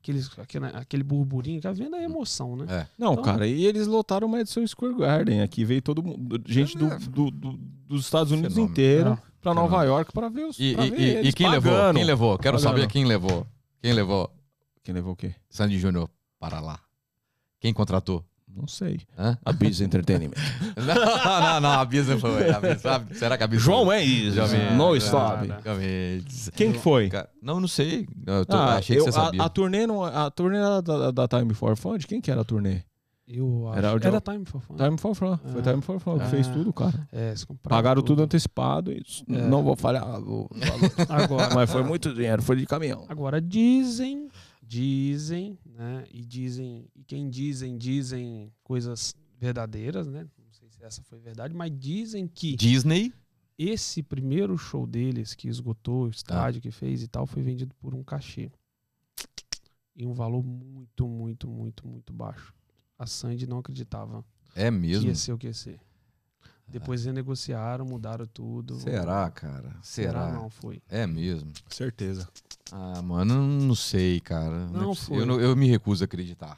Aqueles, aquele, aquele burburinho, tá vendo a emoção, né? É. Não, então, cara, e eles lotaram uma Madison Square Garden aqui. Veio todo mundo, gente do, do, do, dos Estados Unidos fenômeno. Inteiro é. Pra Nova fenômeno. York pra ver os e, pra e, ver e, eles e quem pagando. Levou? Quem levou? Quero pagando. Saber quem levou. Quem levou? Quem levou o quê? Sandy Júnior para lá. Quem contratou? Não sei. Hã? A Biz Entertainment. não, não, não, a Biz não foi. A Biz, a, será que a Biz João Mendes. Non Stop. Quem que foi? Não, não sei. Eu tô, ah, achei eu, que você a, sabia. A turnê, não, a turnê da, da, da Time for Fun, quem que era a turnê? Eu acho. Era, era Time for Fun. Time for Fun. Ah, foi Time for Fun. Ah, fez tudo, cara. É, pagaram tudo, tudo antecipado. E é, não vou falhar. Vou, agora. Mas foi muito dinheiro. Foi de caminhão. Agora dizem... Dizem, né? E dizem, e quem dizem, dizem coisas verdadeiras, né? Não sei se essa foi verdade, mas dizem que. Disney? Esse primeiro show deles que esgotou, o estádio ah. que fez e tal, foi vendido por um cachê. E um valor muito, muito, muito, muito baixo. A Sandy não acreditava. É mesmo? Que ia ser o que ia ser. Depois renegociaram, mudaram tudo. Será, cara? Será? Será não, foi. É mesmo. Certeza. Ah, mano, não sei, cara. Não, não foi. Eu, eu me recuso a acreditar.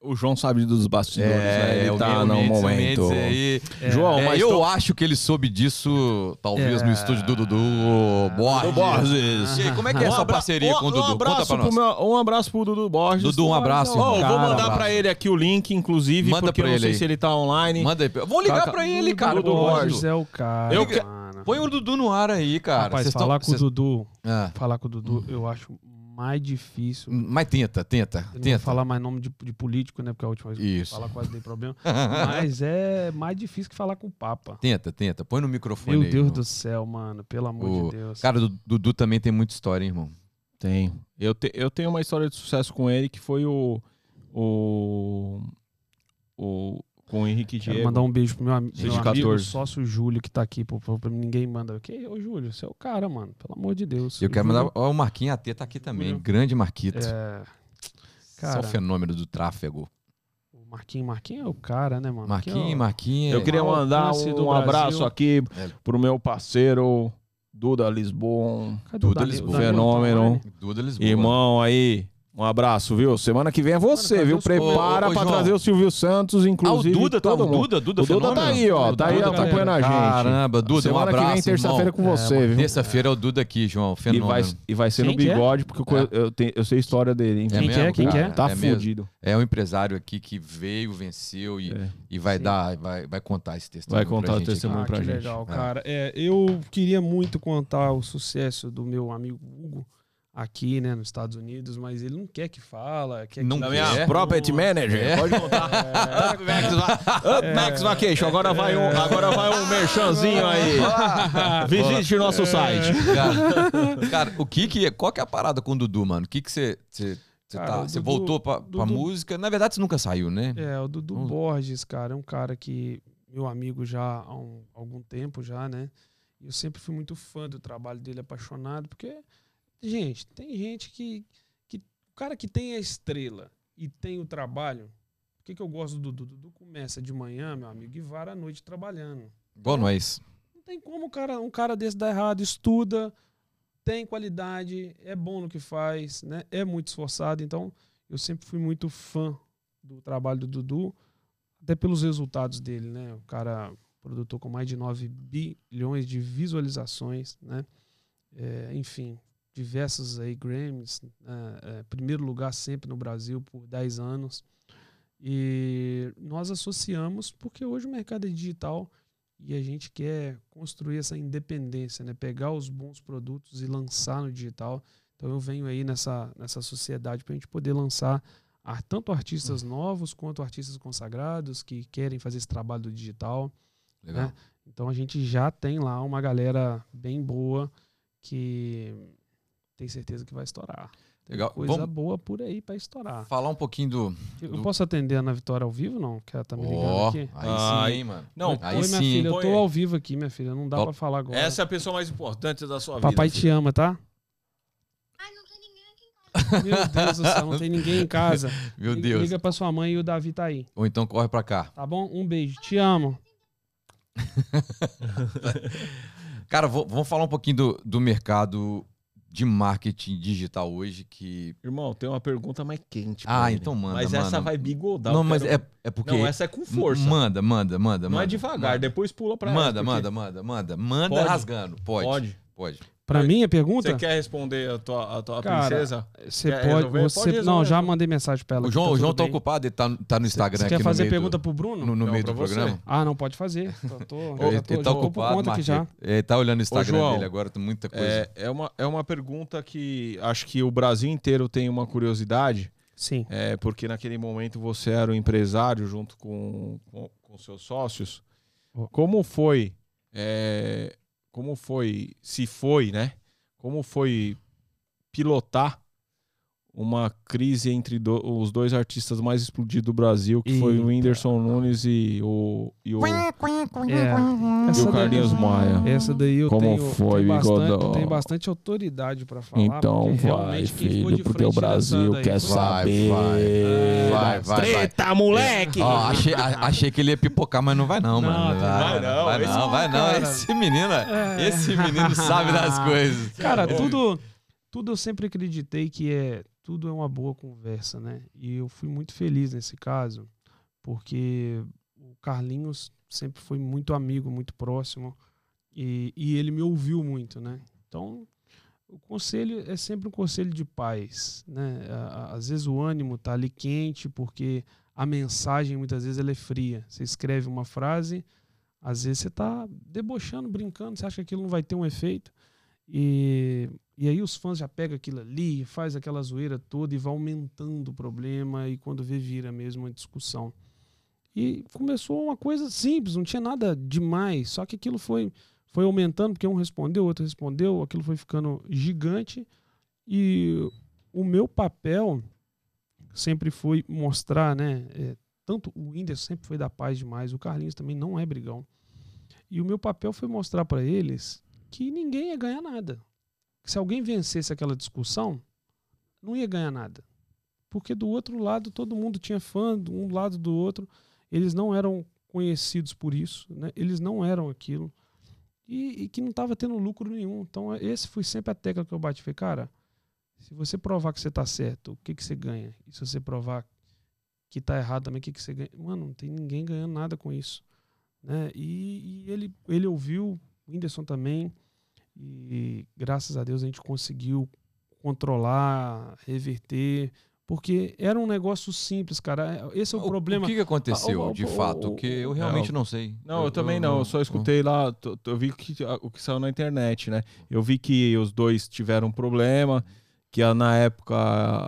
O João sabe dos bastidores, é, né? Ele é, tá no momento. Aí. É. João, é, mas eu tô... acho que ele soube disso, talvez, é. no estúdio do Dudu Borges. Borges. E aí, como é que é um essa abra... parceria um, com o Dudu? Um abraço, conta pra nós. Meu... Um abraço pro Dudu Borges. Dudu, um abraço. Oh, cara, vou mandar um pra ele aqui o link, inclusive, manda porque eu não sei se ele tá online. Manda aí. Vou ligar Caca... pra ele, cara. Dudu Borges é o cara. Eu que... Põe o Dudu no ar aí, cara. Rapaz, falar, tão... com Dudu, ah. falar com o Dudu, eu acho... mais difícil. Mas tenta, tenta. Eu não tenta. Vou falar mais nome de, de político, né? Porque a última vez que eu falar quase dei problema. Mas é mais difícil que falar com o Papa. Tenta, tenta. Põe no microfone. Meu aí, Deus irmão. do céu, mano. Pelo amor o... de Deus. Cara, o Dudu também tem muita história, hein, irmão? Tem. Eu, te, eu tenho uma história de sucesso com ele que foi o... o, o com o Henrique Diego. Quero mandar um beijo pro meu, am meu amigo sócio Júlio, que tá aqui. Pô, pô, ninguém manda. Okay? Ô, Júlio, você é o cara, mano. Pelo amor de Deus. Eu quero Júlio. mandar... Ó, o Marquinhos A T tá aqui também. Júlio. Grande Marquito. É... Cara... Só o fenômeno do tráfego. O Marquinhos, Marquinhos é o cara, né, mano? Marquinhos, Marquinhos... Eu queria mandar um, um abraço aqui é. pro meu parceiro Duda Lisbon. Cadê Duda, Duda Lisbon. Fenômeno. Duda Lisbon. Irmão aí... Um abraço, viu? Semana que vem é você, mano, viu? Prepara ô, ô, pra João. trazer o Silvio Santos, inclusive. Ah, o Duda tá, o Duda, Duda, o Duda tá aí, ó. Tá aí acompanhando a gente. Caramba, Duda, semana um abraço, que vem, terça-feira com é, você, viu? Terça-feira é o Duda aqui, João, fenômeno. E vai, e vai ser Quem no bigode, é? porque é. eu, eu, tenho, eu sei a história dele, hein? Quem, Quem é? Quem cara, é? Tá é fudido. É um empresário aqui que veio, venceu e, é. e vai Sim. dar, vai, vai contar esse testemunho pra gente. Vai contar o testemunho pra gente. Legal, cara. Eu queria muito contar o sucesso do meu amigo Hugo aqui, né, nos Estados Unidos, mas ele não quer que fala, quer não que... Não minha property manager, é. pode contar. É. Up Max, va... Up é. Max Vacation, agora vai um, agora vai um merchanzinho aí. Visite o nosso é. site. Cara, cara, o que que é, qual que é a parada com o Dudu, mano? O que que você... Você, cara, tá, você Dudu, voltou pra, Dudu, pra música? Na verdade, você nunca saiu, né? É, o Dudu hum. Borges, cara, é um cara que... Meu amigo já há um, algum tempo já, né? Eu sempre fui muito fã do trabalho dele, apaixonado, porque... Gente, tem gente que, que... O cara que tem a estrela e tem o trabalho... Por que, que eu gosto do Dudu? Dudu começa de manhã, meu amigo, e vara à noite trabalhando. Bom, não é isso. Não tem como o cara, um cara desse dar errado. Estuda, tem qualidade, é bom no que faz, né? É muito esforçado. Então, eu sempre fui muito fã do trabalho do Dudu, até pelos resultados dele, né? O cara... produtor com mais de nove bilhões de visualizações, né? É, enfim, diversos aí Grammys, é, é, primeiro lugar sempre no Brasil por dez anos. E nós associamos, porque hoje o mercado é digital e a gente quer construir essa independência, né? Pegar os bons produtos e lançar no digital. Então eu venho aí nessa, nessa sociedade para a gente poder lançar tanto artistas novos quanto artistas consagrados que querem fazer esse trabalho do digital. Né? Então a gente já tem lá uma galera bem boa que tem certeza que vai estourar. Legal. Coisa Vamos boa por aí para estourar. Falar um pouquinho do... Eu do... posso atender a Ana Vitória ao vivo, não? Que ela tá me ligando oh, aqui. Aí, ah, aí mano. Não, Mas, aí oi, minha sim. filha, eu tô ao vivo aqui, minha filha. Não dá para falar agora. Essa é a pessoa mais importante da sua Papai vida. Papai te filho. ama, tá? Ai, não tem ninguém aqui em casa. Meu Deus do céu, não tem ninguém em casa. Meu Deus. Liga pra sua mãe e o Davi tá aí. Ou então corre pra cá. Tá bom? Um beijo. Te amo. Cara, vou, vamos falar um pouquinho do, do mercado de marketing digital hoje que... Irmão, tem uma pergunta mais quente. Ah, ele. Então manda, Mas manda. essa vai bigodar. Não, mas quero... é, é porque... Não, essa é com força. Manda, manda, manda. Não manda, é devagar, manda. depois pula pra Manda, essa, manda, manda, manda. Manda pode? rasgando. Pode, pode. pode. Pra mim a pergunta... Você quer responder a tua, a tua Cara, princesa? Você pode... Resolver? Você... pode resolver, não, já mandei mensagem pra ela. O João tá, o João tá ocupado, ele tá, tá no Instagram. Você quer fazer no pergunta do, pro Bruno? No, no não, meio do programa. Você. Ah, não, pode fazer. Tô, tô, ele tô, ele tá ocupado, aqui já. Ele tá olhando o Instagram Ô, João, dele agora, tem muita coisa. É, é, uma, é uma pergunta que acho que o Brasil inteiro tem uma curiosidade. Sim. É, porque naquele momento você era o empresário junto com, com, com seus sócios. Como foi... É, Como foi, se foi, né? Como foi pilotar uma crise entre do, os dois artistas mais explodidos do Brasil, que Eita. foi o Whindersson Nunes e o, e o, é. e o Carlinhos daí, Maia. Essa daí eu Como tenho, foi, tenho, bastante, tenho bastante autoridade para falar. Então vai, filho, porque o Brasil daí, quer saber. Vai, vai, vai. vai Treta, vai. moleque! Oh, achei, achei que ele ia pipocar, mas não vai não, não mano. Vai, vai não, vai esse não. Vai cara... não. Esse menino, é. esse menino sabe das coisas. Cara, tudo, tudo eu sempre acreditei que é... Tudo é uma boa conversa, né? E eu fui muito feliz nesse caso, porque o Carlinhos sempre foi muito amigo, muito próximo, e, e ele me ouviu muito, né? Então, o conselho é sempre um conselho de paz, né? Às vezes o ânimo tá ali quente, porque a mensagem muitas vezes ela é fria. Você escreve uma frase, às vezes você tá debochando, brincando, você acha que aquilo não vai ter um efeito, e... E aí os fãs já pegam aquilo ali, faz aquela zoeira toda e vai aumentando o problema e quando vê vira mesmo uma discussão. E começou uma coisa simples, não tinha nada demais, só que aquilo foi, foi aumentando, porque um respondeu, outro respondeu, aquilo foi ficando gigante. E o meu papel sempre foi mostrar, né? É, tanto o Whindersson sempre foi da paz demais, o Carlinhos também não é brigão. E o meu papel foi mostrar para eles que ninguém ia ganhar nada. Se alguém vencesse aquela discussão, não ia ganhar nada. Porque do outro lado, todo mundo tinha fã, de um lado do outro. Eles não eram conhecidos por isso, né? Eles não eram aquilo. E, e que não estava tendo lucro nenhum. Então, esse foi sempre a tecla que eu bati. Falei, cara, se você provar que você está certo, o que, que você ganha? E se você provar que está errado também, o que, que você ganha? Mano, não tem ninguém ganhando nada com isso. Né? E, e ele, ele ouviu, o Whindersson também... E graças a Deus a gente conseguiu controlar, reverter, porque era um negócio simples, cara. Esse é o, o problema. O que, que aconteceu, ah, o, de o, fato? O, que eu realmente é, não sei. Não, eu, eu também não. Eu só escutei lá, eu vi que, o que saiu na internet, né? Eu vi que os dois tiveram um problema, que na época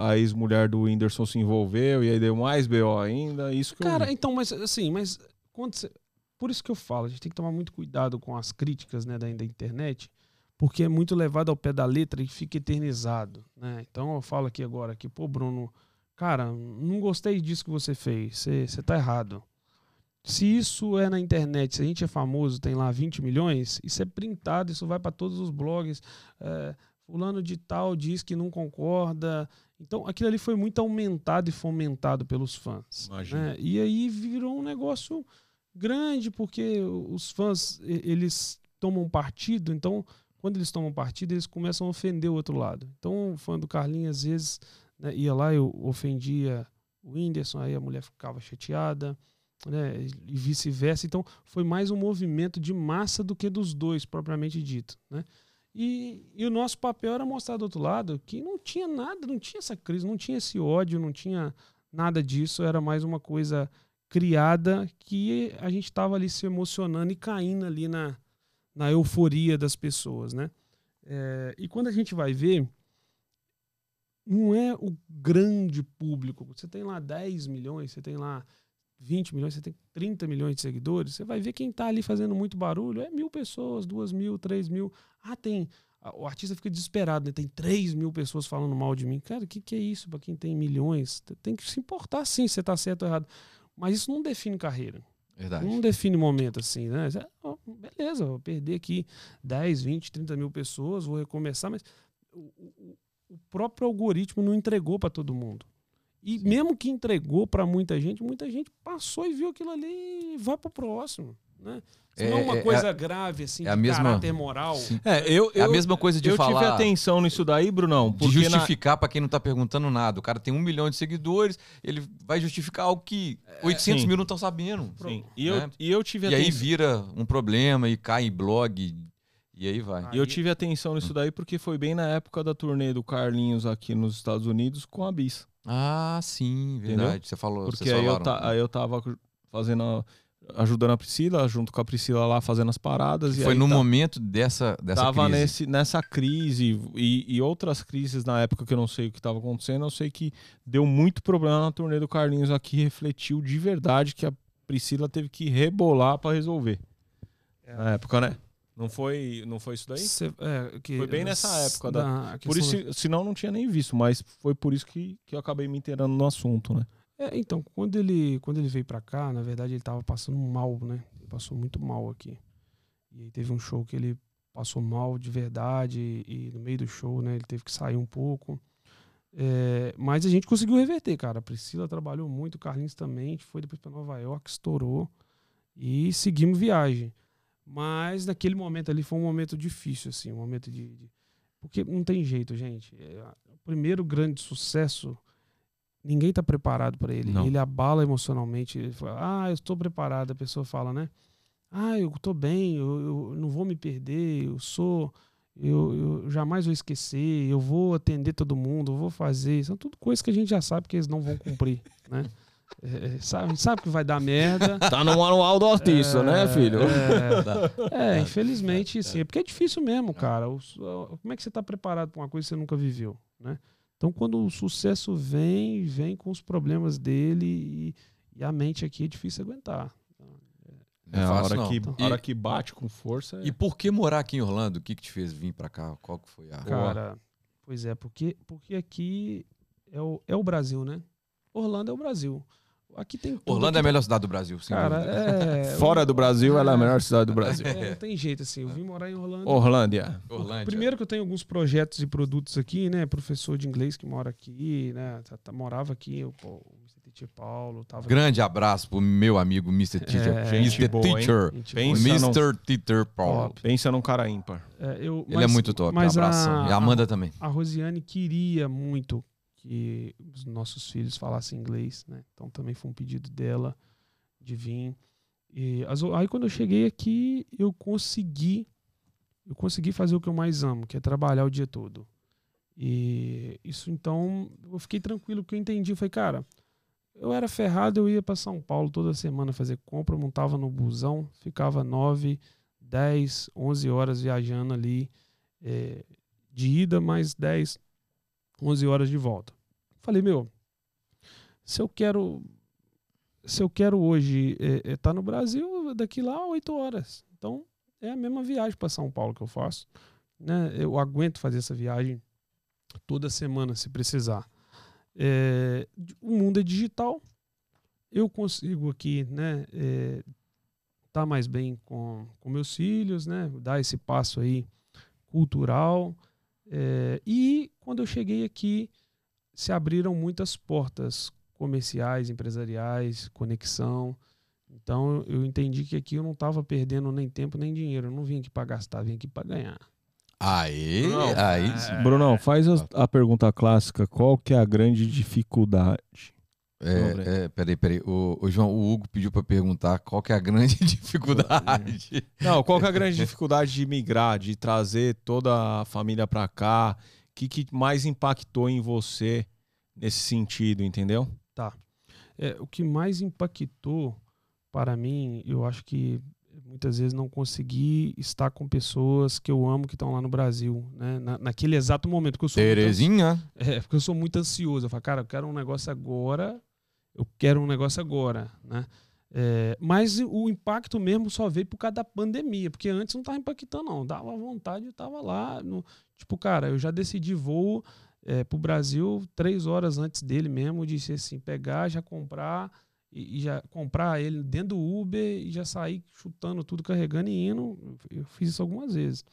a ex-mulher do Whindersson se envolveu e aí deu mais B O ainda. Isso que cara, eu então, mas assim, mas quando cê, por isso que eu falo, a gente tem que tomar muito cuidado com as críticas, né, da, da internet. Porque é muito levado ao pé da letra e fica eternizado, né? Então eu falo aqui agora, que, pô, Bruno, cara, não gostei disso que você fez, você tá errado. Se isso é na internet, se a gente é famoso, tem lá vinte milhões, isso é printado, isso vai para todos os blogs, é, fulano de tal diz que não concorda. Então, aquilo ali foi muito aumentado e fomentado pelos fãs. Né? E aí virou um negócio grande, porque os fãs, eles tomam partido. Então, quando eles tomam partido, eles começam a ofender o outro lado. Então, o fã do Carlinhos, às vezes, né, ia lá, eu ofendia o Whindersson, aí a mulher ficava chateada, né, e vice-versa. Então, foi mais um movimento de massa do que dos dois, propriamente dito, né? E, e o nosso papel era mostrar do outro lado que não tinha nada, não tinha essa crise, não tinha esse ódio, não tinha nada disso. Era mais uma coisa criada que a gente estava ali se emocionando e caindo ali na, na euforia das pessoas, né? É, e quando a gente vai ver, não é o grande público. Você tem lá dez milhões, você tem lá vinte milhões, você tem trinta milhões de seguidores, você vai ver quem está ali fazendo muito barulho, é mil pessoas, duas mil, três mil. Ah, tem... O artista fica desesperado, né? Tem três mil pessoas falando mal de mim. Cara, o que, que é isso para quem tem milhões? Tem que se importar, sim, se você está certo ou errado. Mas isso não define carreira. Verdade. Não define momento, assim, né? Beleza, vou perder aqui dez, vinte, trinta mil pessoas, vou recomeçar, mas o, o, o próprio algoritmo não entregou para todo mundo. E sim, mesmo que entregou para muita gente, muita gente passou e viu aquilo ali e vai pro próximo, né? Se é, não é uma coisa é, grave, assim, é de mesma, caráter moral. É, eu, eu, é a mesma coisa de eu falar... Eu tive atenção nisso daí, Brunão. De justificar na... para quem não tá perguntando nada. O cara tem um milhão de seguidores, ele vai justificar algo que oitocentos sim. mil não estão sabendo. Sim. E, eu, né? e eu tive atenção... E aí vira um problema e cai em blog... E aí vai. E eu tive atenção nisso daí porque foi bem na época da turnê do Carlinhos aqui nos Estados Unidos com a Bis. Ah, sim, verdade. Entendeu? Você falou. Porque aí eu, ta, aí eu tava fazendo, a, ajudando a Priscila, junto com a Priscila lá fazendo as paradas. E foi aí no tá, momento dessa, dessa tava crise. Tava nesse, nessa crise e, e outras crises na época que eu não sei o que tava acontecendo. Eu sei que deu muito problema na turnê do Carlinhos aqui. Refletiu de verdade que a Priscila teve que rebolar para resolver. É. Na época, né? Não foi, não foi isso daí? Cê, é, que, foi bem nessa época. Da, por isso, da... Senão não tinha nem visto, mas foi por isso que, que eu acabei me inteirando no assunto, né? É, então, quando ele, quando ele veio pra cá, na verdade ele tava passando mal, né? Ele passou muito mal aqui. E aí teve um show que ele passou mal de verdade e, e no meio do show, né, ele teve que sair um pouco. É, mas a gente conseguiu reverter, cara. A Priscila trabalhou muito, o Carlinhos também. A gente foi depois pra Nova York, estourou e seguimos viagem. Mas naquele momento ali foi um momento difícil, assim, um momento de, de... Porque não tem jeito, gente. É, o primeiro grande sucesso, ninguém tá preparado para ele. Não. Ele abala emocionalmente. Ele fala, ah, eu estou preparado. A pessoa fala, né? Ah, eu tô bem, eu, eu não vou me perder, eu sou... Eu, eu jamais vou esquecer, eu vou atender todo mundo, eu vou fazer... São tudo coisas que a gente já sabe que eles não vão cumprir, né? É, sabe, sabe que vai dar merda. Tá no manual do artista, é, né, filho? É, é infelizmente, é, sim. É porque é difícil mesmo, cara. O, como é que você tá preparado pra uma coisa que você nunca viveu, né? Então, quando o sucesso vem, vem com os problemas dele e, e a mente aqui é difícil aguentar. É, a hora, que, então, a hora e, que bate com força... É. E por que morar aqui em Orlando? O que que te fez vir pra cá? Qual que foi a... Cara, pois é, porque, porque aqui é o, é o Brasil, né? Orlando é o Brasil. Aqui tem tudo. Orlando aqui é a melhor cidade do Brasil, sim. Cara, é... Fora do Brasil, é... ela é a melhor cidade do Brasil. É, não tem jeito, assim. Eu vim morar em Orlando. Orlândia. Orlândia. Primeiro que eu tenho alguns projetos e produtos aqui, né? Professor de inglês que mora aqui, né? Morava aqui, o mister Teacher Paulo. Tava Grande aqui. abraço pro meu amigo mister Teacher. É... mister Boa, Teacher. mister Teacher Paulo. Pensa num cara ímpar. É, eu... Ele mas, é muito top. Um abraço. A... E a Amanda também. A Rosiane queria muito que os nossos filhos falassem inglês, né? Então também foi um pedido dela de vir. E aí quando eu cheguei aqui, eu consegui, eu consegui fazer o que eu mais amo, que é trabalhar o dia todo. E isso, então, eu fiquei tranquilo, porque eu entendi, eu falei, cara, eu era ferrado, eu ia para São Paulo toda semana fazer compra, montava no busão, ficava nove, dez, onze horas viajando ali, é, de ida mais dez, onze horas de volta. Falei, meu, se eu quero, se eu quero hoje estar é, é, tá no Brasil, daqui lá oito horas. Então, é a mesma viagem para São Paulo que eu faço, né? Eu aguento fazer essa viagem toda semana, se precisar. É, o mundo é digital. Eu consigo aqui, né, é, tá mais bem com, com meus filhos, né? Dar esse passo aí cultural. É, e quando eu cheguei aqui, se abriram muitas portas comerciais, empresariais, conexão. Então eu entendi que aqui eu não estava perdendo nem tempo nem dinheiro. Eu não vim aqui para gastar, vim aqui para ganhar. Aí, Brunão, aí... É... Brunão, faz a, a pergunta clássica. Qual que é a grande dificuldade? É, é, peraí, peraí. O, o João, o Hugo pediu para perguntar qual que é a grande dificuldade. Não, qual que é a grande dificuldade de migrar, de trazer toda a família para cá? O que, que mais impactou em você nesse sentido, entendeu? Tá. É, o que mais impactou para mim, eu acho que muitas vezes não consegui estar com pessoas que eu amo que estão lá no Brasil, né? Na, naquele exato momento. Porque eu sou Terezinha? Muito, é, porque eu sou muito ansioso. Eu falo, cara, eu quero um negócio agora, eu quero um negócio agora, né? É, mas o impacto mesmo só veio por causa da pandemia, porque antes não estava impactando, não. Dava vontade, eu estava lá. No, tipo, cara, eu já decidi voo é, para o Brasil três horas antes dele mesmo, de ser assim, pegar, já comprar... e já comprar ele dentro do Uber e já sair chutando tudo, carregando e indo. Eu fiz isso algumas vezes.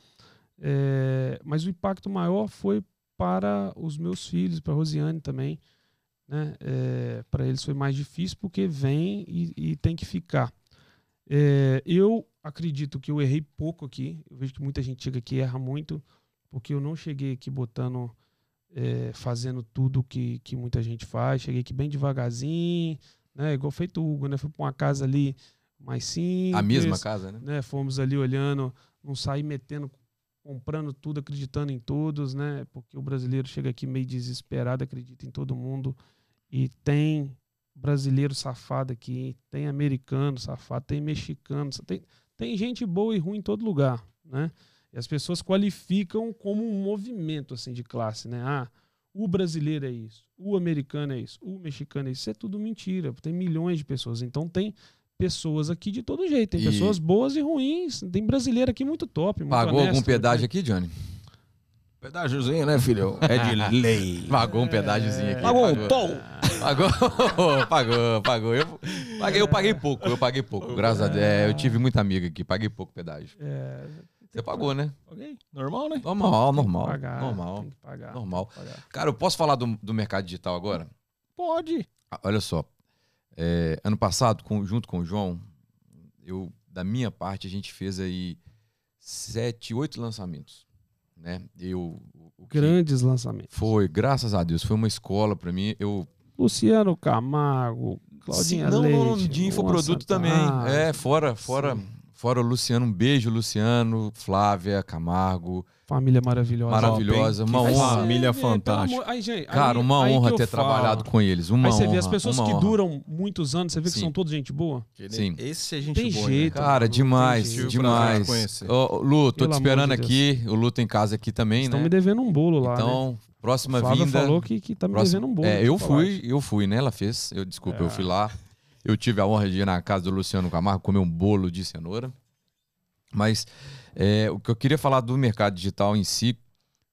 É, mas o impacto maior foi para os meus filhos, para a Rosiane também, né? É, para eles foi mais difícil porque vem e, e tem que ficar. É, eu acredito que eu errei pouco aqui. Eu vejo que muita gente chega aqui e erra muito, porque eu não cheguei aqui botando, é, fazendo tudo que, que muita gente faz. Cheguei aqui bem devagarzinho, né, igual feito o Hugo, né? Fui para uma casa ali mais simples. A mesma casa, né? né? Fomos ali olhando, não saí metendo, comprando tudo, acreditando em todos, né? Porque o brasileiro chega aqui meio desesperado, acredita em todo mundo. E tem brasileiro safado aqui, tem americano safado, tem mexicano, tem, tem gente boa e ruim em todo lugar, né? E as pessoas qualificam como um movimento assim, de classe, né? Ah, o brasileiro é isso, o americano é isso, o mexicano é isso. Isso é tudo mentira. Tem milhões de pessoas. Então tem pessoas aqui de todo jeito. Tem e... pessoas boas e ruins. Tem brasileiro aqui muito top. Muito Pagou honesto, algum pedágio aqui, Johnny? Pedágiozinho, né, filho? É de lei. Pagou um pedágiozinho aqui. Pagou um tom. Pagou, pagou, pagou. Eu paguei, eu paguei pouco, eu paguei pouco. Graças a Deus. É, eu tive muita amiga aqui, paguei pouco pedágio. É... Você pagou, né? Paguei. Normal, né? Normal, normal. Tem que pagar, normal. Tem que pagar, normal. Tem que pagar. Cara, eu posso falar do, do mercado digital agora? Pode. Ah, olha só. É, ano passado, com, junto com o João, eu, da minha parte, a gente fez aí sete, oito lançamentos. Né? Eu, o Grandes lançamentos. Foi, graças a Deus. Foi uma escola para mim. Eu... Luciano Camargo, Claudinha Leite. Não, não, de infoproduto também. É, fora, fora... Sim. Fora o Luciano, um beijo, Luciano, Flávia, Camargo. Família maravilhosa. Maravilhosa, uma honra. Família fantástica. Aí, gente, cara, aí, uma honra ter falo. trabalhado com eles, uma honra. Aí você honra, vê as pessoas que honra. duram muitos anos, você vê que Sim. são todos gente boa? Sim. Esse é gente tem boa, jeito, né? Cara, demais, tem demais. demais. Oh, Lu, tô Pelo te esperando de aqui, o Lu tá em casa aqui também, Estão né? Estão me devendo um bolo lá, Então, né? próxima Flávia vinda... falou que, que tá me próxima... devendo um bolo. É, eu fui, eu fui, né? Ela fez, eu desculpa, é. eu fui lá. Eu tive a honra de ir na casa do Luciano Camargo comer um bolo de cenoura. Mas é, o que eu queria falar do mercado digital em si,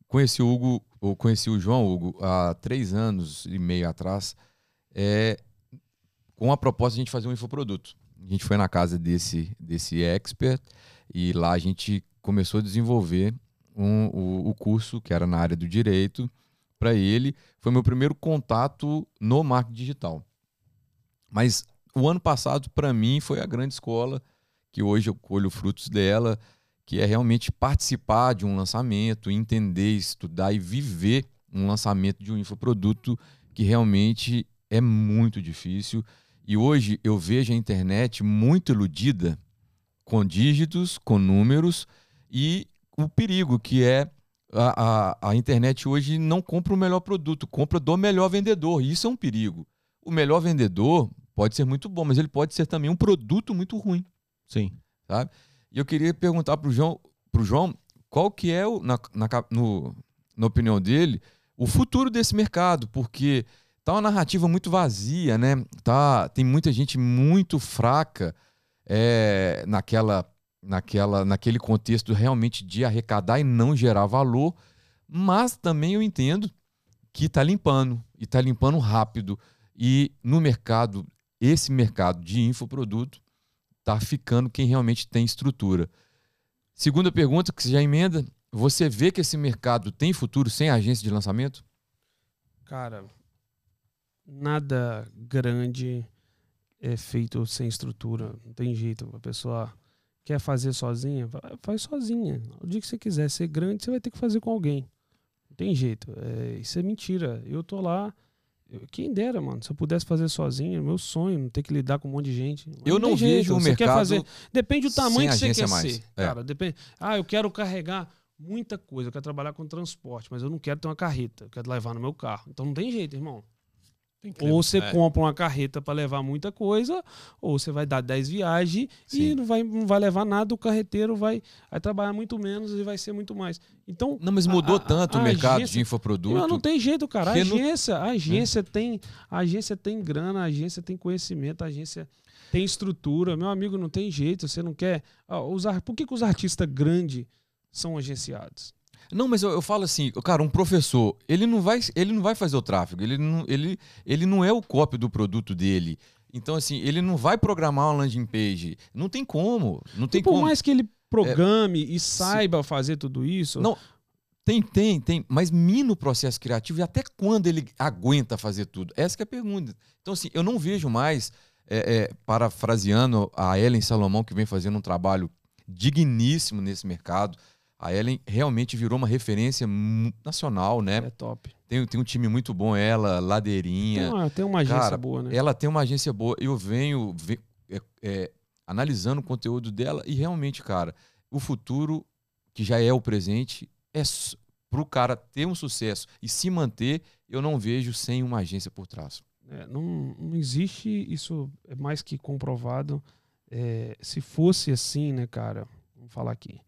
conheci o Hugo, ou conheci o João Hugo há três anos e meio atrás, é, com a proposta de a gente fazer um infoproduto. A gente foi na casa desse, desse expert e lá a gente começou a desenvolver um, o, o curso que era na área do direito para ele. Foi meu primeiro contato no marketing digital. Mas o ano passado, para mim, foi a grande escola, que hoje eu colho frutos dela, que é realmente participar de um lançamento, entender, estudar e viver um lançamento de um infoproduto que realmente é muito difícil. E hoje eu vejo a internet muito iludida com dígitos, com números e o perigo que é a, a, a internet hoje não compra o melhor produto, compra do melhor vendedor. E isso é um perigo. O melhor vendedor pode ser muito bom, mas ele pode ser também um produto muito ruim. Sim. Sabe? E eu queria perguntar para o João, pro João qual que é, o, na, na, no, na opinião dele, o futuro desse mercado, porque tá uma narrativa muito vazia, né? Tá, tem muita gente muito fraca é, naquela, naquela, naquele contexto realmente de arrecadar e não gerar valor, mas também eu entendo que está limpando, e está limpando rápido. E no mercado, esse mercado de infoproduto está ficando quem realmente tem estrutura. Segunda pergunta, que você já emenda, Você vê que esse mercado tem futuro sem agência de lançamento? Cara, nada grande é feito sem estrutura. Não tem jeito. A pessoa quer fazer sozinha, faz sozinha. O dia que você quiser ser grande, você vai ter que fazer com alguém. Não tem jeito. É, isso é mentira. Eu tô lá... Quem dera, mano. Se eu pudesse fazer sozinho, meu sonho, não ter que lidar com um monte de gente. Não eu não jeito. vejo o você mercado. Quer fazer... Depende do tamanho que você quer mais. ser. É. Cara, depende. Ah, eu quero carregar muita coisa, eu quero trabalhar com transporte, mas eu não quero ter uma carreta, eu quero levar no meu carro. Então não tem jeito, irmão. Tem que ou você é. compra uma carreta para levar muita coisa, ou você vai dar dez viagens Sim. e não vai, não vai levar nada, o carreteiro vai, vai trabalhar muito menos e vai ser muito mais. Então, não, mas mudou a, tanto a, a o mercado agência, de infoproduto. Não, não tem jeito, cara. A agência, a agência, hum. tem, a agência tem grana, a agência tem conhecimento, a agência tem estrutura. Meu amigo, não tem jeito. Você não quer... Ah, os, por que, que os artistas grandes são agenciados? Não, mas eu, eu falo assim, cara, um professor, ele não vai, ele não vai fazer o tráfego, ele não, ele, ele não é o copy do produto dele. Então, assim, ele não vai programar uma landing page. Não tem como. Não tem e por como. mais que ele programe é, e saiba se... fazer tudo isso... Não, tem, tem, tem. Mas mina o processo criativo e até quando ele aguenta fazer tudo? Essa que é a pergunta. Então, assim, eu não vejo mais, é, é, parafraseando a Ellen Salomão, que vem fazendo um trabalho digníssimo nesse mercado... A Ellen realmente virou uma referência nacional, né? É top. Tem, tem um time muito bom, ela, Ladeirinha. Tem uma, tem uma agência Cara, boa, né? Ela tem uma agência boa. Eu venho, venho é, é, analisando o conteúdo dela e realmente, cara, o futuro, que já é o presente, é pro cara ter um sucesso e se manter, eu não vejo sem uma agência por trás. É, não, não existe, isso é mais que comprovado. É, se fosse assim, né, cara? Vamos falar aqui.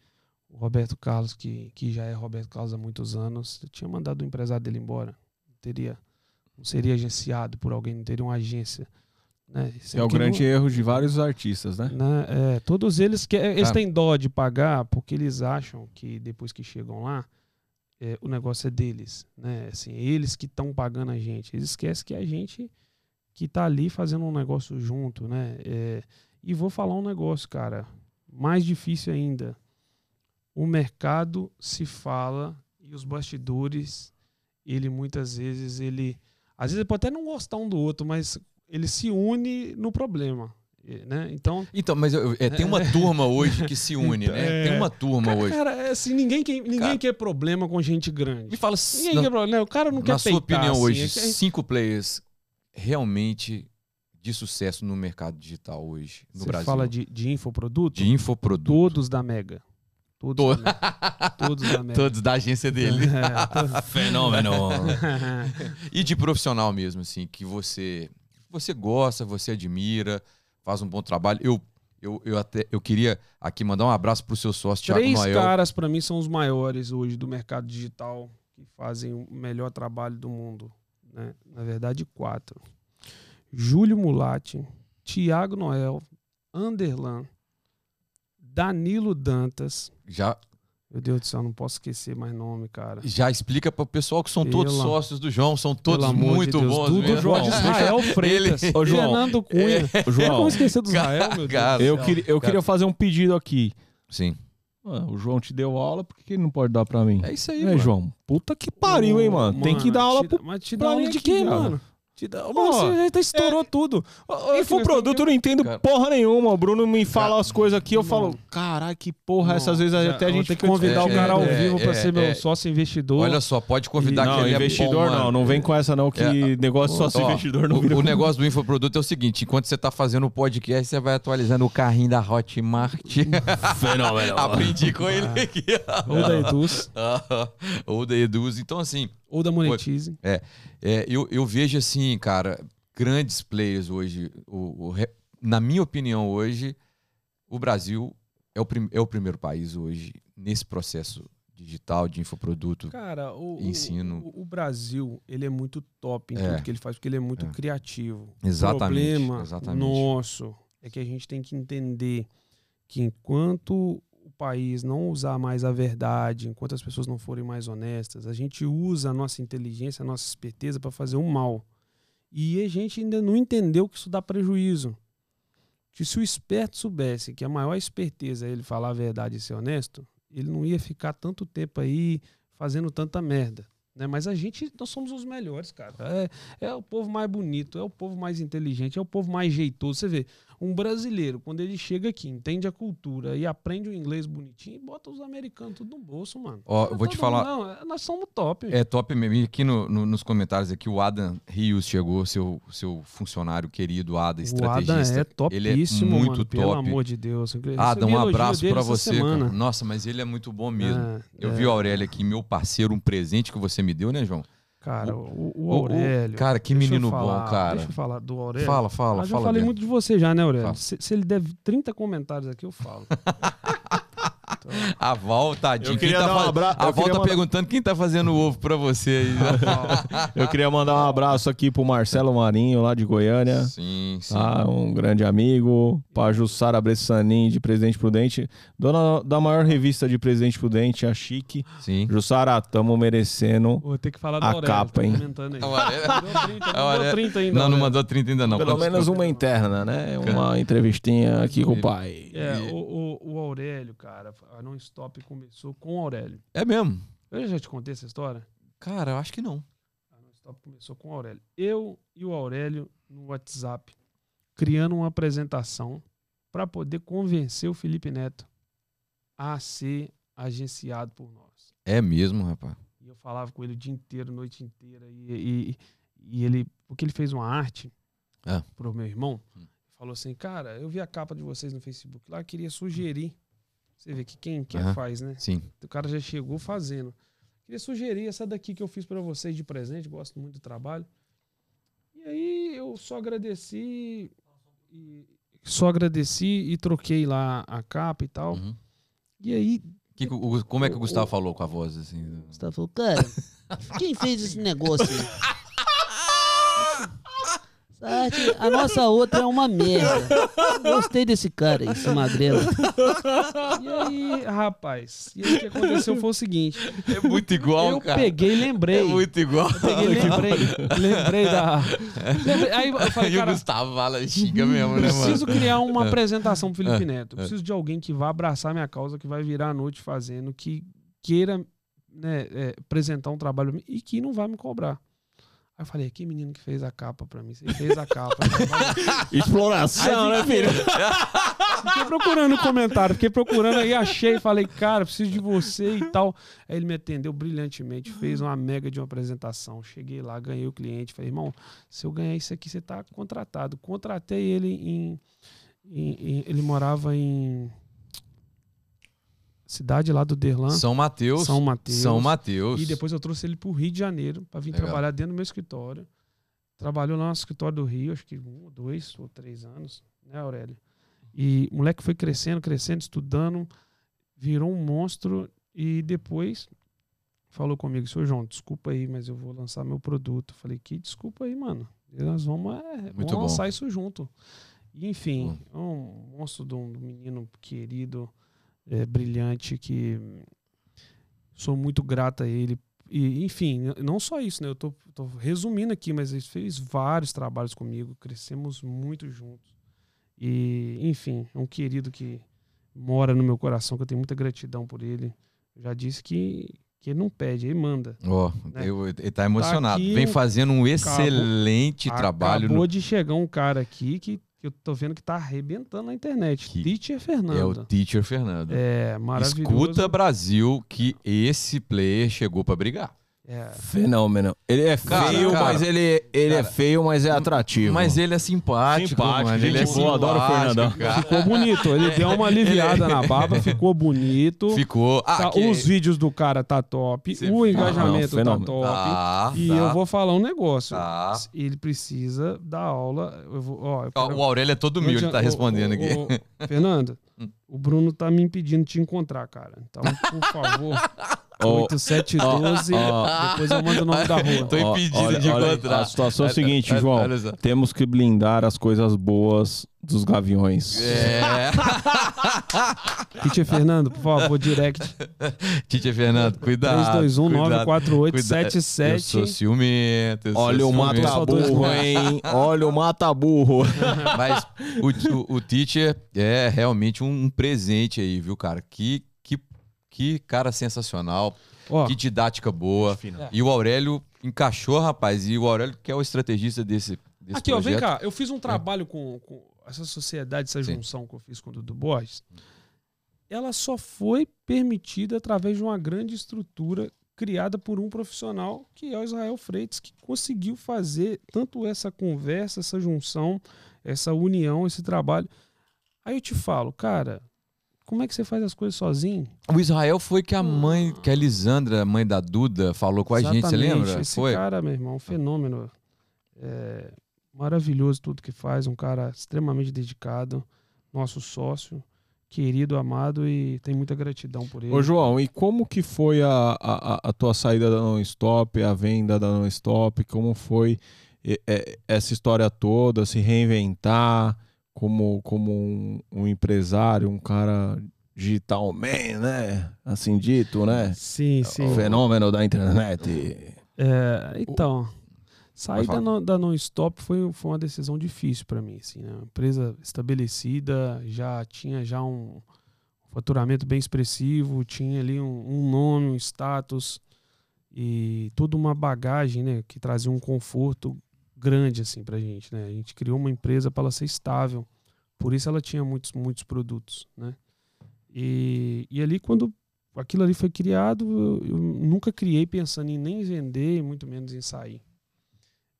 O Roberto Carlos, que, que já é Roberto Carlos há muitos anos, tinha mandado o empresário dele embora. Não, teria, não seria agenciado por alguém, não teria uma agência. Né? É o grande não... erro de vários artistas, né? né? É, todos eles, que, eles ah. têm dó de pagar porque eles acham que depois que chegam lá, é, o negócio é deles. Né? Assim, eles que estão pagando a gente. Eles esquecem que é a gente que está ali fazendo um negócio junto. Né? É, e vou falar um negócio, cara, mais difícil ainda. O mercado se fala e os bastidores, ele muitas vezes, ele... Às vezes ele pode até não gostar um do outro, mas ele se une no problema, né? Então... Então, mas eu, é, tem uma é, turma hoje que se une, então, né? É, tem uma turma cara, hoje. Cara, assim, ninguém, quer, ninguém cara, quer problema com gente grande. Me fala... Ninguém na, quer problema, o cara não quer peitar. Na sua opinião assim, hoje, é que... cinco players realmente... de sucesso no mercado digital hoje, no Você Brasil. Você fala de, de infoproduto? De infoproduto. Todos da Mega. Todos, da todos, da todos da agência dele. É, Fenômeno. E de profissional mesmo, assim, que você, você gosta, você admira, faz um bom trabalho. Eu, eu, eu, até, eu queria aqui mandar um abraço para o seu sócio, Thiago Noel. Três caras, para mim, são os maiores hoje do mercado digital, que fazem o melhor trabalho do mundo. Né? Na verdade, quatro. Júlio Mulatti, Thiago Noel, Anderlan, Danilo Dantas. Já. Meu Deus do céu, não posso esquecer mais nome, cara. Já explica para o pessoal que são Pela... todos sócios do João, são todos Pelo muito de bons. Dudu Borges, Israel Freitas, Ele... Ô, João. Fernando Cunha. É... João. Como esquecer do Israel, meu Deus? Eu, queria, eu queria fazer um pedido aqui. Sim. Mano, o João te deu aula, por que ele não pode dar para mim? É isso aí, é, mano. João. Puta que pariu, oh, hein, mano. mano. Tem que dar aula para mim. Mas te dá aula de quem, mano? mano? Te dá... Mano, você já estourou é... tudo. Infoproduto, eu não entendo cara, porra nenhuma. O Bruno me fala cara, as coisas aqui, eu mano. falo, caralho, que porra. Não, essas vezes cara, até a gente tem que convidar é, o cara ao é, vivo é, pra é, ser é, meu sócio investidor. Olha só, pode convidar e... que não, ele investidor é bom, não, não vem com essa não, que é, negócio sócio ó, investidor não vira. O, o negócio do infoproduto é o seguinte, enquanto você tá fazendo o podcast, você vai atualizando o carrinho da Hotmart. Fenomenal. Aprendi com ele aqui. Ou da Eduz. Ou da Eduz. Então assim... Ou da Monetize. É, é eu, eu vejo assim, cara, grandes players hoje. O, o, na minha opinião, hoje, o Brasil é o, prim, é o primeiro país hoje nesse processo digital de infoproduto, cara, o, ensino. O, o, o Brasil, ele é muito top em é. tudo que ele faz, porque ele é muito é. criativo. Exatamente. O problema exatamente. nosso é que a gente tem que entender que enquanto... país não usar mais a verdade, enquanto as pessoas não forem mais honestas, a gente usa a nossa inteligência, a nossa esperteza para fazer o mal. E a gente ainda não entendeu que isso dá prejuízo. Que se o esperto soubesse que a maior esperteza é ele falar a verdade e ser honesto, ele não ia ficar tanto tempo aí fazendo tanta merda, né? Mas a gente, nós somos os melhores, cara. É, é o povo mais bonito, é o povo mais inteligente, é o povo mais jeitoso. Você vê, um brasileiro, quando ele chega aqui, entende a cultura e aprende o inglês bonitinho, e bota os americanos tudo no bolso, mano. Ó, eu vou te falar... Não, nós somos top. É top mesmo. E aqui no, no, nos comentários aqui, o Adam Rios chegou, seu, seu funcionário querido, Adam, estrategista. O Adam é topíssimo, ele é muito mano, top. Pelo amor de Deus. Adam, um abraço pra você, cara. Nossa, mas ele é muito bom mesmo. É, eu é... vi o Aurélio aqui, meu parceiro, um presente que você me deu, né, João? Cara, o, o Aurélio... Cara, que menino falar, bom, cara. Deixa eu falar do Aurélio. Fala, fala, eu fala. Eu falei mesmo. Muito de você já, né, Aurélio? Se, se ele der trinta comentários aqui, eu falo. Então... A Val, tadinho. Quem tá um faz... abra... A Val tá mandar... perguntando quem tá fazendo o ovo pra você aí. Eu queria mandar um abraço aqui pro Marcelo Marinho, lá de Goiânia. Sim, sim. Tá? Um grande amigo. Pra Jussara Bressanin, de Presidente Prudente. Dona da maior revista de Presidente Prudente, a Chique. Sim. Jussara, tamo merecendo. Vou ter que falar da Aurélio. Capa, hein? Não, não mandou trinta ainda não. Pelo menos uma interna, né? Uma entrevistinha aqui com o pai. É, o, o, o Aurélio, cara, a Non Stop começou com o Aurélio. É mesmo? Eu já te contei essa história? Cara, eu acho que não. A Non Stop começou com o Aurélio. Eu e o Aurélio no WhatsApp, criando uma apresentação para poder convencer o Felipe Neto a ser agenciado por nós. É mesmo, rapaz? Eu falava com ele o dia inteiro, noite inteira. E, e, e ele, porque ele fez uma arte ah. pro meu irmão, falou assim, cara, eu vi a capa de vocês no Facebook lá, queria sugerir. Você vê que quem quer ah. faz, né? Sim. O cara já chegou fazendo. Queria sugerir essa daqui que eu fiz para vocês de presente, gosto muito do trabalho. E aí eu só agradeci, e, só agradeci e troquei lá a capa e tal. Uhum. E aí... Que, o, como é que o Gustavo o, falou com a voz assim? O Gustavo falou, cara, quem fez esse negócio? Essa arte, a nossa outra é uma merda. Gostei desse cara aí, esse magrelo. E aí, rapaz, e aí o que aconteceu foi o seguinte. É muito igual, eu cara. Eu peguei e lembrei. É muito igual. Eu peguei e lembrei. Lembrei da... Lembrei, aí eu falei, cara, e o Gustavo fala, xinga mesmo, né, mano? Preciso criar uma apresentação pro Felipe Neto. Eu preciso de alguém que vá abraçar minha causa, que vai virar a noite fazendo, que queira, né, é, apresentar um trabalho e que não vai me cobrar. Aí eu falei, que menino que fez a capa pra mim? Você fez a capa. Exploração, né, filho? Fiquei procurando o comentário, fiquei procurando, aí achei, falei, cara, preciso de você e tal. Aí ele me atendeu brilhantemente, fez uma mega de uma apresentação. Cheguei lá, ganhei o cliente, falei, irmão, se eu ganhar isso aqui, você tá contratado. Contratei ele em... em, em ele morava em... cidade lá do Derlan. São Mateus. São Mateus. São Mateus. E depois eu trouxe ele pro Rio de Janeiro para vir Legal. trabalhar dentro do meu escritório. Trabalhou lá no escritório do Rio, acho que um, dois ou três anos, né, Aurélio? E o moleque foi crescendo, crescendo, estudando, virou um monstro e depois falou comigo, seu João, desculpa aí, mas eu vou lançar meu produto. Eu falei, que desculpa aí, mano. E nós vamos, é, vamos lançar isso junto. E, enfim, hum. um monstro de um menino querido... É, brilhante, que sou muito grato a ele. E, enfim, não só isso, né? Eu tô, tô resumindo aqui, mas ele fez vários trabalhos comigo, crescemos muito juntos. E, enfim, é um querido que mora no meu coração, que eu tenho muita gratidão por ele. Eu já disse que, que ele não pede, ele manda. Ó, oh, né? Ele tá emocionado. Tá aqui, vem fazendo um excelente acabou, trabalho. Acabou no... de chegar um cara aqui que eu tô vendo que tá arrebentando na internet. Que Teacher Fernando. É o Teacher Fernando. É, maravilhoso. Escuta, Brasil, que esse player chegou pra brigar. É. Fenômeno. Ele é cara, feio, cara, mas ele, ele cara, é feio, mas é atrativo. Mas ele é simpático. Simpático, mas ele é simpático. Eu adoro o Fernandão. Cara. Ficou bonito. Ele deu uma aliviada ele... na barba, ficou bonito. Ficou. Ah, tá, que... Os vídeos do cara tá top. Você... O engajamento ah, não, tá top. Tá, e tá. eu vou falar um negócio. Tá. Ele precisa dar aula. Eu vou, ó, eu quero... O Aurélio é todo humilde, ele tá respondendo o, o, aqui. O... Fernando, o Bruno tá me impedindo de te encontrar, cara. Então, por favor... oito sete um dois, oh, oh, depois eu mando o nome da rua. Tô impedido olha, de olha, encontrar. A situação é a seguinte, olha, João. Olha, temos que blindar as coisas boas dos gaviões. É. Tite Fernando, por favor, direct. Tite Fernando, cuidado. três dois um nove quatro oito sete sete. Eu sou ciumento. Eu sou olha, ciumento. O mata-burro, hein? Olha o mata-burro. Mas o, o, o Tite é realmente um presente aí, viu, cara? Que Que cara sensacional. Oh, que didática boa. É. E o Aurélio encaixou, rapaz. E o Aurélio que é o estrategista desse, desse Aqui, projeto. Ó, vem cá. Eu fiz um trabalho é. com, com essa sociedade, essa junção Sim. que eu fiz com o Dudu Borges. Ela só foi permitida através de uma grande estrutura criada por um profissional, que é o Israel Freitas, que conseguiu fazer tanto essa conversa, essa junção, essa união, esse trabalho. Aí eu te falo, cara, como é que você faz as coisas sozinho? O Israel foi que a mãe, que a Lisandra, mãe da Duda, falou com Exatamente. a gente, você lembra? Esse foi? cara, meu irmão, um fenômeno. É, maravilhoso tudo que faz, um cara extremamente dedicado, nosso sócio, querido, amado, e tem muita gratidão por ele. Ô João, e como que foi a, a, a tua saída da Non Stop, a venda da Non Stop, como foi essa história toda, se reinventar como, como um, um empresário, um cara digital man, né? Assim dito, né? Sim, sim. O fenômeno da internet. É, então, sair da Non Stop foi, foi uma decisão difícil para mim, assim, né? Uma empresa estabelecida, já tinha já um faturamento bem expressivo, tinha ali um, um nome, um status e toda uma bagagem, né, que trazia um conforto grande assim pra gente, né? A gente criou uma empresa para ela ser estável. Por isso ela tinha muitos muitos produtos, né? E, e ali quando aquilo ali foi criado, eu, eu nunca criei pensando em nem vender, muito menos em sair.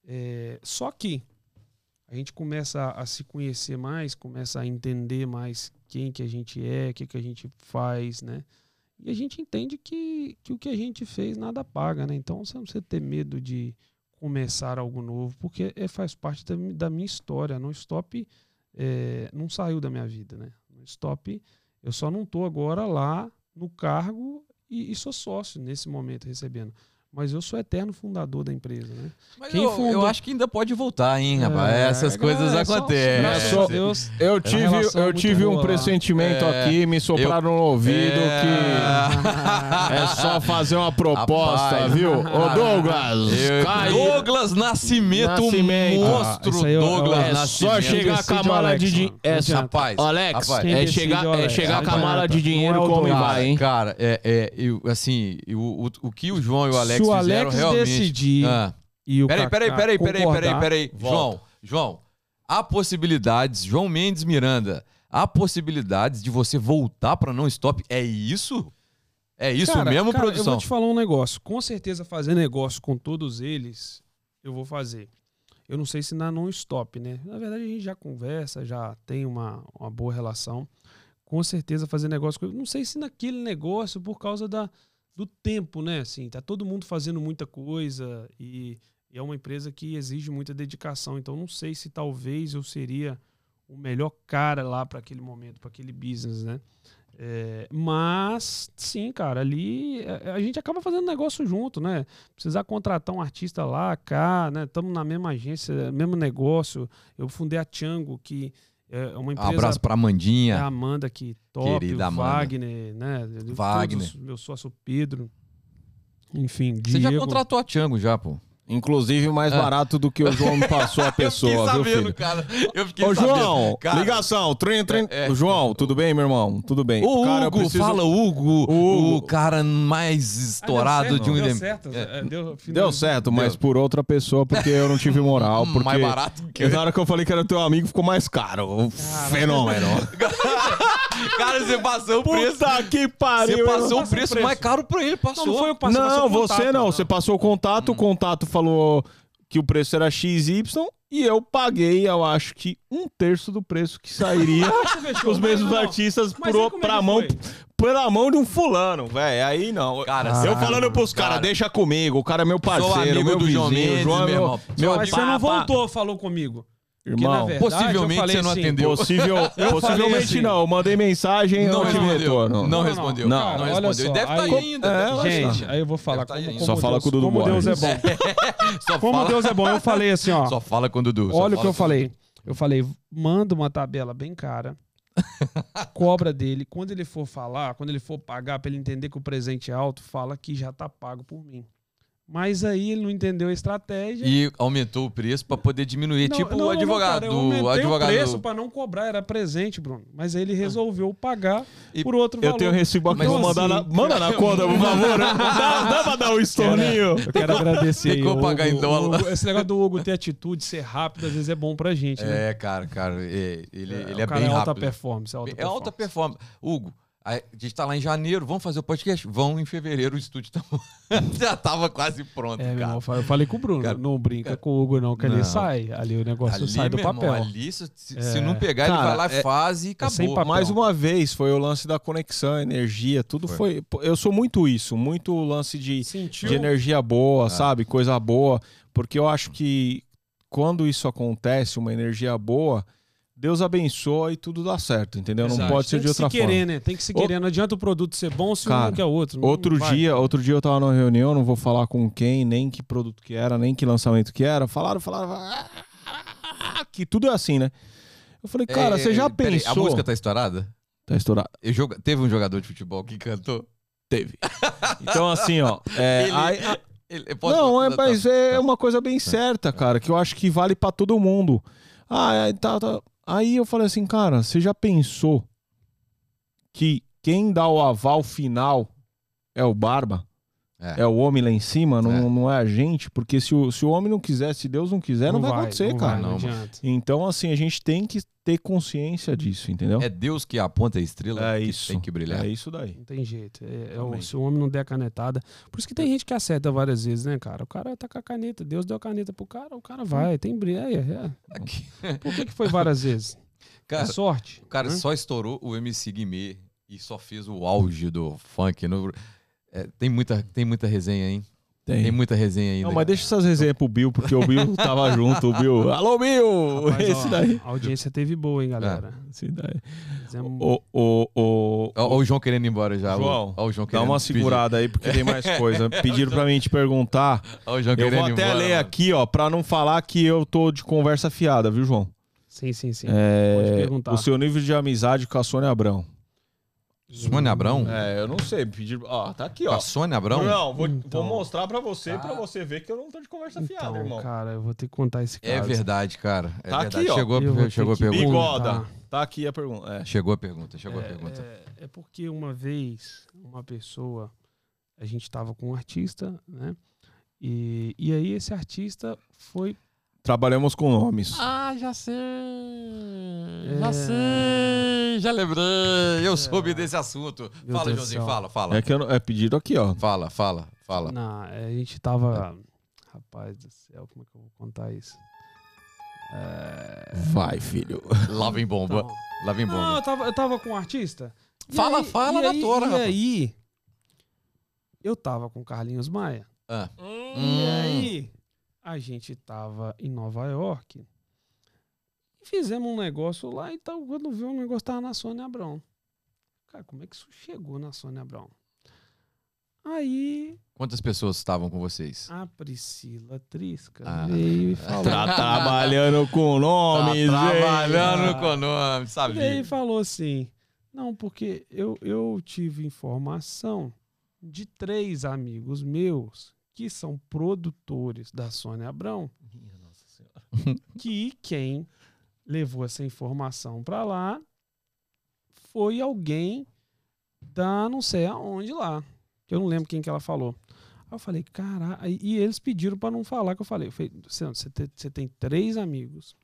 É, só que a gente começa a, a se conhecer mais, começa a entender mais quem que a gente é, o que que a gente faz, né? E a gente entende que, que o que a gente fez nada paga, né? Então você não precisa ter medo de começar algo novo, porque é, faz parte da, da minha história. Non Stop é, não saiu da minha vida, né? Non Stop, eu só não tô agora lá no cargo e, e sou sócio nesse momento recebendo. Mas eu sou eterno fundador da empresa, né? Mas Quem eu, fundou... eu acho que ainda pode voltar, hein, rapaz? É, Essas é, coisas é, acontecem. Só, eu, eu tive, eu tive um pressentimento é, aqui, me sopraram eu, no ouvido é... que é só fazer uma proposta, rapaz, viu? Ô Douglas! Eu, cai... Douglas Nascimento, Nascimento. monstro, ah, eu, Douglas é Nascimento. Só chegar com a mala de dinheiro. É, rapaz, Alex, rapaz, é, decide, é, Alex, é chegar com a mala de dinheiro como vai, hein? Cara, é assim, o que o João e o Alex... Se o Alex decidir ah. e o Peraí, peraí, peraí, peraí, peraí, peraí. João, João, há possibilidades, João Mendes Miranda, há possibilidades de você voltar para Non Stop? É isso? É isso cara, mesmo, cara, produção? Eu vou te falar um negócio. Com certeza fazer negócio com todos eles, eu vou fazer. Eu não sei se na Non Stop, né? Na verdade, a gente já conversa, já tem uma, uma boa relação. Com certeza fazer negócio com... Não sei se naquele negócio, por causa da... do tempo, né? Assim, tá todo mundo fazendo muita coisa e, e é uma empresa que exige muita dedicação. Então, não sei se talvez eu seria o melhor cara lá para aquele momento, para aquele business, né? É, mas, sim, cara, ali a, a gente acaba fazendo negócio junto, né? Precisar contratar um artista lá, cá, né? Estamos na mesma agência, mesmo negócio. Eu fundei a Chango, que... É uma empresa, abraço pra Amandinha. A Amanda, que top, querida Amanda. Wagner, né? Wagner. Meu sócio Pedro. Enfim, Diego. Você já contratou a Chango já, pô. Inclusive mais é. barato do que o João me passou a pessoa, eu sabendo, viu, filho? Cara. Eu fiquei Ô, sabendo, João, cara. ligação. Trin, trin. É, é. João, tudo bem, meu irmão? Tudo bem. O cara, Hugo, preciso... fala Hugo, o Hugo, o cara mais estourado ah, deu certo, de um... Deu certo, é. deu, deu certo, mas deu. por outra pessoa, porque eu não tive moral. Porque mais barato que eu. Na hora que eu falei que era teu amigo, ficou mais caro. Cara, fenômeno. Cara, você passou o preço... Puta que pariu. Você passou o preço mais caro pra ele, passou. Não, não foi eu passei, não, você não. Você passou o contato, o contato foi... falou que o preço era X Y e eu paguei, eu acho que um terço do preço que sairia os mesmos não, artistas pro, pra mão, pela mão de um fulano, velho. Aí não. Cara, ah, eu falando pros caras, cara, deixa comigo, o cara é meu parceiro, meu vizinho, João Mendes, João, meu, meu, meu Mas pá, você não voltou, pá. falou comigo. Irmão, verdade, possivelmente você não assim, atendeu. Possível, possivelmente assim. não. Eu mandei mensagem, não, não tive retorno. Não, não respondeu. Não, cara, não respondeu. Só, deve estar tá ainda. É, gente, aí eu vou falar. Como, tá como só Deus, fala com o Dudu Como Borges. Deus é bom. só como fala... Deus é bom. Eu falei assim, ó. Só fala com o Dudu. Olha o que eu falei. Eu falei, manda uma tabela bem cara. Cobra dele. Quando ele for falar, quando ele for pagar, pra ele entender que o presente é alto, fala que já tá pago por mim. Mas aí ele não entendeu a estratégia. E aumentou o preço para poder diminuir. Não, tipo não, não, o advogado. Não, cara, eu aumentei advogado... o preço para não cobrar, era presente, Bruno. Mas aí ele resolveu pagar e por outro eu valor. Eu tenho recibo aqui, vou mandar assim, na... Manda na conta, por favor. Dá, dá para dar um estorninho. Eu quero agradecer. Ficou pagar em dólar. Hugo, esse negócio do Hugo ter atitude, ser rápido, às vezes é bom pra gente, né? É, cara, cara. Ele é, ele é, é bem cara, rápido. É alta performance. É alta, é performance. alta performance. Hugo. A gente tá lá em janeiro, vamos fazer o podcast? Vão em fevereiro, o estúdio tá... já tava quase pronto, é, cara. Irmão, eu falei com o Bruno, cara, não brinca cara, com o Hugo não, que não. ali sai, ali o negócio ali, sai do papel. Irmão, ali, se, é. se não pegar, cara, ele vai lá, é, faz e acabou. É mais uma vez, foi o lance da conexão, energia, tudo foi. foi eu sou muito isso, muito lance de, de energia boa, ah. sabe? Coisa boa, porque eu acho que quando isso acontece, uma energia boa... Deus abençoa e tudo dá certo, entendeu? Exato. Não pode ser de outra forma. Tem que se querer, né? Tem que se querer. O... Não adianta o produto ser bom se um que é outro. Não outro vai. dia, outro dia eu tava numa reunião, não vou falar com quem, nem que produto que era, nem que lançamento que era. Falaram, falaram, falaram que tudo é assim, né? Eu falei, cara, é, você já pera pensou... Aí, a música tá estourada? Tá estourada. Eu joga... Teve um jogador de futebol que cantou? Teve. Então, assim, ó... É, Ele... aí, a... Ele... Posso... Não, é, mas é uma coisa bem certa, cara, que eu acho que vale pra todo mundo. Ah, tá... tá... Aí eu falei assim, cara, você já pensou que quem dá o aval final é o Barba? É, é o homem lá em cima, não é, não é a gente? Porque se o, se o homem não quiser, se Deus não quiser, não, não vai, vai acontecer, não cara. Vai, não não. Então, assim, a gente tem que ter consciência disso, entendeu? É Deus que aponta a estrela, é que isso, tem que brilhar. É isso daí. Não tem jeito. É, é o, se o homem não der a canetada... Por isso que tem gente que acerta várias vezes, né, cara? O cara tá com a caneta, Deus deu a caneta pro cara, o cara vai, tem brilha. É. Por que que foi várias vezes? Cara, é sorte. O cara, né, só estourou o M C Guimê e só fez o auge do funk no... É, tem, muita, tem muita resenha, hein? Tem, tem muita resenha ainda. Não, mas deixa essas resenhas pro Bill, porque o Bill tava junto, o Bill. Alô, Bill! Rapaz, esse ó, daí. A audiência teve boa, hein, galera? É. Esse daí. Fizemos... O, o, o, o... o João querendo ir embora já. João, o, o João dá uma segurada pedir. aí, porque tem mais coisa. Pediram pra mim te perguntar. O João eu vou até embora, ler mano. aqui, ó, pra não falar que eu tô de conversa fiada, viu, João? Sim, sim, sim. É... Pode perguntar. O seu nível de amizade com a Sônia Abrão. Sônia Abrão? É, eu não sei. Pedir... Ó, tá aqui, ó. A Sônia Abrão? Não, vou, então, vou mostrar pra você, tá. pra você ver que eu não tô de conversa então, fiada, irmão. Cara, eu vou ter que contar esse caso. É verdade, cara. É tá verdade. aqui, ó. Chegou, a, chegou a pergunta. Bigoda. Tá. tá aqui a pergunta. É. Chegou a pergunta, chegou é, a pergunta. É, é porque uma vez, uma pessoa, a gente tava com um artista, né? E, e aí esse artista foi... Trabalhamos com nomes. Ah, já sei. É... Já sei. Já lembrei. Eu é... soube desse assunto. Meu fala, Joãozinho. Fala, fala. É, que eu não... é pedido aqui, ó. Fala, fala, fala. Não, a gente tava... É. Rapaz do céu, como é que eu vou contar isso? É... Vai, filho. Lá vem bomba. Então... Lá vem bomba. Não, eu tava, eu tava com um artista. Fala, aí, fala na tora, rapaz. E aí, eu tava com o Carlinhos Maia. Ah. Hum. E aí... A gente tava em Nova York e fizemos um negócio lá, então quando viu um negócio tava na Sônia Abrão. Cara, como é que isso chegou na Sônia Abrão? Aí... Quantas pessoas estavam com vocês? A Priscila Trisca ah. veio e falou... Tá trabalhando com nomes, tá trabalhando gente. com nomes, sabia? E aí falou assim, não, porque eu, eu tive informação de três amigos meus que são produtores da Sônia Abrão, minha Nossa Senhora. que quem levou essa informação para lá foi alguém da não sei aonde lá, que eu não lembro quem que ela falou. Aí eu falei, caralho, e eles pediram para não falar, que eu falei, você tem três amigos,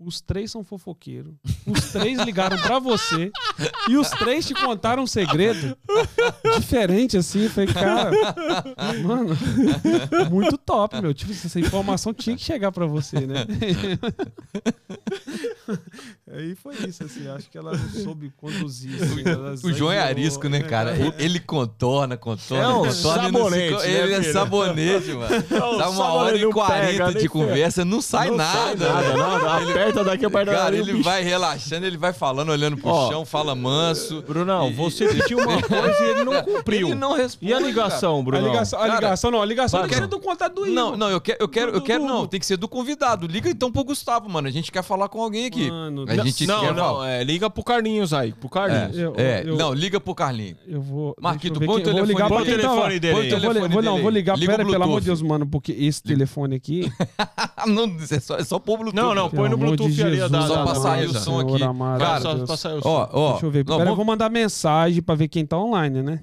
os três são fofoqueiros, os três ligaram pra você e os três te contaram um segredo diferente, assim. Falei, cara, mano, muito top, meu. Tipo, essa informação tinha que chegar pra você, né? Aí foi isso, assim. Acho que ela não soube conduzir. Assim, o João é arisco, né, cara? É. Ele contorna, contorna. É um contorna sabonete. Se... Né, ele é sabonete, mano. É um Dá uma hora e quarenta pega, de conversa, não sai não nada. Sai nada, nada. Ele... apartamento daqui, apartamento Cara, ele vai relaxando, ele vai falando, olhando pro Ó, chão, fala manso. Brunão, e... você pediu uma coisa e ele não cumpriu. Ele não respondeu. E a ligação, Bruno? A ligação, a ligação cara, não, a ligação tem que ser do contato do Igor. Não, não, eu quero, eu quero, do, eu quero do, não, tem que ser do convidado. Liga então pro Gustavo, mano, a gente quer falar com alguém aqui. Mano, a gente não, quer não, é, liga pro Carlinhos aí, pro Carlinhos. É, eu, é eu, não, liga pro Carlinhos. Eu vou... Marquito, põe o telefone dele. Põe o telefone dele. Não, vou ligar, pera, pelo amor de Deus, mano, porque esse telefone aqui... Não, é só, é só pôr o Bluetooth. Não, não, põe no Bluetooth Jesus, ali. Da, só pra sair o som aqui. Amado, cara, só pra sair o som. Ó, ó, deixa eu ver. Não, pera, vou... eu vou mandar mensagem pra ver quem tá online, né?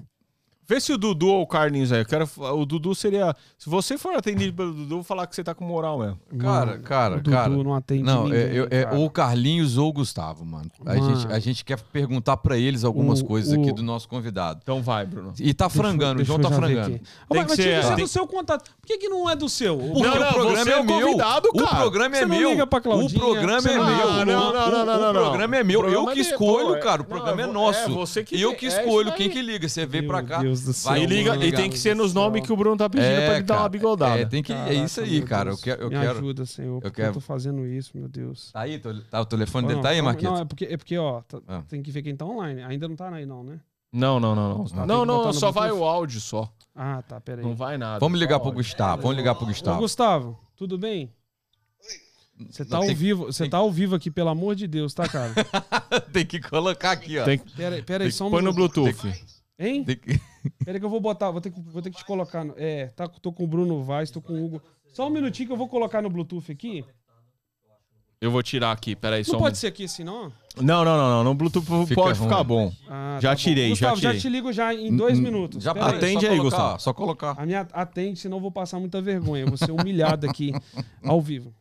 Vê se o Dudu ou o Carlinhos aí. Eu quero... O Dudu seria... Se você for atendido pelo Dudu, eu vou falar que você tá com moral mesmo. Cara, mano, cara, o Dudu cara. não atende não, ninguém. É, é, cara. Ou o Carlinhos ou o Gustavo, mano. A, mano. Gente, a gente quer perguntar pra eles algumas o, coisas o... aqui do nosso convidado. Então vai, Bruno. E tá deixa, frangando, o João tá frangando. Oh, mas tinha que ser do seu contato. Por que que não é do seu? Porque não, não, o programa é, é meu. Convidado, cara. O programa é meu. O programa é meu. Não, não, não, O programa é meu. Eu que escolho, cara. O programa é nosso. Eu que escolho quem que liga. Você vem pra cá. Céu, e, liga, mano, e tem que ser nos nomes que o Bruno tá pedindo é, pra ele cara, dar uma bigodada. É, tem que, Caraca, é isso aí, cara. Eu quero, eu Me quero, ajuda, Senhor. Eu, quero... eu tô fazendo isso, meu Deus. Tá aí? Tô, tá, o telefone dele tá aí, Marquinhos? Não, é porque, é porque ó, tá, ah. tem que ver quem tá online. Ainda não tá aí, não, né? Não, não, não. Não, não, não, não, não só vai o áudio só. Ah, tá, peraí. Não vai nada. Vamos ligar pro Gustavo. É, Vamos ligar pro Gustavo. Ô, Gustavo, tudo bem? Você tá, tem... tem... tá ao vivo aqui, pelo amor de Deus, tá, cara? Tem que colocar aqui, ó. Peraí, só um minuto. Põe no Bluetooth. Hein? Que... Peraí que eu vou botar, vou ter que, vou ter que te colocar. No, é, tá, tô com o Bruno Vaz, tô com o Hugo. Só um minutinho que eu vou colocar no Bluetooth aqui. Eu vou tirar aqui, peraí. Não só pode um... ser aqui assim, não? Não, não, não, não. No Bluetooth Fica pode ruim. ficar bom. Ah, já, tá tirei, bom. Gustavo, já tirei, já te ligo já em dois N minutos. Já aí, atende aí, colocar, Gustavo, só colocar. A minha atende, senão eu vou passar muita vergonha. Eu vou ser humilhado aqui, ao vivo.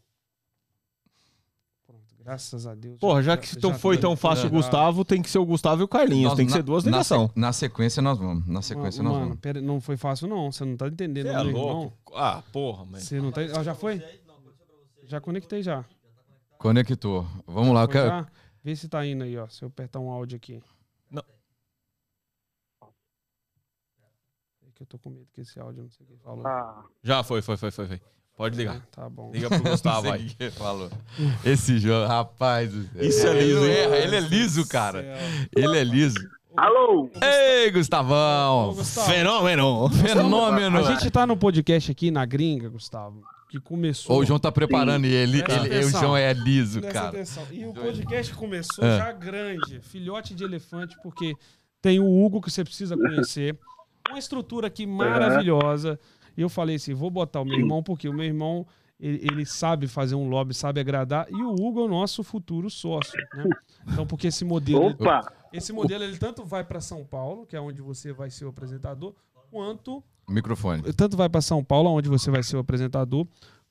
Graças a Deus. Porra, já que já foi tão fácil o Gustavo, tem que ser o Gustavo e o Carlinhos. Nós, tem que na, ser duas ligações. Na, na sequência nós vamos. Na sequência ah, nós mano, vamos. Pera, não foi fácil, não. Você não tá entendendo. Você é louco. Não. Ah, porra, mano. Você não tá. Ah, já foi? Já conectei já. Conectou. Vamos lá, eu quero. Já? Vê se tá indo aí, ó. Se eu apertar um áudio aqui. Não. É que eu tô com medo que esse áudio não sei o que falou. Ah. Já foi, foi, foi, foi, foi. Pode ligar. Ah, tá bom. Liga pro Gustavo aí. Falou. Esse João, rapaz. Isso é, é liso. Erra. Ele é liso, cara. Ele é liso. Alô? Ei, Gustavão. Ô, Gustavo. Fenômeno. Fenômeno. A gente tá no podcast aqui na gringa, Gustavo, que começou... O João tá preparando Sim. e ele, ele, ele o João é liso, Presta cara. Atenção. E o podcast começou é. já grande. Filhote de elefante, porque tem o Hugo que você precisa conhecer. Uma estrutura aqui maravilhosa. E eu falei assim, vou botar o meu irmão, porque o meu irmão, ele, ele sabe fazer um lobby, sabe agradar, e o Hugo é o nosso futuro sócio, né? Então, porque esse modelo... Opa! Ele, esse modelo, ele tanto vai para São Paulo, que é onde você vai ser o apresentador, quanto... Microfone. Tanto vai para São Paulo, onde você vai ser o apresentador,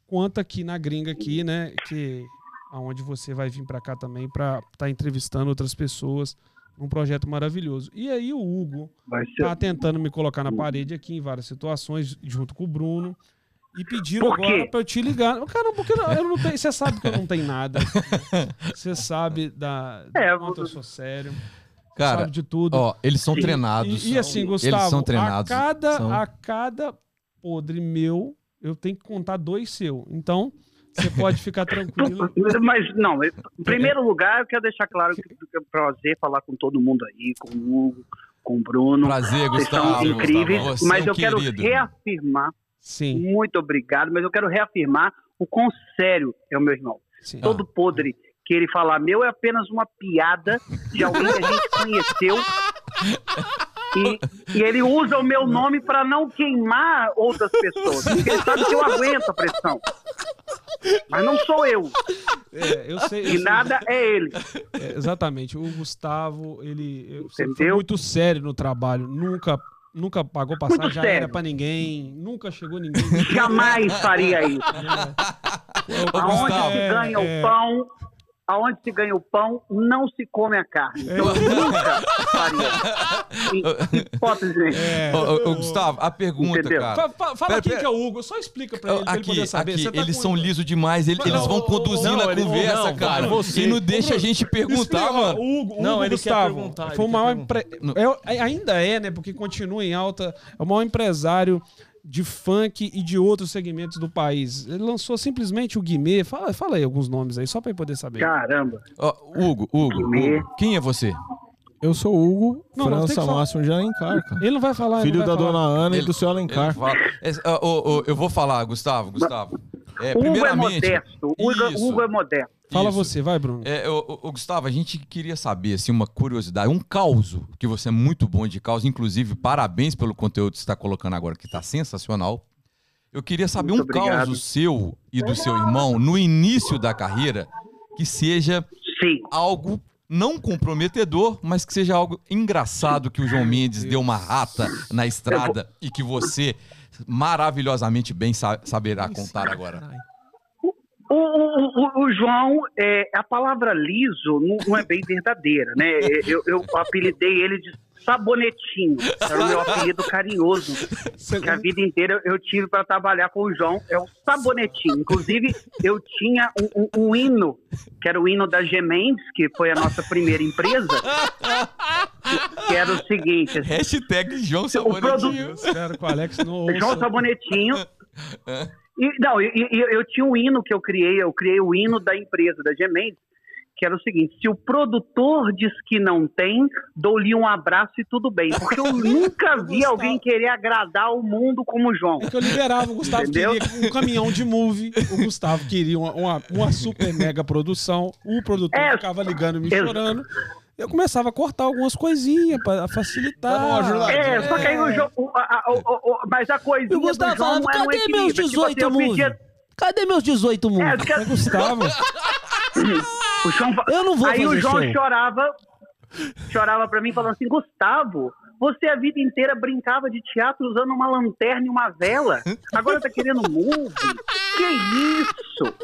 quanto aqui na gringa, aqui, né? Que, onde você vai vir para cá também para estar tá entrevistando outras pessoas. Um projeto maravilhoso. E aí o Hugo tá tentando me colocar na parede aqui em várias situações, junto com o Bruno. E pediram agora pra eu te ligar. Cara, porque eu não tenho... Você sabe que eu não tenho nada. Você sabe da... É, eu... eu sou sério. Cara, sabe de tudo. Ó, eles são treinados. E, e assim, Gustavo, eles são treinados. A, cada, são... a cada podre meu, eu tenho que contar dois seu. Então... Você pode ficar tranquilo. Mas, não, em primeiro lugar, eu quero deixar claro que é um prazer falar com todo mundo aí, com o Hugo, com o Bruno. Prazer, Gustavo. Vocês são incríveis, Gustavo, mas eu quero querido. reafirmar, Sim. muito obrigado, mas eu quero reafirmar o quão sério é o meu irmão. Sim. Todo ah. podre que ele falar meu é apenas uma piada de alguém que a gente conheceu. E, e ele usa o meu nome para não queimar outras pessoas. Ele sabe que eu aguento a pressão. Mas não sou eu. É, eu sei, eu e sei. nada é ele. É, exatamente. O Gustavo, ele foi muito sério no trabalho. Nunca, nunca pagou passagem aérea pra ninguém. Nunca chegou ninguém. Jamais faria isso. É. Aonde se é, ganha é... o pão... Aonde se ganha o pão, não se come a carne. Então, nunca faria. Hipótese nenhuma. Gustavo, a pergunta, Entendeu? cara... Fala, fala pera, quem pera. que é o Hugo, só explica pra ele, aqui, pra ele poder saber. Aqui, tá eles são lisos demais, eles, não, eles vão conduzindo não, a ele, conversa, não, cara. Não, você, e não deixa a gente perguntar, explica, mano. O Hugo, não, Hugo ele Gustavo, quer perguntar. Foi ele o maior... Empre... É, ainda é, né, porque continua em alta. É o maior empresário... de funk e de outros segmentos do país. Ele lançou simplesmente o Guimê. Fala, fala aí alguns nomes aí, só pra eu poder saber. Caramba. Oh, Hugo, Hugo, Hugo, quem é você? Eu sou o Hugo, não, França Máximo de Alencar, cara. Ele não vai falar. Filho vai da falar. Dona Ana ele, e do seu Alencar. É, oh, oh, eu vou falar, Gustavo, Gustavo. É, Hugo primeiramente, é modesto. Isso, Hugo é modesto. Fala isso. Você, vai, Bruno. É, o, o Gustavo, a gente queria saber, assim, uma curiosidade, um caos, que você é muito bom de caos, inclusive, parabéns pelo conteúdo que você está colocando agora, que está sensacional. Eu queria saber muito um caos seu e do seu irmão no início da carreira, que seja Sim. algo... não comprometedor, mas que seja algo engraçado que o João Mendes deu uma rata na estrada e que você maravilhosamente bem saberá contar agora. O, o, o João, é, a palavra liso não, não é bem verdadeira, né? Eu, eu apelidei ele de Sabonetinho, era o meu apelido carinhoso, que a vida inteira eu tive para trabalhar com o João, é o Sabonetinho. Inclusive, eu tinha um, um, um hino, que era o hino da G Mendes, que foi a nossa primeira empresa, que era o seguinte... Assim, hashtag João Sabonetinho. Espero que o Alex não ouça. João Sabonetinho. E, não, e, e, eu tinha um hino que eu criei, eu criei o hino da empresa, da G Mendes, que era o seguinte: se o produtor diz que não tem, dou-lhe um abraço e tudo bem. Porque eu nunca vi Gustavo. alguém querer agradar o mundo como o João. Porque eu liberava, o Gustavo Entendeu? queria um caminhão de movie, o Gustavo queria uma, uma, uma super mega produção, o produtor é, ficava ligando e me é, chorando. Eu começava a cortar algumas coisinhas para facilitar. É, só que aí o João... O, a, o, o, o, mas a coisinha o Gustavo do João falava, cadê um meus dezoito tipo, assim, pedia... Cadê meus dezoito músicos? É, porque... é Gustavo... O João... Eu não vou Aí o João show. chorava, chorava pra mim, falando assim: Gustavo, você a vida inteira brincava de teatro usando uma lanterna e uma vela. Agora tá querendo movie? Que isso?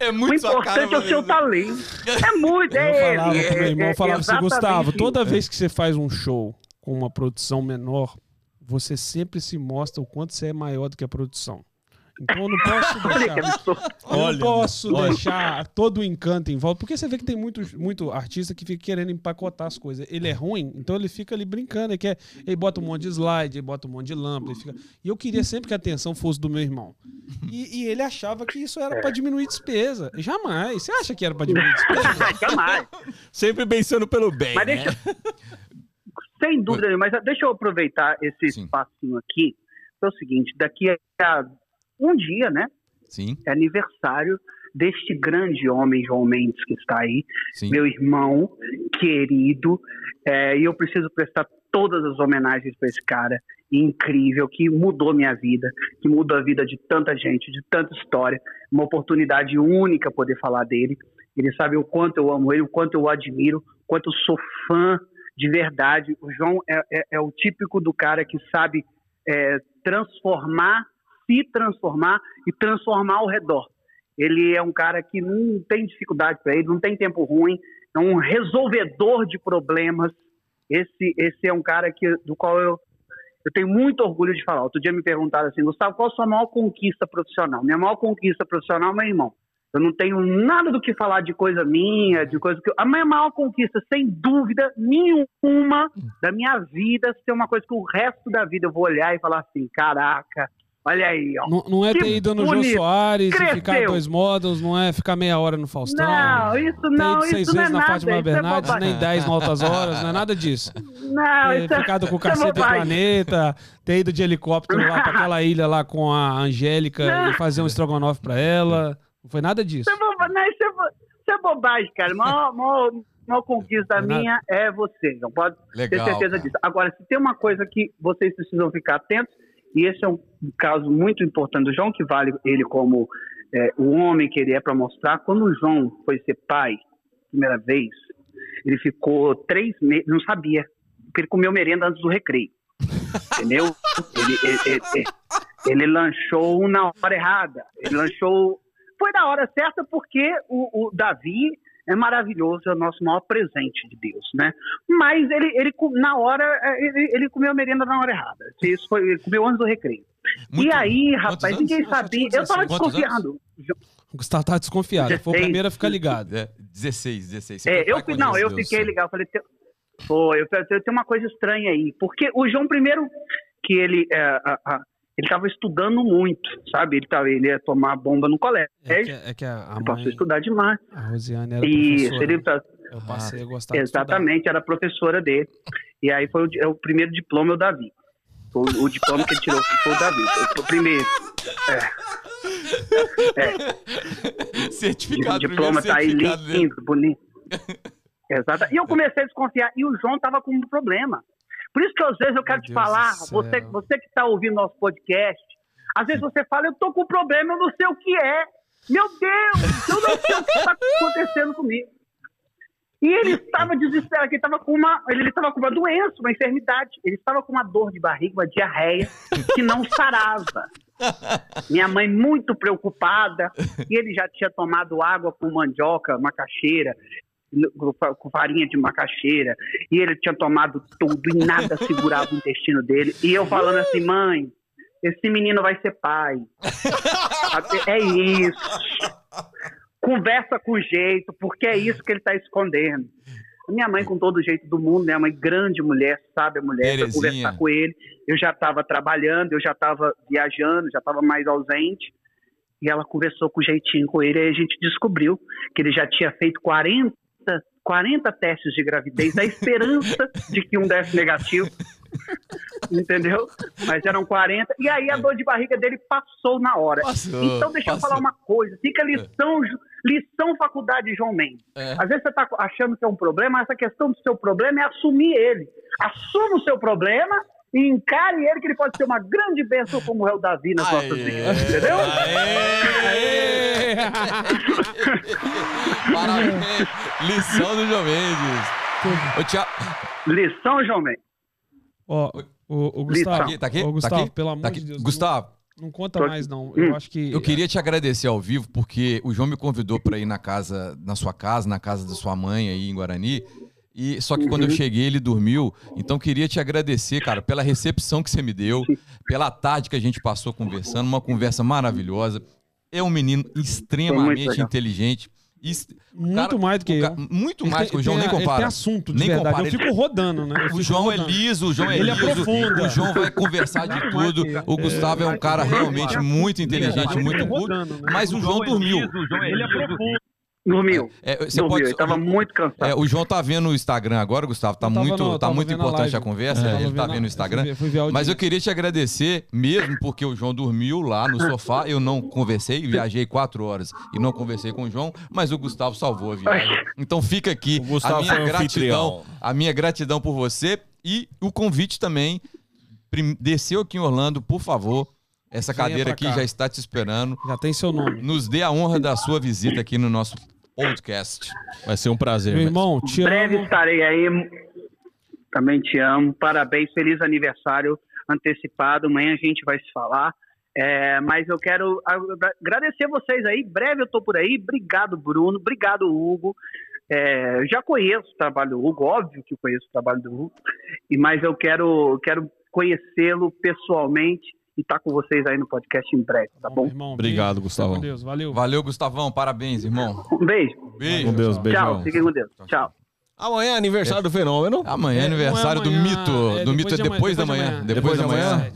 É muito O importante é o seu talento. É muito, eu é falava ele. Meu irmão falava é assim: Gustavo, toda vez que você faz um show com uma produção menor, você sempre se mostra o quanto você é maior do que a produção. Então eu não posso deixar, olha, não posso olha. deixar todo o encanto em volta, porque você vê que tem muito, muito artista que fica querendo empacotar as coisas. Ele é ruim, então ele fica ali brincando, ele, quer, ele bota um monte de slide, ele bota um monte de lâmpada, ele fica... E eu queria sempre que a atenção fosse do meu irmão. E, e ele achava que isso era pra diminuir despesa. Jamais. Você acha que era pra diminuir despesa? Jamais. Sempre pensando pelo bem, mas deixa... né? Sem dúvida, mas deixa eu aproveitar esse Sim. espacinho aqui. É o seguinte, daqui a... Um dia, né? Sim. É aniversário deste grande homem, João Mendes, que está aí. Sim. Meu irmão querido. É, e eu preciso prestar todas as homenagens para esse cara incrível, que mudou minha vida, que mudou a vida de tanta gente, de tanta história. Uma oportunidade única poder falar dele. Ele sabe o quanto eu amo ele, o quanto eu o admiro, o quanto eu sou fã de verdade. O João é, é, é o típico do cara que sabe é, transformar se transformar e transformar ao redor. Ele é um cara que não tem dificuldade para ele, não tem tempo ruim, é um resolvedor de problemas. Esse, esse é um cara que, do qual eu, eu tenho muito orgulho de falar. Outro dia me perguntaram assim: Gustavo, qual a sua maior conquista profissional? Minha maior conquista profissional é meu irmão. Eu não tenho nada do que falar de coisa minha, de coisa que... Eu... A minha maior conquista, sem dúvida nenhuma, da minha vida, se tem uma coisa que o resto da vida eu vou olhar e falar assim: caraca... Olha aí, ó. Não, não é ter ido no Jô Soares e ficar dois módulos, não é ficar meia hora no Faustão. Não, isso não, isso seis não vezes é na nada. Fátima Bernardes, é nem dez em altas horas, não é nada disso. Não, ter isso ficado é, com o Cacete do Planeta, ter ido de helicóptero lá pra aquela ilha lá com a Angélica não. e fazer um estrogonofe pra ela. Não foi nada disso. Isso é, boba, não, isso é, bo... isso é bobagem, cara. Mó, mó, mó conquista é minha nada. é você. Não pode Legal, ter certeza cara. disso. Agora, se tem uma coisa que vocês precisam ficar atentos, e esse é um caso muito importante do João, que vale ele como é, o homem que ele é para mostrar. Quando o João foi ser pai, primeira vez, ele ficou três meses, não sabia, porque ele comeu merenda antes do recreio, entendeu? Ele, ele, ele, ele, ele lanchou na hora errada, ele lanchou... Foi na hora certa, porque o, o Davi é maravilhoso, é o nosso maior presente de Deus, né? Mas ele, ele na hora, ele, ele comeu a merenda na hora errada. Isso foi, ele comeu antes do recreio. Muito e aí, rapaz, anos? ninguém sabia. Eu tava Quantos desconfiado. Anos? O Gustavo tá desconfiado. dezesseis. Foi o primeiro a ficar ligado. É, dezesseis, dezesseis. É, eu, não, eu Deus fiquei Deus. ligado. Eu falei, tem, pô, eu, eu, eu, eu, tem uma coisa estranha aí. Porque o João, primeiro, que ele... É, a, a, ele estava estudando muito, sabe? Ele, tava, ele ia tomar bomba no colégio. É que, é que a, a ele passou mãe, a estudar demais. A Rosiane era Isso, professora. Ele, né? Eu passei a gostar Exatamente, de era professora dele. E aí foi o, é o primeiro diploma eu Davi. O, o diploma que ele tirou foi o Davi. O primeiro. É. É. Certificado. O diploma tá aí lindo, dele. bonito. Exato. E eu comecei a desconfiar. E o João tava com um problema. Por isso que às vezes eu quero Meu te Deus falar, você, você que tá ouvindo nosso podcast, às vezes você fala, eu tô com um problema, eu não sei o que é. Meu Deus, eu não sei o que tá acontecendo comigo. E ele estava desesperado, ele estava com uma, ele estava com uma doença, uma enfermidade. Ele estava com uma dor de barriga, uma diarreia, que não sarava. Minha mãe muito preocupada, e ele já tinha tomado água com mandioca, macaxeira, com farinha de macaxeira, e ele tinha tomado tudo e nada segurava o intestino dele. E eu falando assim, mãe, esse menino vai ser pai. É isso. Conversa com jeito, porque é isso que ele está escondendo. Minha mãe, com todo o jeito do mundo, né? Uma grande mulher, sabe, a mulher, para conversar com ele. Eu já estava trabalhando, eu já estava viajando, já estava mais ausente. E ela conversou com jeitinho com ele, aí a gente descobriu que ele já tinha feito quarenta, quarenta testes de gravidez, na esperança de que um desse negativo. Entendeu? Mas eram quarenta. E aí a dor de barriga dele passou na hora. Passou, então deixa passou. eu falar uma coisa. Fica lição, lição faculdade João Mendes. É. Às vezes você tá achando que é um problema, essa questão do seu problema é assumir ele. Assuma o seu problema e encare ele, que ele pode ser uma grande bênção como é o Davi nas aê, nossas vidas. Entendeu? Aê, aê. Parabéns. Lição do João Mendes. Te... Lição João Mendes. Ó, oh, o, o Gustavo, tá aqui, tá aqui? Oh, Gustavo tá aqui? pelo amor tá de Deus, Gustavo, não, não conta mais não, eu acho que... Eu queria te agradecer ao vivo, porque o João me convidou para ir na casa, na sua casa, na casa da sua mãe aí em Guarani, e só que uhum. quando eu cheguei ele dormiu, então queria te agradecer, cara, pela recepção que você me deu, pela tarde que a gente passou conversando, uma conversa maravilhosa, é um menino extremamente inteligente. Isso, muito cara, mais do que eu. Muito ele mais que o João, a, nem compara. Ele tem assunto, de nem verdade. Compara. Eu fico rodando, né? Fico o João rodando. é liso, o João é ele liso. Ele aprofunda. O João vai conversar de tudo. O Gustavo é um cara realmente muito inteligente, muito culto. Mas o João dormiu. Ele aprofunda. Dormiu. É, você dormiu, pode... ele tava muito cansado. É, o João tá vendo o Instagram agora, Gustavo, tá tava, muito, não, tá muito importante a, a conversa, é, ele tá vendo o Instagram, eu fui ver, fui ver mas eu queria te agradecer mesmo, porque o João dormiu lá no sofá, eu não conversei, viajei quatro horas e não conversei com o João, mas o Gustavo salvou a viagem. Então fica aqui a minha gratidão, a minha gratidão por você e o convite também, desceu aqui em Orlando, por favor. Essa Venha cadeira aqui cá. já está te esperando. Já tem seu nome. Nos dê a honra da sua visita aqui no nosso podcast. Vai ser um prazer. Meu irmão, te amo. Em breve estarei aí. Também te amo. Parabéns. Feliz aniversário antecipado. Amanhã a gente vai se falar. É, mas eu quero agradecer vocês aí. Em breve eu estou por aí. Obrigado, Bruno. Obrigado, Hugo. É, já conheço o trabalho do Hugo. Óbvio que eu conheço o trabalho do Hugo. Mas eu quero, quero conhecê-lo pessoalmente. E tá com vocês aí no podcast em breve, tá bom? bom? Irmão, Obrigado, beijo. Gustavão. Com Deus, valeu. Valeu, Gustavão. Parabéns, irmão. Um beijo. Beijo. Com Deus, beijo. Tchau, fiquem com Deus. Tchau. Amanhã é aniversário é. do Fenômeno. Amanhã é aniversário é amanhã, do Mito. É, do Mito é depois da manhã. Depois da manhã.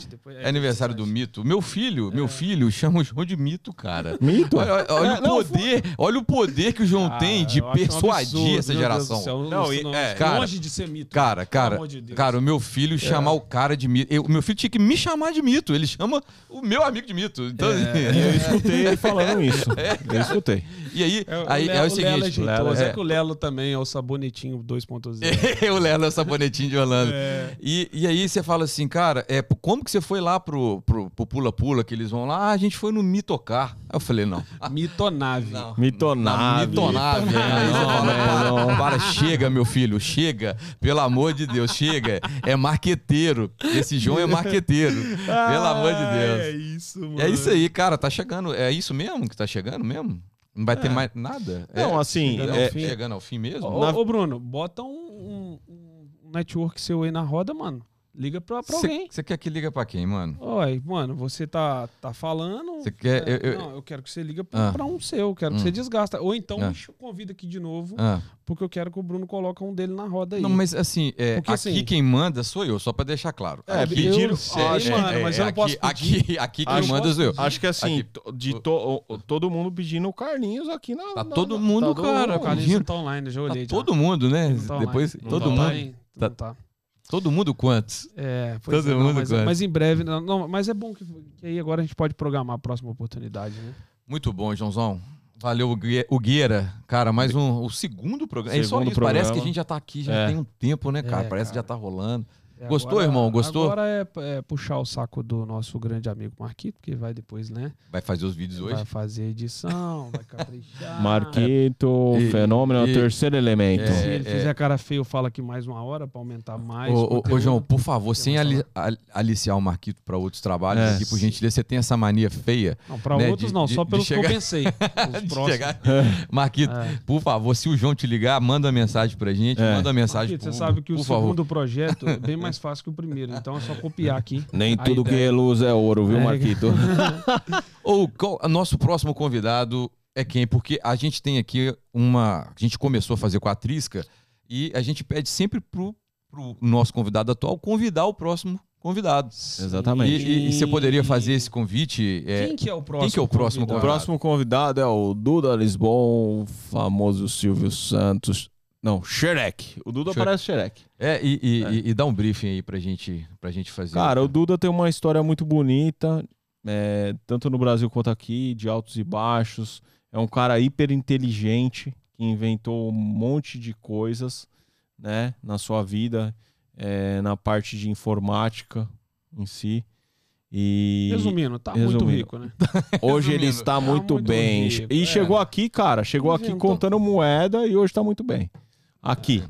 É aniversário do Mito. Meu filho, é. meu filho, chama o João de Mito, cara. Mito? Olha, olha é, o poder, não, olha o poder que o João ah, tem de persuadir absurdo, essa geração. Céu, não, e, não, é, cara, longe de ser Mito. Cara, cara, cara, de cara o meu filho é. chamar o cara de Mito. O meu filho tinha que me chamar de Mito. Ele chama o meu amigo de Mito. Então, é, é, eu escutei ele falando isso. Eu escutei. E aí, aí é o seguinte. É que o Lelo também é o sabonetinho dois ponto zero. O Lelo é o sabonetinho de Orlando. É. E, e aí você fala assim, cara, é, como que você foi lá pro Pula-Pula, que eles vão lá? Ah, a gente foi no Mitocar. Aí eu falei, não. Mitonave. Não. Mitonave. Mitonave. Mitonave. É, não, não, não, não. Para, chega, meu filho, chega. Pelo amor de Deus, chega. É marqueteiro. Esse João é marqueteiro. Pelo amor de Deus. É isso, mano. É isso aí, cara, tá chegando. É isso mesmo que tá chegando mesmo? Não vai ter é. mais nada? Não, é, assim... Chegando, é, ao fim, é, chegando ao fim mesmo? Ô, na... ô Bruno, bota um, um, um network seu aí na roda, mano. Liga pra, pra cê, alguém. Você quer que liga pra quem, mano? Olha, mano, você tá, tá falando... Você quer... É, eu, eu, não, eu quero que você liga pra, ah, pra um seu. Quero hum. que você desgasta. Ou então ah. me convida aqui de novo, ah. porque eu quero que o Bruno coloque um dele na roda aí. Não, mas assim, é, porque, aqui assim, quem manda sou eu, só pra deixar claro. É, aqui, eu, eu sei, é, mano, é, mas é, eu não posso aqui, aqui, aqui quem manda sou eu. Acho que assim, aqui, de to, todo mundo pedindo o Carlinhos aqui na... Tá na, todo mundo, tá, cara. O Carlinhos não tá online, já olhei. Tá já. Todo mundo, né? Tá depois, não todo tá mundo. Tá, tá. Todo mundo quantos? É, pois todo é, não, mundo mas, quantos? Mas em breve, não, não, mas é bom que, que aí agora a gente pode programar a próxima oportunidade, né? Muito bom, Joãozão. Valeu, o Gueira. Cara, mais um, o segundo programa. É só isso, programa. Parece que a gente já tá aqui, já é. tem um tempo, né, cara? É, parece cara. que já tá rolando. É, Gostou, agora, irmão? Gostou? Agora é, é puxar o saco do nosso grande amigo Marquito, que vai depois, né? Vai fazer os vídeos hoje? Vai fazer edição, vai caprichar. Marquito, é, fenômeno, e, terceiro elemento. É, Se ele é, fizer cara feio, fala aqui mais uma hora para aumentar mais. Ô, ô, ô, João, por favor, sem ali, al, aliciar o Marquito para outros trabalhos, é, aqui, por gentileza, você tem essa mania feia. Não, para né, outros de, não, de, só pelos chegar... que eu pensei. Marquito, é. por favor, se o João te ligar, manda uma mensagem pra gente, é. manda uma mensagem. Marquito, pro, você sabe que o segundo favor. projeto é bem mais fácil que o primeiro, então é só copiar aqui. Nem tudo ideia. que é luz é ouro, viu, é, Marquito? Ou qual, nosso próximo convidado é quem? Porque a gente tem aqui uma... A gente começou a fazer com a Trisca e a gente pede sempre pro, pro nosso convidado atual convidar o próximo convidado. Exatamente. E, e, e você poderia fazer esse convite? É, quem que é o próximo? Quem que é o próximo convidado? convidado? O próximo convidado é o Duda Lisbon, o famoso Silvio Santos. Não, Shrek. O Duda Shrek. parece Shrek. É, e, e, é. E, e dá um briefing aí pra gente, pra gente fazer. Cara, o Duda tem uma história muito bonita, é, tanto no Brasil quanto aqui, de altos e baixos. É um cara hiper inteligente, que inventou um monte de coisas, né, na sua vida, é, na parte de informática em si. E... Resumindo, tá Resumindo. muito rico, né? Hoje Resumindo. ele está muito, tá muito bem. Rico, e é. chegou aqui, cara, chegou Inventou. aqui contando moeda e hoje tá muito bem. Aqui.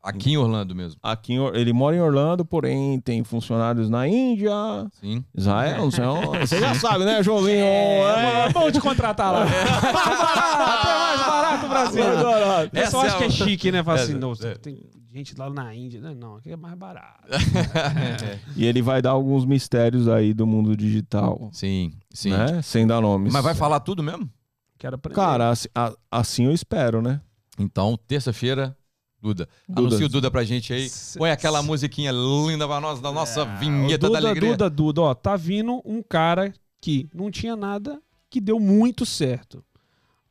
Aqui em Orlando mesmo. Aqui em, ele mora em Orlando, porém tem funcionários na Índia, Sim. Israel, não sei onde. Você já sabe, né, Joãozinho? É, é bom te contratar lá. É. Até mais barato, Brasil. É. Eu só acho que é chique, né? Fala assim, não, tem gente lá na Índia, né? Não, aqui é mais barato. É. E ele vai dar alguns mistérios aí do mundo digital. Sim, sim. Né? Sem dar nomes. Mas vai falar tudo mesmo? Quero aprender. Cara, assim, assim eu espero, né? Então, terça-feira... Duda. Duda. Anuncia o Duda pra gente aí. Põe aquela musiquinha linda pra nós, da nossa é, vinheta Duda, da alegria. Duda, Duda, ó, tá vindo um cara que não tinha nada, que deu muito certo.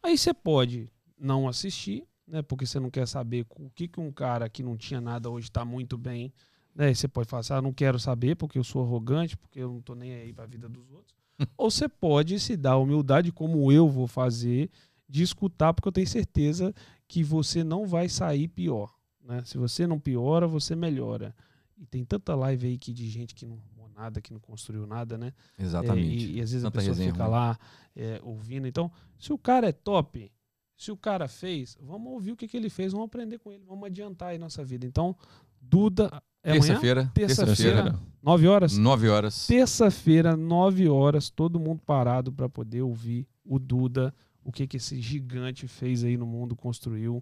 Aí você pode não assistir, né, porque você não quer saber o que que um cara que não tinha nada hoje tá muito bem, né, você pode falar assim, ah, não quero saber porque eu sou arrogante, porque eu não tô nem aí pra vida dos outros. Ou você pode se dar a humildade, como eu vou fazer, de escutar, porque eu tenho certeza que você não vai sair pior, né? Se você não piora, você melhora. E tem tanta live aí que de gente que não arrumou nada, que não construiu nada, né? Exatamente. É, e, e às vezes tanta a pessoa fica ruim. lá é, ouvindo. Então, se o cara é top, se o cara fez, vamos ouvir o que, que ele fez, vamos aprender com ele, vamos adiantar aí nossa vida. Então, Duda... É terça-feira, terça-feira, nove horas? nove horas. Terça-feira, nove horas, todo mundo parado para poder ouvir o Duda, o que, que esse gigante fez aí no mundo, construiu,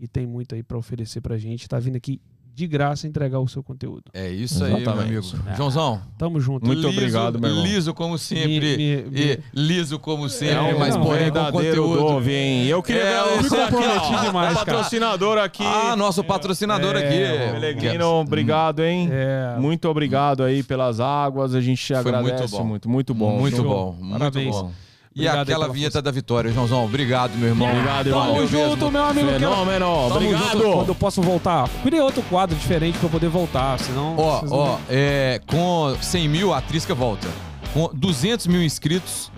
e tem muito aí para oferecer pra gente. Tá vindo aqui de graça entregar o seu conteúdo. É isso Exatamente. aí, meu amigo. É. Joãozão, tamo junto. Muito liso, obrigado, meu irmão. Liso como sempre. Me, me, me... Liso como sempre, é, mas não, porém com conteúdo. Dove, hein? Eu queria é, ver você aqui, ó, demais, o patrocinador aqui. Ah, nosso patrocinador é, aqui. É, Pelegrino, obrigado, hein? É. Muito obrigado aí pelas águas. A gente te Foi agradece muito. Bom. Muito, muito bom. Muito Show. bom. Muito Parabéns. bom. E aquela vinheta força. da vitória, Joãozão. Obrigado, meu irmão. Obrigado, irmão. Tamo junto, mesmo. meu amigo. Fenômeno. Quero... Obrigado. Junto, quando eu posso voltar, criei outro quadro diferente pra eu poder voltar, senão... Ó, oh, ó, oh, é, com cem mil a Trisca volta. Com duzentos mil inscritos,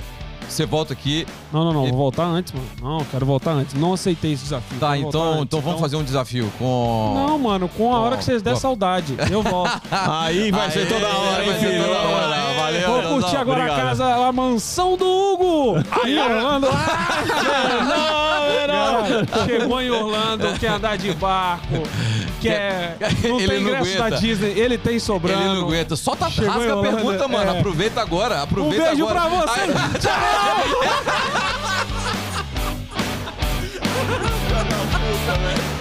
você volta aqui. Não, não, não. E... Vou voltar antes, mano. Não, quero voltar antes. Não aceitei esse desafio. Tá, então, antes, então vamos então... fazer um desafio com... Não, mano. Com a hora que vocês der saudade, eu volto. Aí vai Aê, ser toda hora, hein, filho? Toda hora. Valeu, Vou curtir Deus, agora obrigado. a casa, a mansão do Hugo. Aí, Orlando. Não, não. Chegou em Orlando, quer andar de barco. Quer... Não ele tem não ingresso aguenta. da Disney. Ele tem sobrando. Ele não aguenta. Só tá Chegou rasga a pergunta, é. mano. Aproveita agora. Aproveita um beijo agora. pra você. Ai, tchau. Puta, velho.